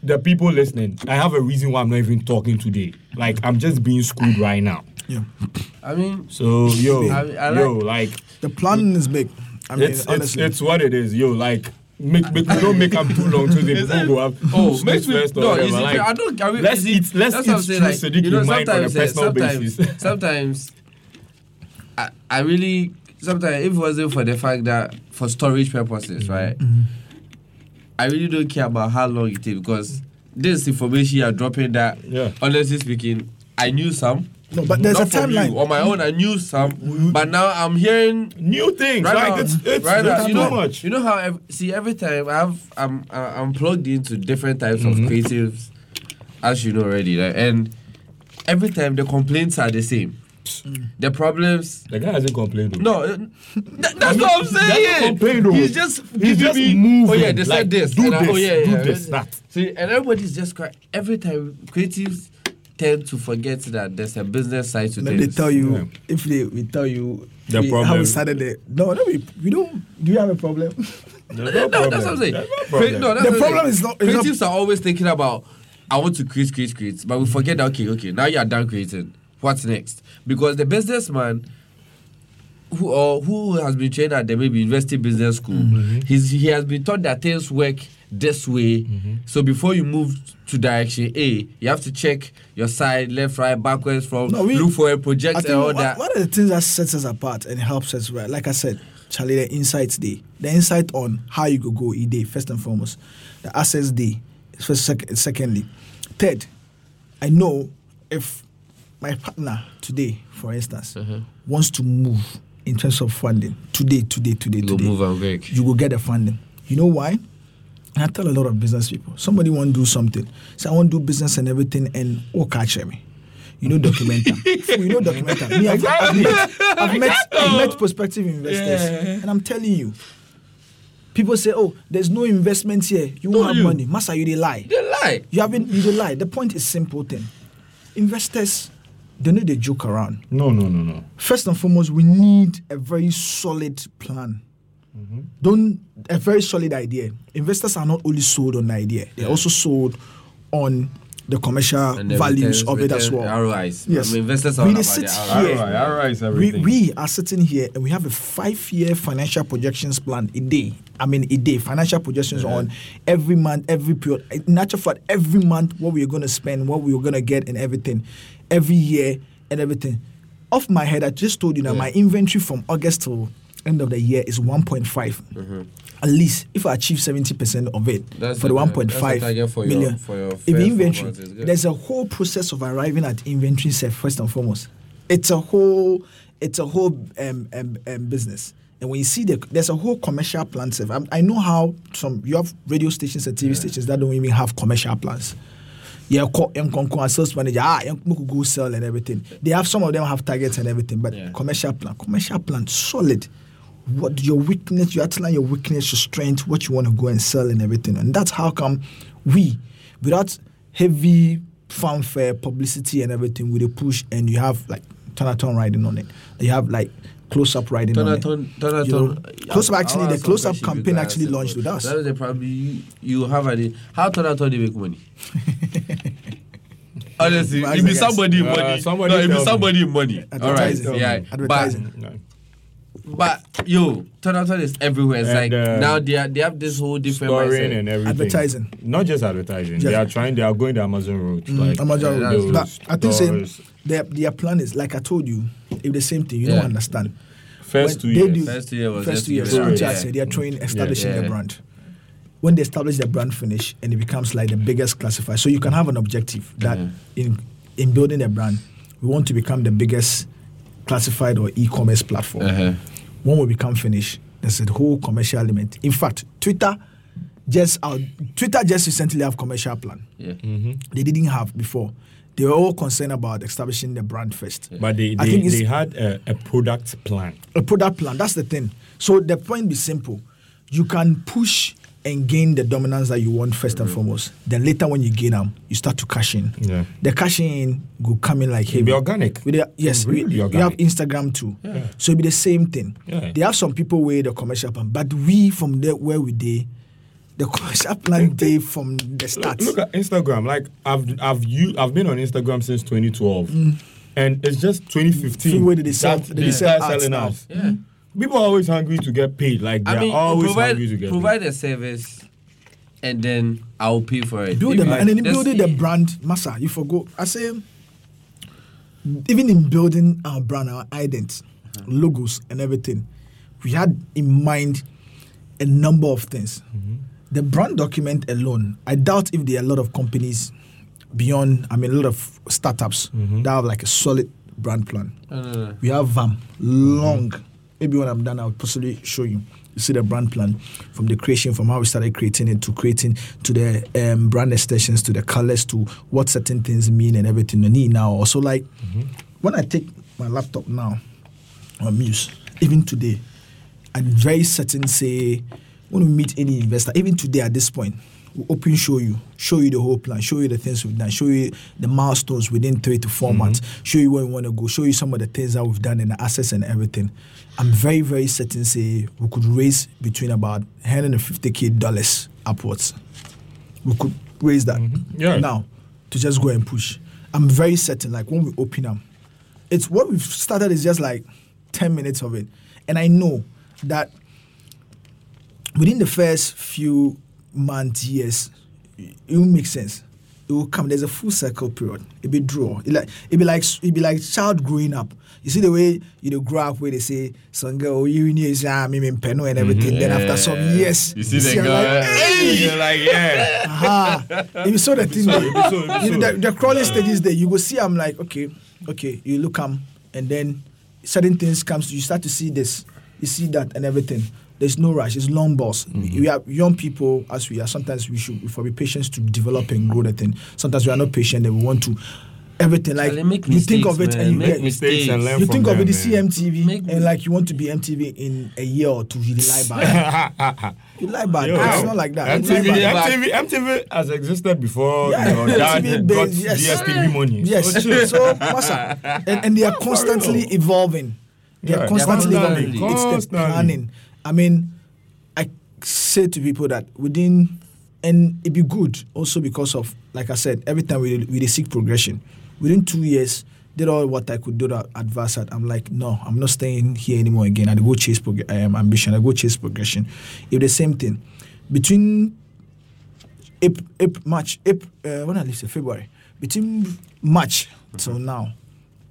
The people listening, I have a reason why I'm not even talking today. I'm just being screwed right now. Yeah, so the planning is big. Honestly, it's what it is. Don't make up too long so they people go up. Let's eat. Let's eat. Sadiq, mind on a personal basis. Sometimes if it wasn't for the fact that for storage purposes, right? I really don't care about how long it takes because this information you are dropping that. Honestly speaking, I knew some. No, but there's not a timeline. On my own, I knew some, but now I'm hearing new things. It's too much. You know how? Every time I'm plugged into different types of creatives, as you know already, and every time the complaints are the same. The problems. The guy hasn't complained. No, that's what I'm saying. He's just moving. Oh yeah, they said this. Do this, that. See, and everybody's just crying. Every time creatives tend to forget that there's a business side to this. They tell you if we tell you the problem. How we started it. No, we don't. Do you have a problem? No, that's what I'm saying. The problem is not. Creatives are always thinking about I want to create, but we forget that okay. Now you are done creating. What's next? Because the businessman who has been trained at the maybe university business school, he has been taught that things work this way, so before you move to direction A, you have to check your side, left, right, backwards, look for a project and all that. One of the things that sets us apart and helps us, right? Like I said, Charlie, the insights day, the insight on how you could go E-day, first and foremost, the assets day, secondly. Third, I know if my partner today, for instance, wants to move in terms of funding. Today. Move and break. You will get the funding. You know why? And I tell a lot of business people, somebody want to do something. So I want to do business and everything, and oh, catch me. You know, documentum. Me, I've met prospective investors, and I'm telling you, people say, "Oh, there's no investment here. You won't have money." Master, you lie. They lie. You lie. The point is simple thing. Investors, they know they joke around. No. First and foremost, we need a very solid plan. Mm-hmm. A very solid idea. Investors are not only sold on the idea; they're also sold on the commercial values of it as well. ROIs. Yes. I mean, investors are all about the ROIs, everything. We are sitting here and we have a 5-year financial projections plan a day. Financial projections on every month, every period. In actual fact, every month, what we're going to spend, what we're going to get and everything. Every year and everything. Off my head, I just told you that my inventory from August till end of the year is 1.5. Mm-hmm. At least if I achieve 70% of it, that's for the 1.5 million. If inventory, there's a whole process of arriving at inventory set first and foremost. It's a whole business. And when you see there's a whole commercial plan. I know how you have radio stations and TV stations that don't even have commercial plans. Yeah, sales manager, go sell and everything. They have some of them have targets and everything, but commercial plan, solid. What your weakness, you outline your weakness, your strength, what you want to go and sell and everything. And that's how come we, without heavy fanfare, publicity and everything, with a push, and you have like Tonaton riding on it. You have like close-up riding on it. The close-up campaign actually launched with us. That is the problem. You have idea. How Tonaton they make money? Honestly, it be somebody money. It be somebody money. Advertising. Advertising. But Tonaton is everywhere. It's and, like now they have this whole different story and everything. Advertising, not just advertising. Yes. They are going the Amazon route. Like, Amazon route. But I think their plan is, like I told you, if the same thing. You don't understand. First two years. They are trying establishing their brand. When they establish their brand, finish, and it becomes like the biggest classifier. So you can have an objective that in building a brand, we want to become the biggest classified or e-commerce platform. When we become finished, there's a whole commercial element. In fact, Twitter just recently have commercial plan. Yeah. Mm-hmm. They didn't have before. They were all concerned about establishing the brand first. Yeah. But they had a product plan. A product plan, that's the thing. So the point is simple. You can push and gain the dominance that you want first and foremost. Then later when you gain them, you start to cash in. Yeah. The cashing in will come in like heavy. It'll be organic. You have Instagram too. Yeah. So it'll be the same thing. Yeah. They have some people with the commercial plan, but we from there where we did, the commercial plan day from the start. Look at Instagram. Like I've been on Instagram since 2012. Mm. And it's just 2015. Where did they start selling out? Yeah. People are always hungry to get paid. Like provide a service, and then I'll pay for it. Building the brand, Massa. You forgot. I say, even in building our brand, our identity, logos, and everything, we had in mind a number of things. Mm-hmm. The brand document alone, I doubt if there are a lot of companies a lot of startups that have like a solid brand plan. We have long. Maybe when I'm done, I'll possibly show you. You see the brand plan from the creation, from how we started creating it, to creating, to the brand extensions, to the colors, to what certain things mean and everything. The need now also like, when I take my laptop now, or Muse, even today, I'm very certain, say, when we meet any investor, even today at this point, we'll open show you the whole plan, show you the things we've done, show you the milestones within 3 to 4 months, show you where we want to go, show you some of the things that we've done and the assets and everything. I'm very, very certain, say, we could raise between about $150,000 upwards. We could raise that now to just go and push. I'm very certain, like, when we open up, it's what we've started is just like 10 minutes of it. And I know that within the first few months, years, it will make sense. It will come. There's a full circle period. It'll be draw. It'll be like child growing up. You see the way you grow up where they say, some girl, you knew me in Peno and everything. Then after some years, you see girl, like, hey! You're like, yeah. If you saw the thing, the crawling stages there, you will see I'm like, okay. You look and then certain things comes, you start to see this, you see that and everything. There's no rush. It's long balls. Mm-hmm. We are young people as we are. Sometimes we should for be patient to develop and grow the thing. Sometimes we are not patient and we want to everything like you think of it and you make mistakes and learn. You think of it, you see MTV and like you want to be MTV in a year or two. You lie back. You lie back. It's not like that. MTV has existed before. Yeah, MTV Base, yes. DSTV money. Yes. So what's up? And they are constantly evolving. It's the planning. I mean, I say to people that within, and it'd be good also because of, like I said, every time we seek progression. Within 2 years, did all what I could do to advance at. I'm like, no, I'm not staying here anymore again. I go chase ambition. I go chase progression. If the same thing. Between February. Between March till now,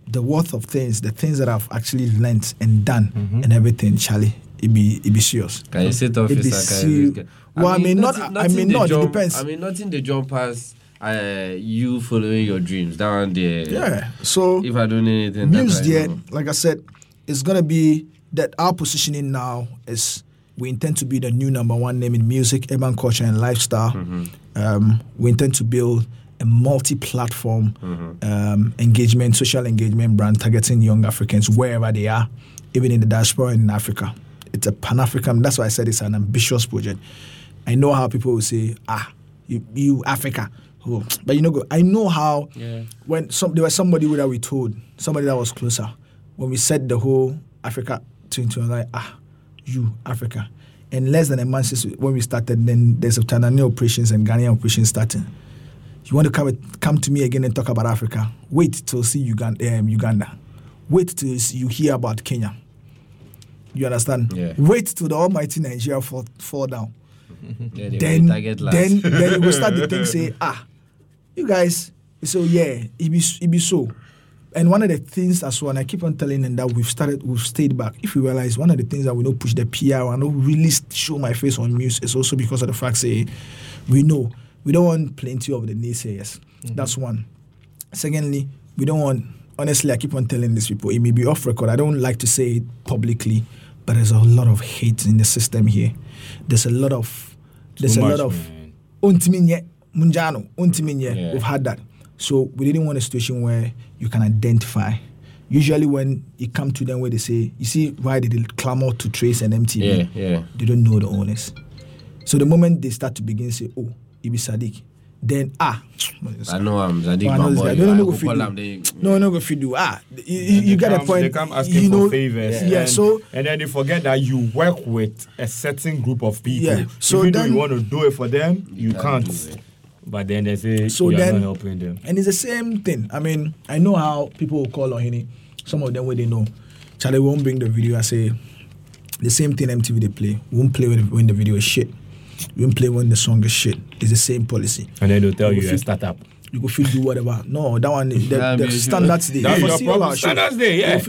the worth of things, the things that I've actually learnt and done and everything, Charlie, it be serious. Can you sit off? Well, I mean, not. It depends. I mean, not in the jump as you following your dreams down there. Yeah. So if I don't do anything, Muse there, like I said, it's gonna be that our positioning now is we intend to be the new #1 name in music, urban culture, and lifestyle. Mm-hmm. We intend to build a multi-platform engagement, social engagement brand targeting young Africans wherever they are, even in the diaspora and in Africa. It's a Pan-African, that's why I said it's an ambitious project. I know how people will say, you Africa. Oh, but you know, I know how when there was somebody that we told, somebody that was closer, when we said the whole Africa thing to like, you Africa. And less than a month since when we started, then there's a Tanzania operations and Ghanaian operations starting. You want to come to me again and talk about Africa? Wait till see Uganda. Wait till you hear about Kenya. You understand? Yeah. Wait till the almighty Nigeria fall down. Yeah, then you will start the thing, say, you guys, so yeah, it be so. And one of the things as well, and I keep on telling them that we've stayed back. If you realize one of the things that we don't push the PR, I don't really show my face on news, is also because of the fact, say, we know. We don't want plenty of the naysayers. Mm-hmm. That's one. Secondly, we don't want, honestly, I keep on telling these people, it may be off record. I don't like to say it publicly, but there's a lot of hate in the system here. There's a lot of we've had that. So we didn't want a situation where you can identify. Usually when you come to them where they say, you see why they clamor to Trace and MTV? Yeah. They don't know the owners. So the moment they start to begin say, it be Sadiq. Then, I know I'm Sadiq, my boy. No, go feed you. You get a point. They come asking for favors. Yeah. And then they forget that you work with a certain group of people. Yeah. So even though you want to do it for them, you can't. But then they say, you're not helping them. And it's the same thing. I mean, I know how people will call on Hini. Some of them, where they know. Charlie won't bring the video and say, the same thing MTV they play. Won't play when the video is shit. We don't play when the song is shit. It's the same policy. And then they'll tell you a startup. You go feel do whatever. No, that one is the standards day. That's your problem. Standards day, yeah. If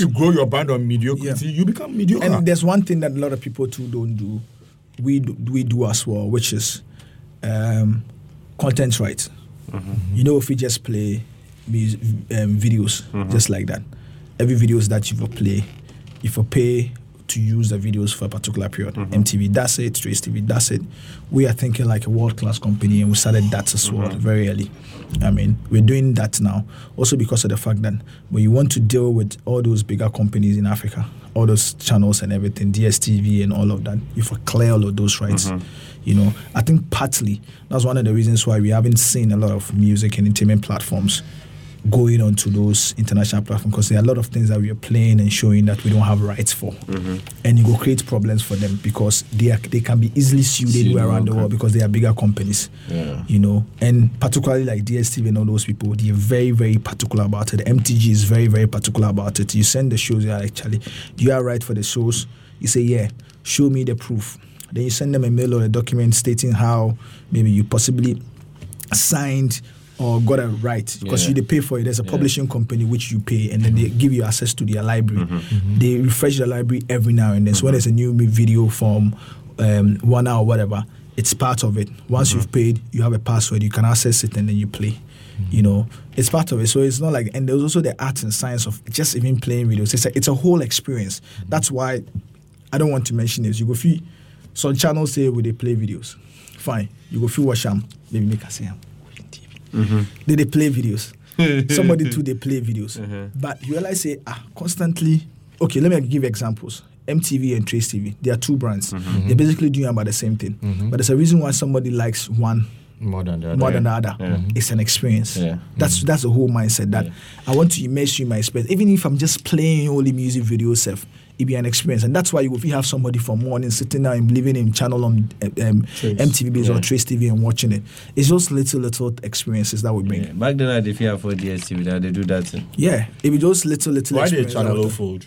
you grow your band on mediocrity, you become mediocre. And there's one thing that a lot of people too don't do. We do as well, which is content rights. Mm-hmm. You know, if we just play music, videos just like that, every videos that you will play, if you pay to use the videos for a particular period. Mm-hmm. MTV, that's it. Trace TV, that's it. We are thinking like a world-class company and we started that as well very early. I mean, we're doing that now also because of the fact that when you want to deal with all those bigger companies in Africa, all those channels and everything, DSTV and all of that, you clear all of those rights. Mm-hmm. You know, I think partly that's one of the reasons why we haven't seen a lot of music and entertainment platforms going on to those international platforms because there are a lot of things that we are playing and showing that we don't have rights for. Mm-hmm. And you go create problems for them because they can be easily sued around the world because they are bigger companies. Yeah. You know, and particularly like DSTV and all those people, they are very, very particular about it. The MTG is very, very particular about it. You send the shows, you are actually, do you have right for the shows? You say, yeah, show me the proof. Then you send them a mail or a document stating how maybe you possibly signed or got a right because you they pay for it. There's a publishing company which you pay and then they give you access to their library. Mm-hmm. They refresh the library every now and then. So when there's a new video from 1 hour or whatever, it's part of it. Once you've paid, you have a password, you can access it and then you play. you know, it's part of it. So it's not like, and there's also the art and science of just even playing videos. It's a whole experience. That's why I don't want to mention this. You go feel some channels say where they play videos. Fine. You go feel watch them. Maybe make us say I'm watching TV. Mm-hmm. They play videos. Somebody too, they play videos. Mm-hmm. But you realize, say, constantly. Okay, let me give examples. MTV and Trace TV, they are two brands. Mm-hmm. They're basically doing about the same thing. Mm-hmm. But there's a reason why somebody likes one more than the other. Yeah. It's an experience. Yeah. That's the whole mindset that I want to immerse you in my experience. Even if I'm just playing only music video self, it'd be an experience. And that's why if you have somebody from morning sitting down and living in channel on MTV Base or Trace TV and watching it, it's just little experiences that we bring. Yeah. Back then, I did have for DSTV that they do that thing. Yeah, it was just little experiences. Why did channel fold?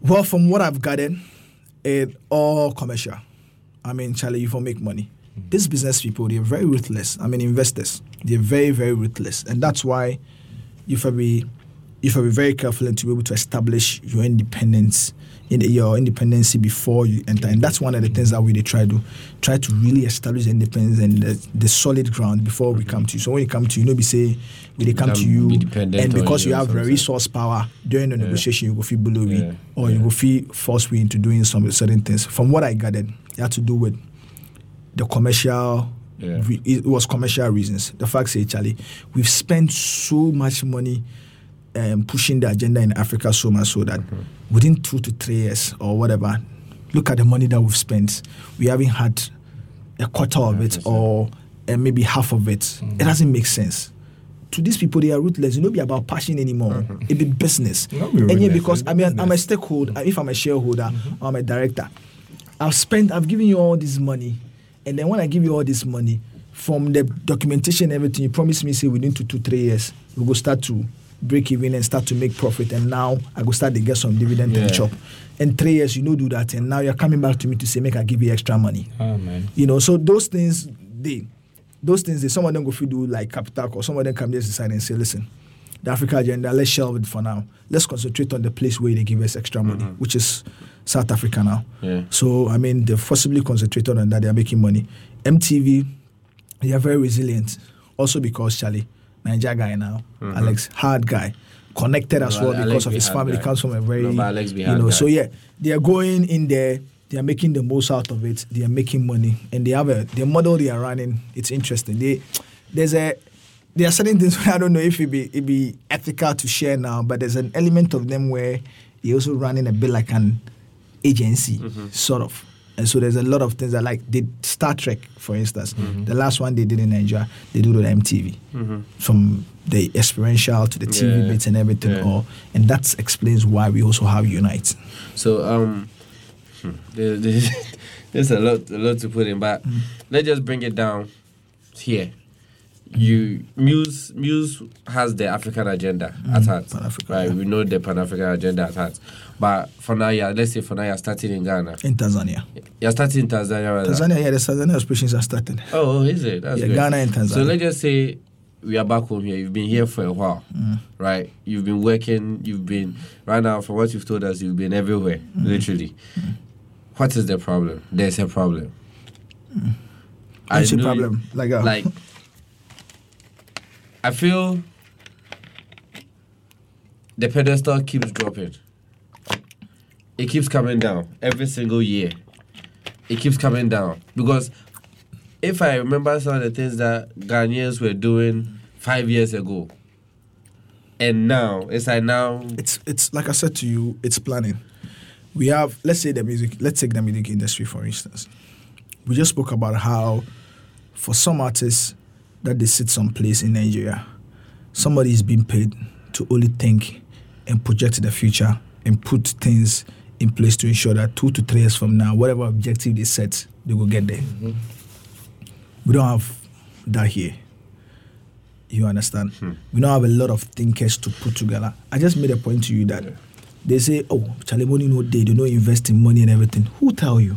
Well, from what I've gotten, it all commercial. I mean, Charlie, you don't make money. These business people, they're very ruthless. I mean, investors, they're very, very ruthless. And that's why you have to be very careful and to be able to establish your independence, your independency before you enter. And that's one of the things that we try to really establish independence and the solid ground before we come to you. So when you come to you, nobody say when they come to you, and because you have the resource power during the negotiation, you go feel below it, or you go feel forced way into doing some certain things. From what I gathered, it had to do with the commercial. Yeah. It was commercial reasons. The fact say, Charlie, we've spent so much money pushing the agenda in Africa so much so that within 2 to 3 years or whatever, look at the money that we've spent. We haven't had a quarter of it or maybe half of it. Mm-hmm. It doesn't make sense. To these people, they are ruthless. It will not be about passion anymore. Mm-hmm. It will be business. Because I'm a stakeholder, if I'm a shareholder, or I'm a director, I've given you all this money, and then when I give you all this money, from the documentation and everything, you promise me, say, within 2 to 3 years, we'll go start to break even and start to make profit, and now I go start to get some dividend and chop. In 3 years, you know, do that, and now you're coming back to me to say, make I give you extra money. Oh, man. You know, so those things, some of them go through do like capital, or some of them come just decide and say, listen, the Africa agenda, let's shelve it for now. Let's concentrate on the place where they give us extra money, which is South Africa now. Yeah. So, I mean, they're forcibly concentrated on that. They're making money. MTV, they are very resilient. Also because, Charlie, Niger guy now, Alex, hard guy, connected as well because of his family, comes from a very, so they are going in there, they are making the most out of it, they are making money, and they have the model they are running, it's interesting. There are certain things I don't know if it'd be ethical to share now, but there's an element of them where they're also running a bit like an agency, sort of. And so there's a lot of things that, like, they Star Trek, for instance. Mm-hmm. The last one they did in Nigeria, they do it on MTV. Mm-hmm. From the experiential to the TV bits and everything. Yeah. And that explains why we also have Unite. So there's a lot to put in, but let's just bring it down here. Muse has the African agenda at heart. Right? We know the Pan-African agenda at heart. But for now, you're starting in Ghana. In Tanzania. You're starting in Tanzania right now. Tanzania, the Tanzania operations are starting. Oh, is it? That's great. Ghana and Tanzania. So let's just say we are back home here. You've been here for a while, right? You've been working. You've been, right now, from what you've told us, you've been everywhere, literally. Mm. What is the problem? There's a problem. What's the problem? I feel the pedestal keeps dropping. It keeps coming down every single year. It keeps coming down. Because if I remember some of the things that Ghanaians were doing 5 years ago, and now, it's like I said to you, it's planning. We have, let's take the music industry, for instance. We just spoke about how, for some artists, that they sit someplace in Nigeria, somebody is being paid to only think and project the future and put things in place to ensure that 2 to 3 years from now, whatever objective they set, they will get there. Mm-hmm. We don't have that here. You understand? We don't have a lot of thinkers to put together. I just made a point to you that they say, oh, Charlie Money, no day, they don't invest in money and everything. Who tell you?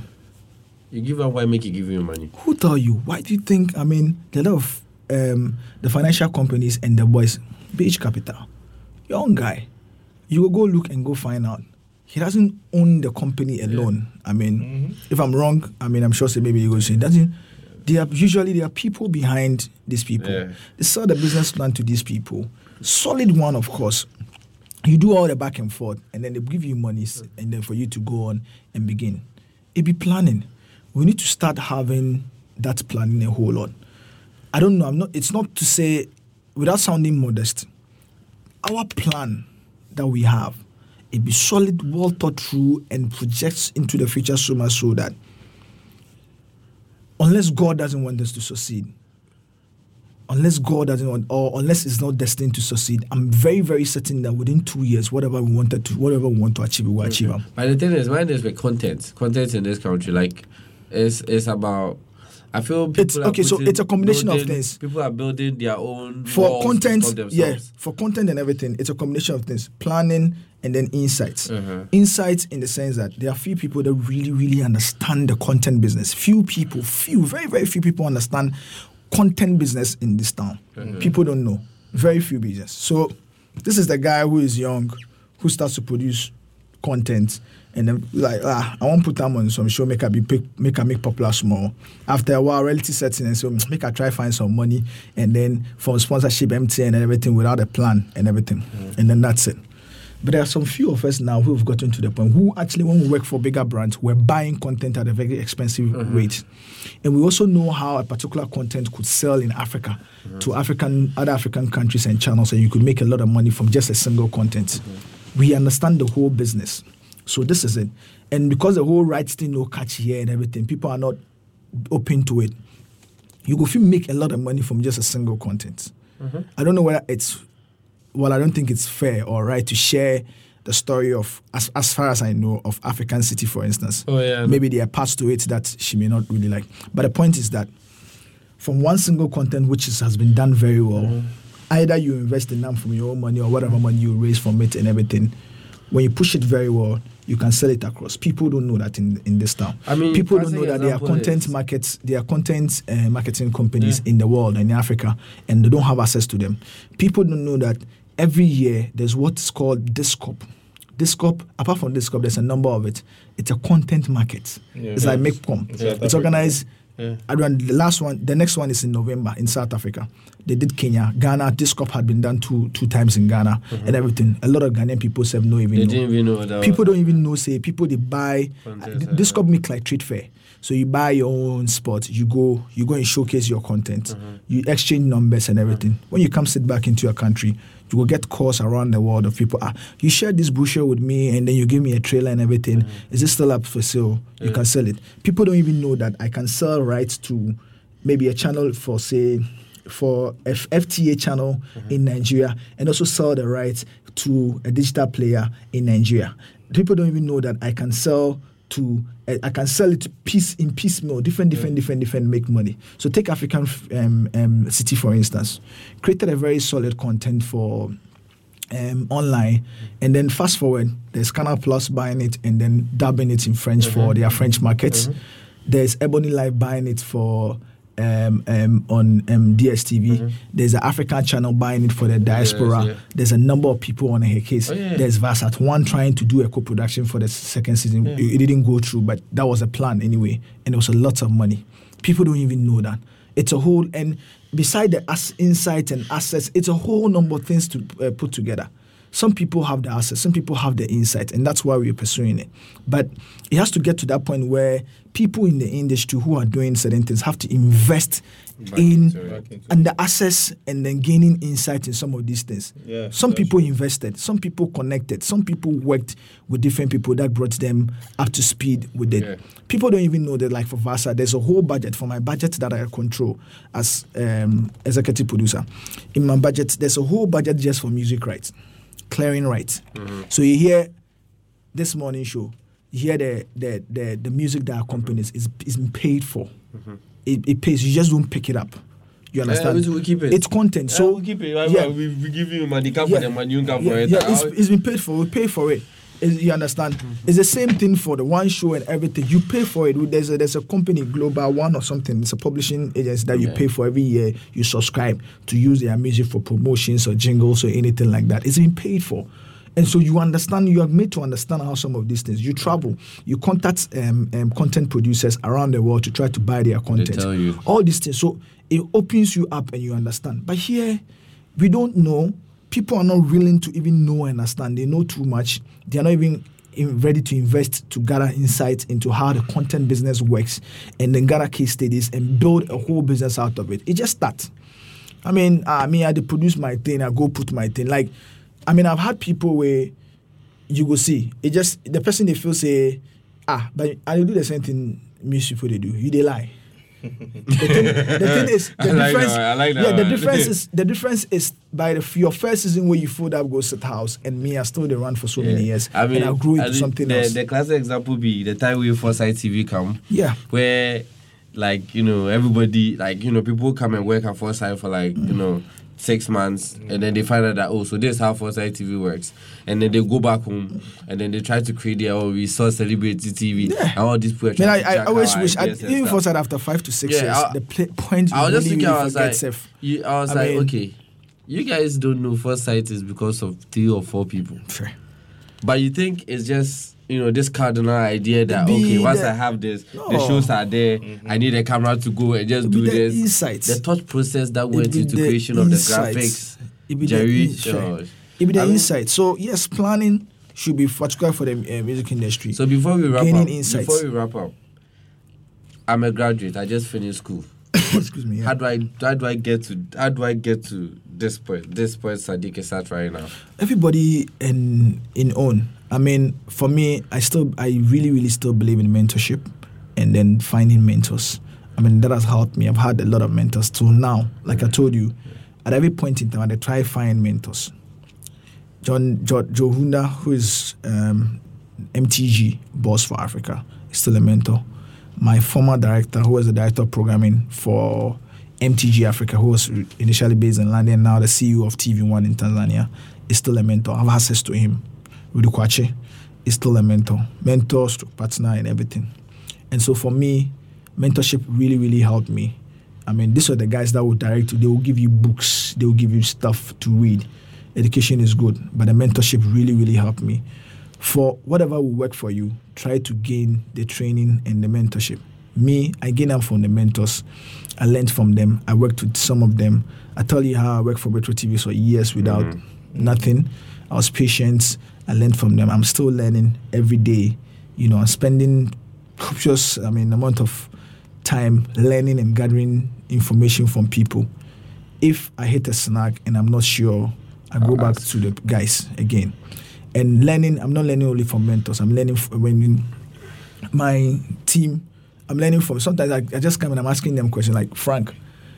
You give up, why make you give you money? Who tell you? Why do you think, there are a lot of the financial companies and the boys, Beach Capital, young guy, you will go look and go find out. He doesn't own the company alone. If I'm wrong, I'm sure maybe you will say, doesn't There are people behind these people. Yeah. They sell the business plan to these people. Solid one, of course. You do all the back and forth, and then they give you money, and then for you to go on and begin. It be planning. We need to start having that planning a whole lot. I don't know. It's not to say, without sounding modest, our plan that we have, it be solid, well thought through, and projects into the future so much so that unless God doesn't want us to succeed, unless it's not destined to succeed, I'm very, very certain that within 2 years, whatever we want to achieve, we will achieve them. But the thing is, mine is with content in this country, like it's about. I feel people it's a combination of things. People are building their own for content, for content and everything. It's a combination of things: planning and then insights. Uh-huh. Insights in the sense that there are few people that really, really understand the content business. Very, very few people understand content business in this town. Uh-huh. People don't know. Very few business. So this is the guy who is young, who starts to produce content. And then, I won't put them on some show, make her popular small. After a while, reality sets in, and so make her try find some money, and then for sponsorship, MTN and everything without a plan and everything. Mm. And then that's it. But there are some few of us now who've gotten to the point who actually, when we work for bigger brands, we're buying content at a very expensive rate. And we also know how a particular content could sell in Africa to other African countries and channels, and you could make a lot of money from just a single content. Mm-hmm. We understand the whole business. So this is it. And because the whole rights thing, no catch here and everything, people are not open to it. You go make a lot of money from just a single content. Mm-hmm. I don't know whether I don't think it's fair or right to share the story of, as far as I know, of African City, for instance. Oh, yeah. Maybe there are parts to it that she may not really like. But the point is that from one single content, which has been done very well, either you invest in them from your own money or whatever money you raise from it and everything, when you push it very well, you can sell it across. People don't know that in this town. I mean, people don't know that there are content marketing companies in the world and in Africa, and they don't have access to them. People don't know that every year there's what's called Discop. Discop, apart from Discop, there's a number of it. It's a content market. Yeah, it's like MakeCom. It's organized. Yeah. The next one is in November in South Africa. They did Kenya, Ghana. This cup had been done two times in Ghana and everything. A lot of Ghanaian people they buy. This cup make like trade fair. So you buy your own spot. You go and showcase your content. You exchange numbers and everything. When you come sit back into your country, you will get calls around the world of people. You shared this brochure with me, and then you gave me a trailer and everything. Is it still up for sale? You can sell it. People don't even know that I can sell rights to maybe a channel for FTA channel in Nigeria, and also sell the rights to a digital player in Nigeria. People don't even know that I can sell it piecemeal, different, make money. So take African City, for instance, created a very solid content for online, and then fast forward, there's Canal Plus buying it and then dubbing it in French for their French markets. There's Ebony Live buying it for on DSTV. There's an African channel buying it for the diaspora. There's a number of people on her case. There's Viasat1 trying to do a co-production for the second season. It didn't go through, but that was a plan anyway, and it was a lot of money. People don't even know that. It's a whole, and beside the insights and assets, it's a whole number of things to put together. Some people have the assets, some people have the insight, and that's why we're pursuing it. But it has to get to that point where people in the industry who are doing certain things have to invest in the assets and then gaining insight in some of these things. Yeah, some people invested, some people connected, some people worked with different people that brought them up to speed with it. People don't even know that, like for Vasa, there's a whole budget. For my budget that I control as executive producer, in my budget, there's a whole budget just for music rights. Clearing rights. So you hear this morning show, you hear the music that accompanies is paid for. It pays. You just don't pick it up. You understand? We keep it. It's content. So we keep it. We give you money for the money you come for it. It's been paid for. We pay for it. You understand? It's the same thing for the one show and everything. You pay for it. There's a company, Global One or something. It's a publishing agency that you pay for every year. You subscribe to use their music for promotions or jingles or anything like that. It's been paid for. And so you understand, you are made to understand how some of these things. You travel, you contact content producers around the world to try to buy their content. They tell you. All these things. So it opens you up and you understand. But here, we don't know. People are not willing to even know and understand. They know too much. They are not even ready to invest to gather insights into how the content business works and then gather case studies and build a whole business out of it. It just starts. I mean, I produce my thing, I go put my thing. Like, I mean, I've had people where you go see, it just, the person they feel say, but I do the same thing most people they do. You, they lie. The difference is by your first season where you fold up, go sit house, and me, I still run for so many years. I mean, and I grew into something else. The classic example be the time we Foresight TV come. Yeah. Where, like, you know, everybody, like, you know, people come and work at Foresight for, like, you know, 6 months, and then they find out that, oh, so this is how Foresight TV works. And then they go back home, and then they try to create their own resource, celebrity TV, and all these people. I always wish, even Foresight after 5 to 6 years, I was like, okay, you guys don't know Foresight is because of 3 or 4 people. Fair. But you think it's just, you know, this cardinal idea that, okay, once I have this, the shows are there, I need a camera to go and just do this. Insights. The thought process that went into creation of the graphics. It be the insight. So, yes, planning should be particular for the music industry. So, before we wrap up, I'm a graduate. I just finished school. Excuse me. Yeah. How do I get to this point Sadiq is at right now? Everybody in own. I mean, for me, I really still believe in mentorship and then finding mentors. I mean, that has helped me. I've had a lot of mentors till now. Like I told you, at every point in time, I try to find mentors. Joe Hunda, who is MTG boss for Africa, is still a mentor. My former director, who was the director of programming for MTG Africa, who was initially based in London, now the CEO of TV1 in Tanzania, is still a mentor. I have access to him. Rudy Kwache is still a mentor. Mentors, partner, and everything. And so for me, mentorship really, really helped me. I mean, these are the guys that will direct you. They will give you books. They will give you stuff to read. Education is good, but the mentorship really, really helped me. For whatever will work for you, try to gain the training and the mentorship. Me, I gain them from the mentors. I learned from them. I worked with some of them. I tell you how I worked for Metro TV for years without nothing. I was patient. I learned from them. I'm still learning every day. You know, I'm spending copious, amount of time learning and gathering information from people. If I hit a snag and I'm not sure, I go back to the guys again. And learning, I'm not learning only from mentors. I'm learning when my team, I'm learning from. Sometimes I just come and I'm asking them questions like Frank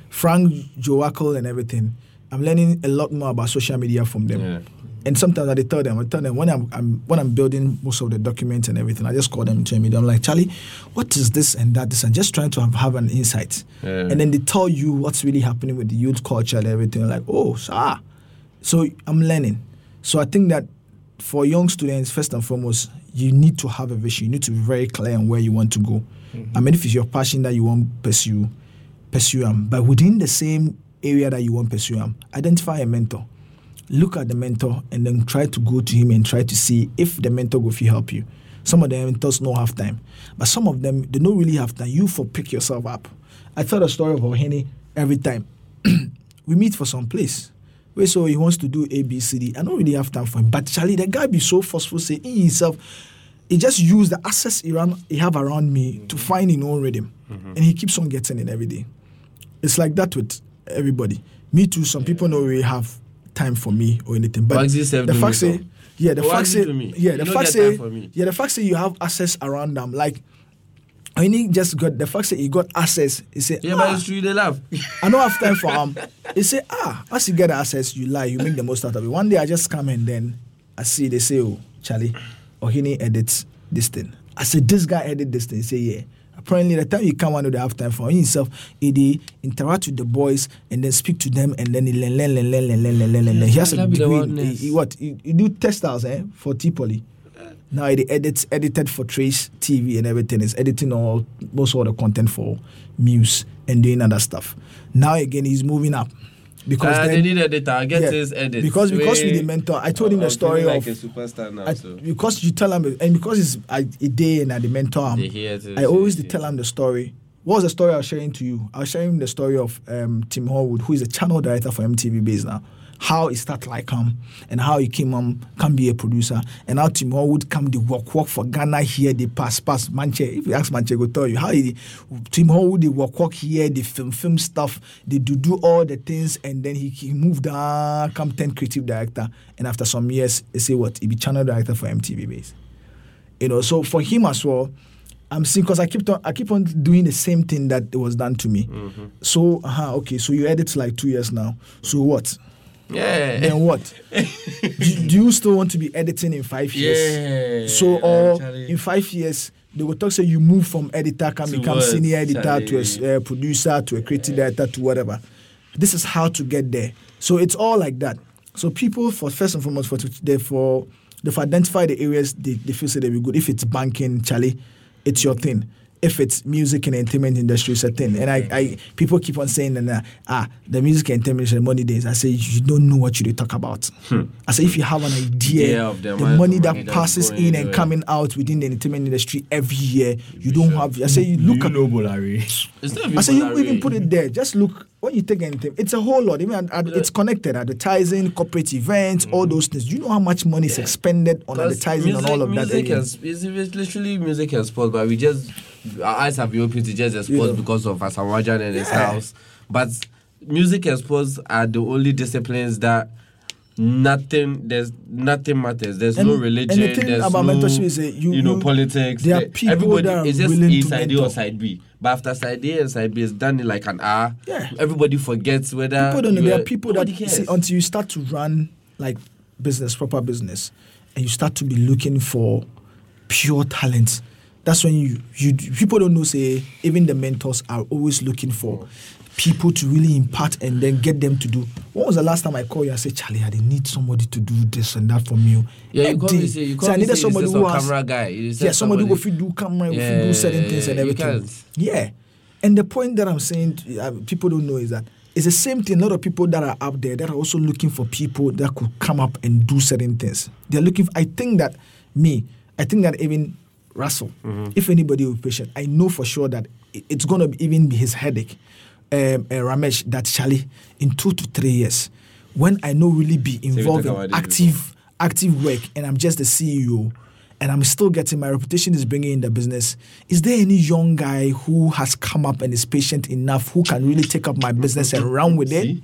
Joakel and everything. I'm learning a lot more about social media from them. Yeah. And sometimes I tell them when I'm building most of the documents and everything, I just call them to me. I'm like, Charlie, what is this and that? This and just trying to have an insight. Yeah. And then they tell you what's really happening with the youth culture and everything. Like, so I'm learning. So I think that, for young students, first and foremost, you need to have a vision. You need to be very clear on where you want to go. Mm-hmm. I mean, if it's your passion that you want to pursue them. But within the same area that you want to pursue them, identify a mentor. Look at the mentor and then try to go to him and try to see if the mentor will help you. Some of the mentors don't have time. But some of them, they don't really have time. You pick yourself up. I tell the story of Ohene every time. We meet for some place. So he wants to do A, B, C, D. I don't really have time for him. But Charlie, the guy be so forceful, say he himself, he just used the access he have around me to find his own rhythm. Mm-hmm. And he keeps on getting it every day. It's like that with everybody. Me too, some people don't really have time for me or anything. But the fact say you have access around them, like, when he just got the fact that he got access, he said, but it's true, they love. I don't have time for him. He said, once you get the access, you lie, you make the most out of it. One day I just come and then I see, they say, oh, Charlie, Ohini edits this thing. I said, this guy edit this thing. He said, yeah. Apparently, the time you come, one day they have time for himself. He interact with the boys and then speak to them and then he learn. He has a degree. He do textiles for Tripoli. Now it edits, edited for Trace TV and everything. It's editing most all the content for Muse and doing other stuff. Now again, he's moving up. Because they need editor. I get his edit. Because with the mentor, I told him the story like of a superstar now. Because you tell him, and because it's a day and at the mentor, I always tell him the story. What was the story I was sharing to you? I was sharing the story of Tim Horwood, who is a channel director for MTV Base now. How it started like him, and how he came can be a producer, and how Tim Horwood come the work for Ghana here, they pass Manche. If you ask Manche, go tell you how he, Tim Horwood they work here, they film stuff, they do all the things, and then he moved down, come 10 creative director, and after some years, they say what he be channel director for MTV Base. You know, so for him as well, I'm seeing because I keep on doing the same thing that was done to me. Mm-hmm. So okay, so you edit like 2 years now. So what? Yeah. Then what? do you still want to be editing in 5 years? Yeah. So in 5 years, they will talk say you move from editor, can become senior editor to a producer, to a creative director, to whatever. This is how to get there. So it's all like that. So people, for first and foremost, they've identified the areas they feel say they will be good. If it's banking, it's your thing. If it's music and entertainment industry, it's a thing. And I people keep on saying, the music and entertainment industry, money days. I say, you don't know what you talk about. I say, if you have an idea of the money that passes in and coming out within the entertainment industry every year, you don't have. I say, you look at. I say, you even put it there. Just look. When you take anything, it's a whole lot. Even it's connected. Advertising, corporate events, all those things. Do you know how much money is expended on advertising and all of that? It's literally music and sports, but our eyes have been open to just the sports because of Asamoah and his house. But music and sports are the only disciplines that nothing matters. There's no religion. And the thing about mentorship is politics. There are people everybody, that are it's just willing to mentor. Or side B. But after side A and side B is done in like an hour. Yeah. Everybody forgets whether people don't know. There are people that see, until you start to run like business, proper business, and you start to be looking for pure talent. That's when you people don't know. Say even the mentors are always looking for people to really impart and then get them to do. When was the last time I called you and said, Charlie, I need somebody to do this and that for me? Yeah, you call me. I needed somebody who was camera guy. Yeah, somebody who could do camera, who do certain things and everything. Yeah, and the point that I'm saying, people don't know is that it's the same thing. A lot of people that are out there that are also looking for people that could come up and do certain things. They're looking. I think that even Russell, if anybody will be patient, I know for sure that it's going to be his headache. Ramesh, that Charlie, in 2 to 3 years, when I know really be involved in active work, and I'm just the CEO, and I'm still getting my reputation is bringing in the business. Is there any young guy who has come up and is patient enough who can really take up my business and run with it?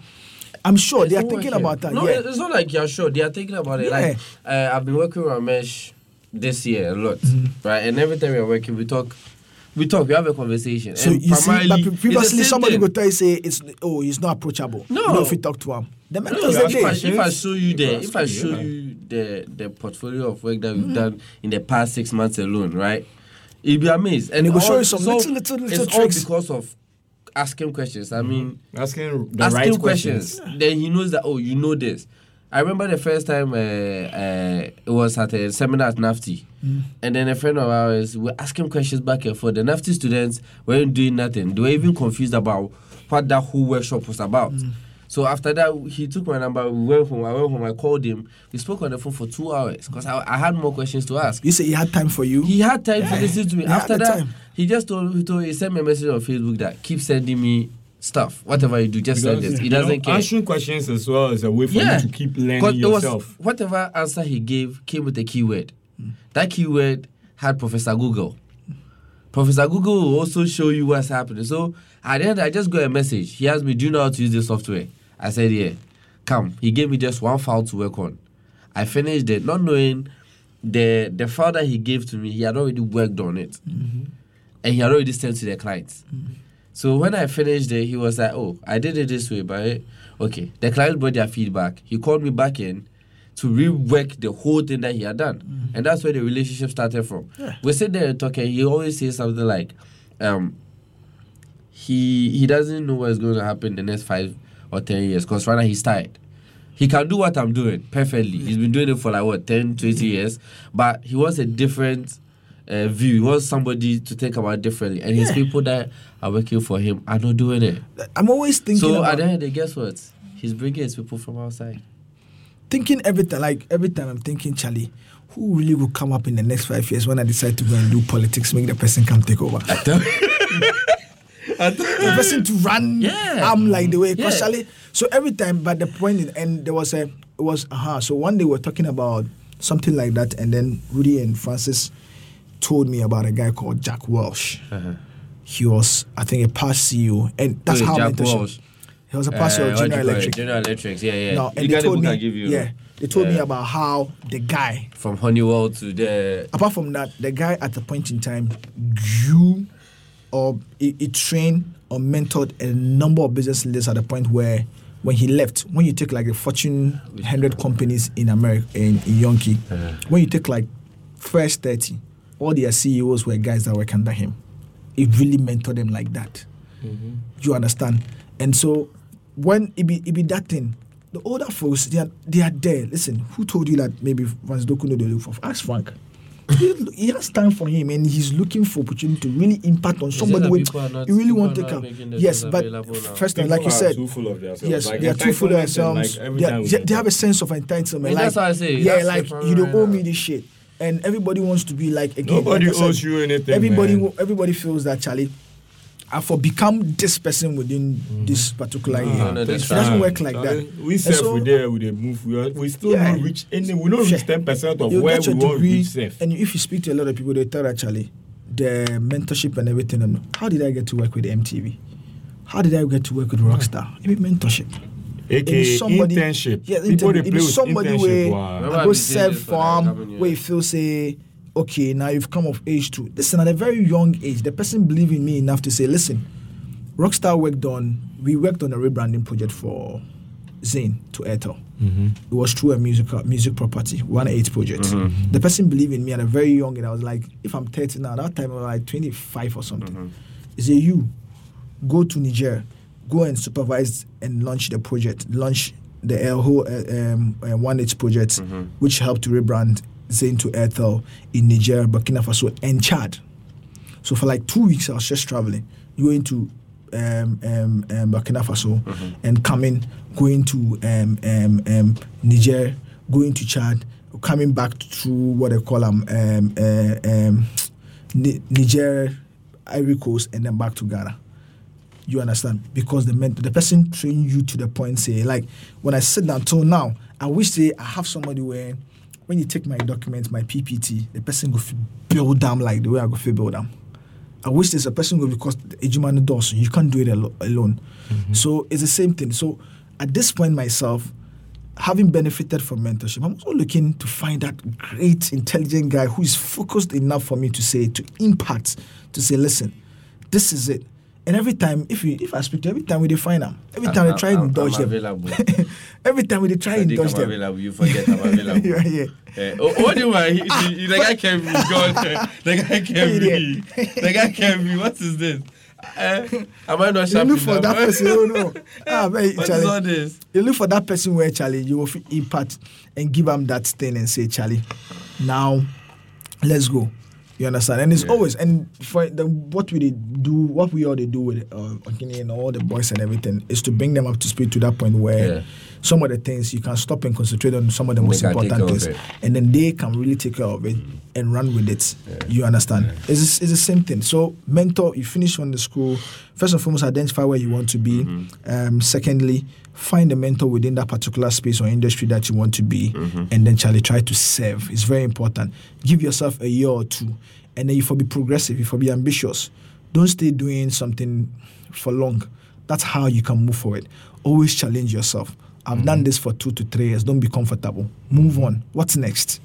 I'm sure they are thinking about that. No, it's not like you're sure. They are thinking about it. Like I've been working with Ramesh this year a lot, right? And every time we're working, we have a conversation. So and you see, but previously somebody would tell you, say, he's not approachable. No. You know, if you talk to him. If I show you the portfolio of work that we've done in the past 6 months alone, right? You'll be amazed. And it will show you some little tricks. It's all because of asking questions. I mean, asking questions. Yeah. Then he knows that, you know this. I remember the first time it was at a seminar at NAFTI. And then a friend of ours, we asked him questions back and forth. The NAFTI students weren't doing nothing. They were even confused about what that whole workshop was about. So after that, he took my number, I went home, I called him. We spoke on the phone for 2 hours because I had more questions to ask. You say he had time for you? He had time to listen to me. After that, he sent me a message on Facebook that keep sending me stuff, whatever you do, just send it. He doesn't care. Answering questions as well is a way for you to keep learning yourself. Whatever answer he gave came with a keyword. That keyword had Professor Google. Professor Google will also show you what's happening. So at the end, I just got a message. He asked me, "Do you know how to use this software?" I said, "Yeah." Come. He gave me just one file to work on. I finished it, not knowing the file that he gave to me. He had already worked on it, and he had already sent to the clients. So when I finished it, he was like, I did it this way, but okay. The client brought their feedback. He called me back in to rework the whole thing that he had done. And that's where the relationship started from. Yeah. We sit there and talk, and he always says something like, he doesn't know what's going to happen in the next 5 or 10 years because right now he's tired. He can do what I'm doing perfectly. He's been doing it for 10, 20 years, but he wants a different view. He wants somebody to think about it differently, and his people that are working for him are not doing it. I'm always thinking. So at the end, guess what? He's bringing his people from outside. Thinking every time I'm thinking, Charlie, who really will come up in the next 5 years when I decide to go and do politics, make the person come take over? The person to run arm like the way. Charlie, so every time, but the point is, and there was a, it was, so one day we were talking about something like that, and then Rudy and Francis told me about a guy called Jack Welsh. Uh-huh. He was, I think, a past CEO, and that's how I mentioned. He was a past CEO of General Electric. No, and they told me, they told me about how the guy from Honeywell to the. Apart from that, the guy at the point in time grew, or he trained or mentored a number of business leaders at the point where, when he left, when you take like the Fortune 100 companies in America, in Yonki, when you take like first 30, all their CEOs were guys that work under him. He really mentored them like that. Mm-hmm. You understand? And so when it be that thing, the older folks, they are there. Listen, who told you that maybe Francis Dokuno they look for? Ask Frank. He has time for him, and he's looking for opportunity to really impact on somebody. You really want to take up. Yes, but first time, like you said, too full of themselves. Yes, like they are too full of themselves. Like they have a sense of entitlement. Like, that's what I say. Yeah, that's like you don't owe me this shit, and everybody wants to be like. Again, nobody owes you anything. Everybody feels that, Charlie. I for become this person within this particular year. No, it doesn't work like that. We safe so, with a move. We still not reach any. We don't reach 10% of where we want to reach safe. And if you speak to a lot of people, they tell actually the mentorship and everything. And how did I get to work with MTV? How did I get to work with Rockstar? It was mentorship. AKA somebody, internship. Yeah, it was somebody where I go serve farm where you feel say. Okay, now you've come of age too. Listen, at a very young age, the person believed in me enough to say, listen, Rockstar we worked on a rebranding project for Zayn to Airtel. Mm-hmm. It was through a music property, 1/8 project. Mm-hmm. The person believed in me at a very young age. I was like, if I'm 30 now, that time I was like 25 or something. Mm-hmm. He said, you go to Nigeria, go and supervise and launch the project, launch the whole 1/8 project, mm-hmm. which helped to rebrand Zayn to Airtel in Nigeria, Burkina Faso, and Chad. So for like 2 weeks, I was just traveling, going to Burkina Faso, mm-hmm. and coming, going to Nigeria, going to Chad, coming back through what they call Nigeria, Ivory Coast, and then back to Ghana. You understand? Because the person trained you to the point, say, like, when I sit down till now, I wish say I have somebody where. When you take my documents, my PPT, the person go build them like the way I go build them. I wish there's a person go because a human does. You can't do it alone. Mm-hmm. So it's the same thing. So at this point myself, having benefited from mentorship, I'm also looking to find that great, intelligent guy who is focused enough for me to say, to impact, to say, listen, this is it. And every time, if I speak to every time we define them, every time we try and dodge them. Every time we try and dodge them. You forget I'm available. Yeah. What do you want? The guy can't be gone. The guy can't be. What is this? Am I not sharp enough? You look for that person. Oh no. What is all this? You look for that person where, Charlie, you will impact and give him that thing and say, Charlie, now let's go. You understand? And it's always, and for what we all do with all the boys and everything is to bring them up to speed to that point where some of the things you can stop and concentrate on some of the most important things. And then they can really take care of it and run with it. Yeah. You understand? Yeah. It's the same thing. So mentor, you finish on the school. First and foremost, identify where you want to be. Mm-hmm. Secondly, find a mentor within that particular space or industry that you want to be. Mm-hmm. And then, Charlie, try to serve. It's very important. Give yourself a year or two. And then you for be progressive. You for be ambitious. Don't stay doing something for long. That's how you can move forward. Always challenge yourself. I've done this for 2 to 3 years. Don't be comfortable. Move on. What's next?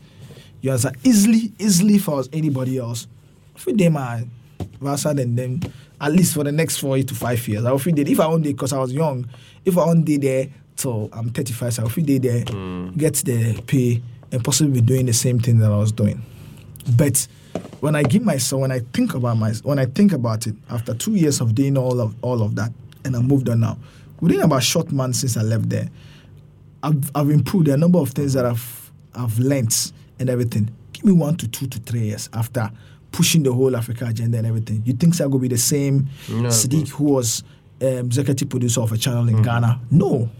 You answer easily for anybody else. If them are faster than them, at least for the next 4 to 5 years. I will feel that if I only because I was young, if I only there till I'm 35, so I will feel there, get the pay, and possibly be doing the same thing that I was doing. But when I give myself, when I think about it, after 2 years of doing all of that, and I moved on now, within about a short month since I left there, I've improved a number of things that I've learnt and everything. Give me 1 to 2 to 3 years after pushing the whole Africa agenda and everything. You think that will be the same Sadiq who was executive producer of a channel in Ghana? No.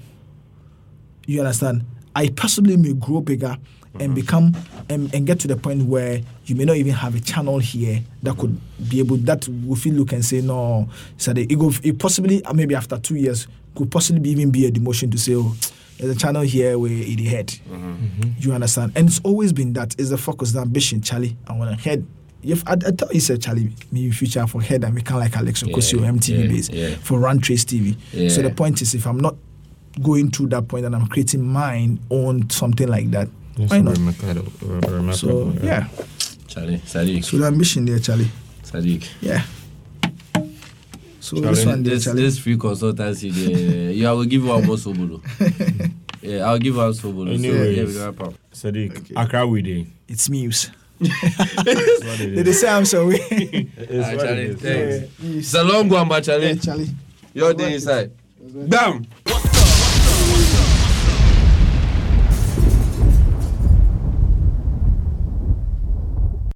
You understand? I possibly may grow bigger and become and get to the point where you may not even have a channel here that could be able that will feel look and say no. So it possibly maybe after 2 years could possibly even be a demotion to say oh. There's a channel here where it head. You understand? And it's always been that. It's the focus, the ambition, Charlie. I want to head. If I thought you said, Charlie, maybe future for head and become like Alex Okusi or MTV Base for Run Trace TV. Yeah. So the point is, if I'm not going through that point and I'm creating mine on something like that, yes, why not? Remarkable. So, yeah. Charlie, Sadiq. So the ambition there, Charlie. Sadiq. Yeah. So this free consultancy, I will give you one more sobolo. Yeah, I'll give you one sobolo. Anyways, Sadiq, okay. Accra with it. It's Muse. Did they say I'm sorry? It's a long one, but Charlie. Your day inside. Damn.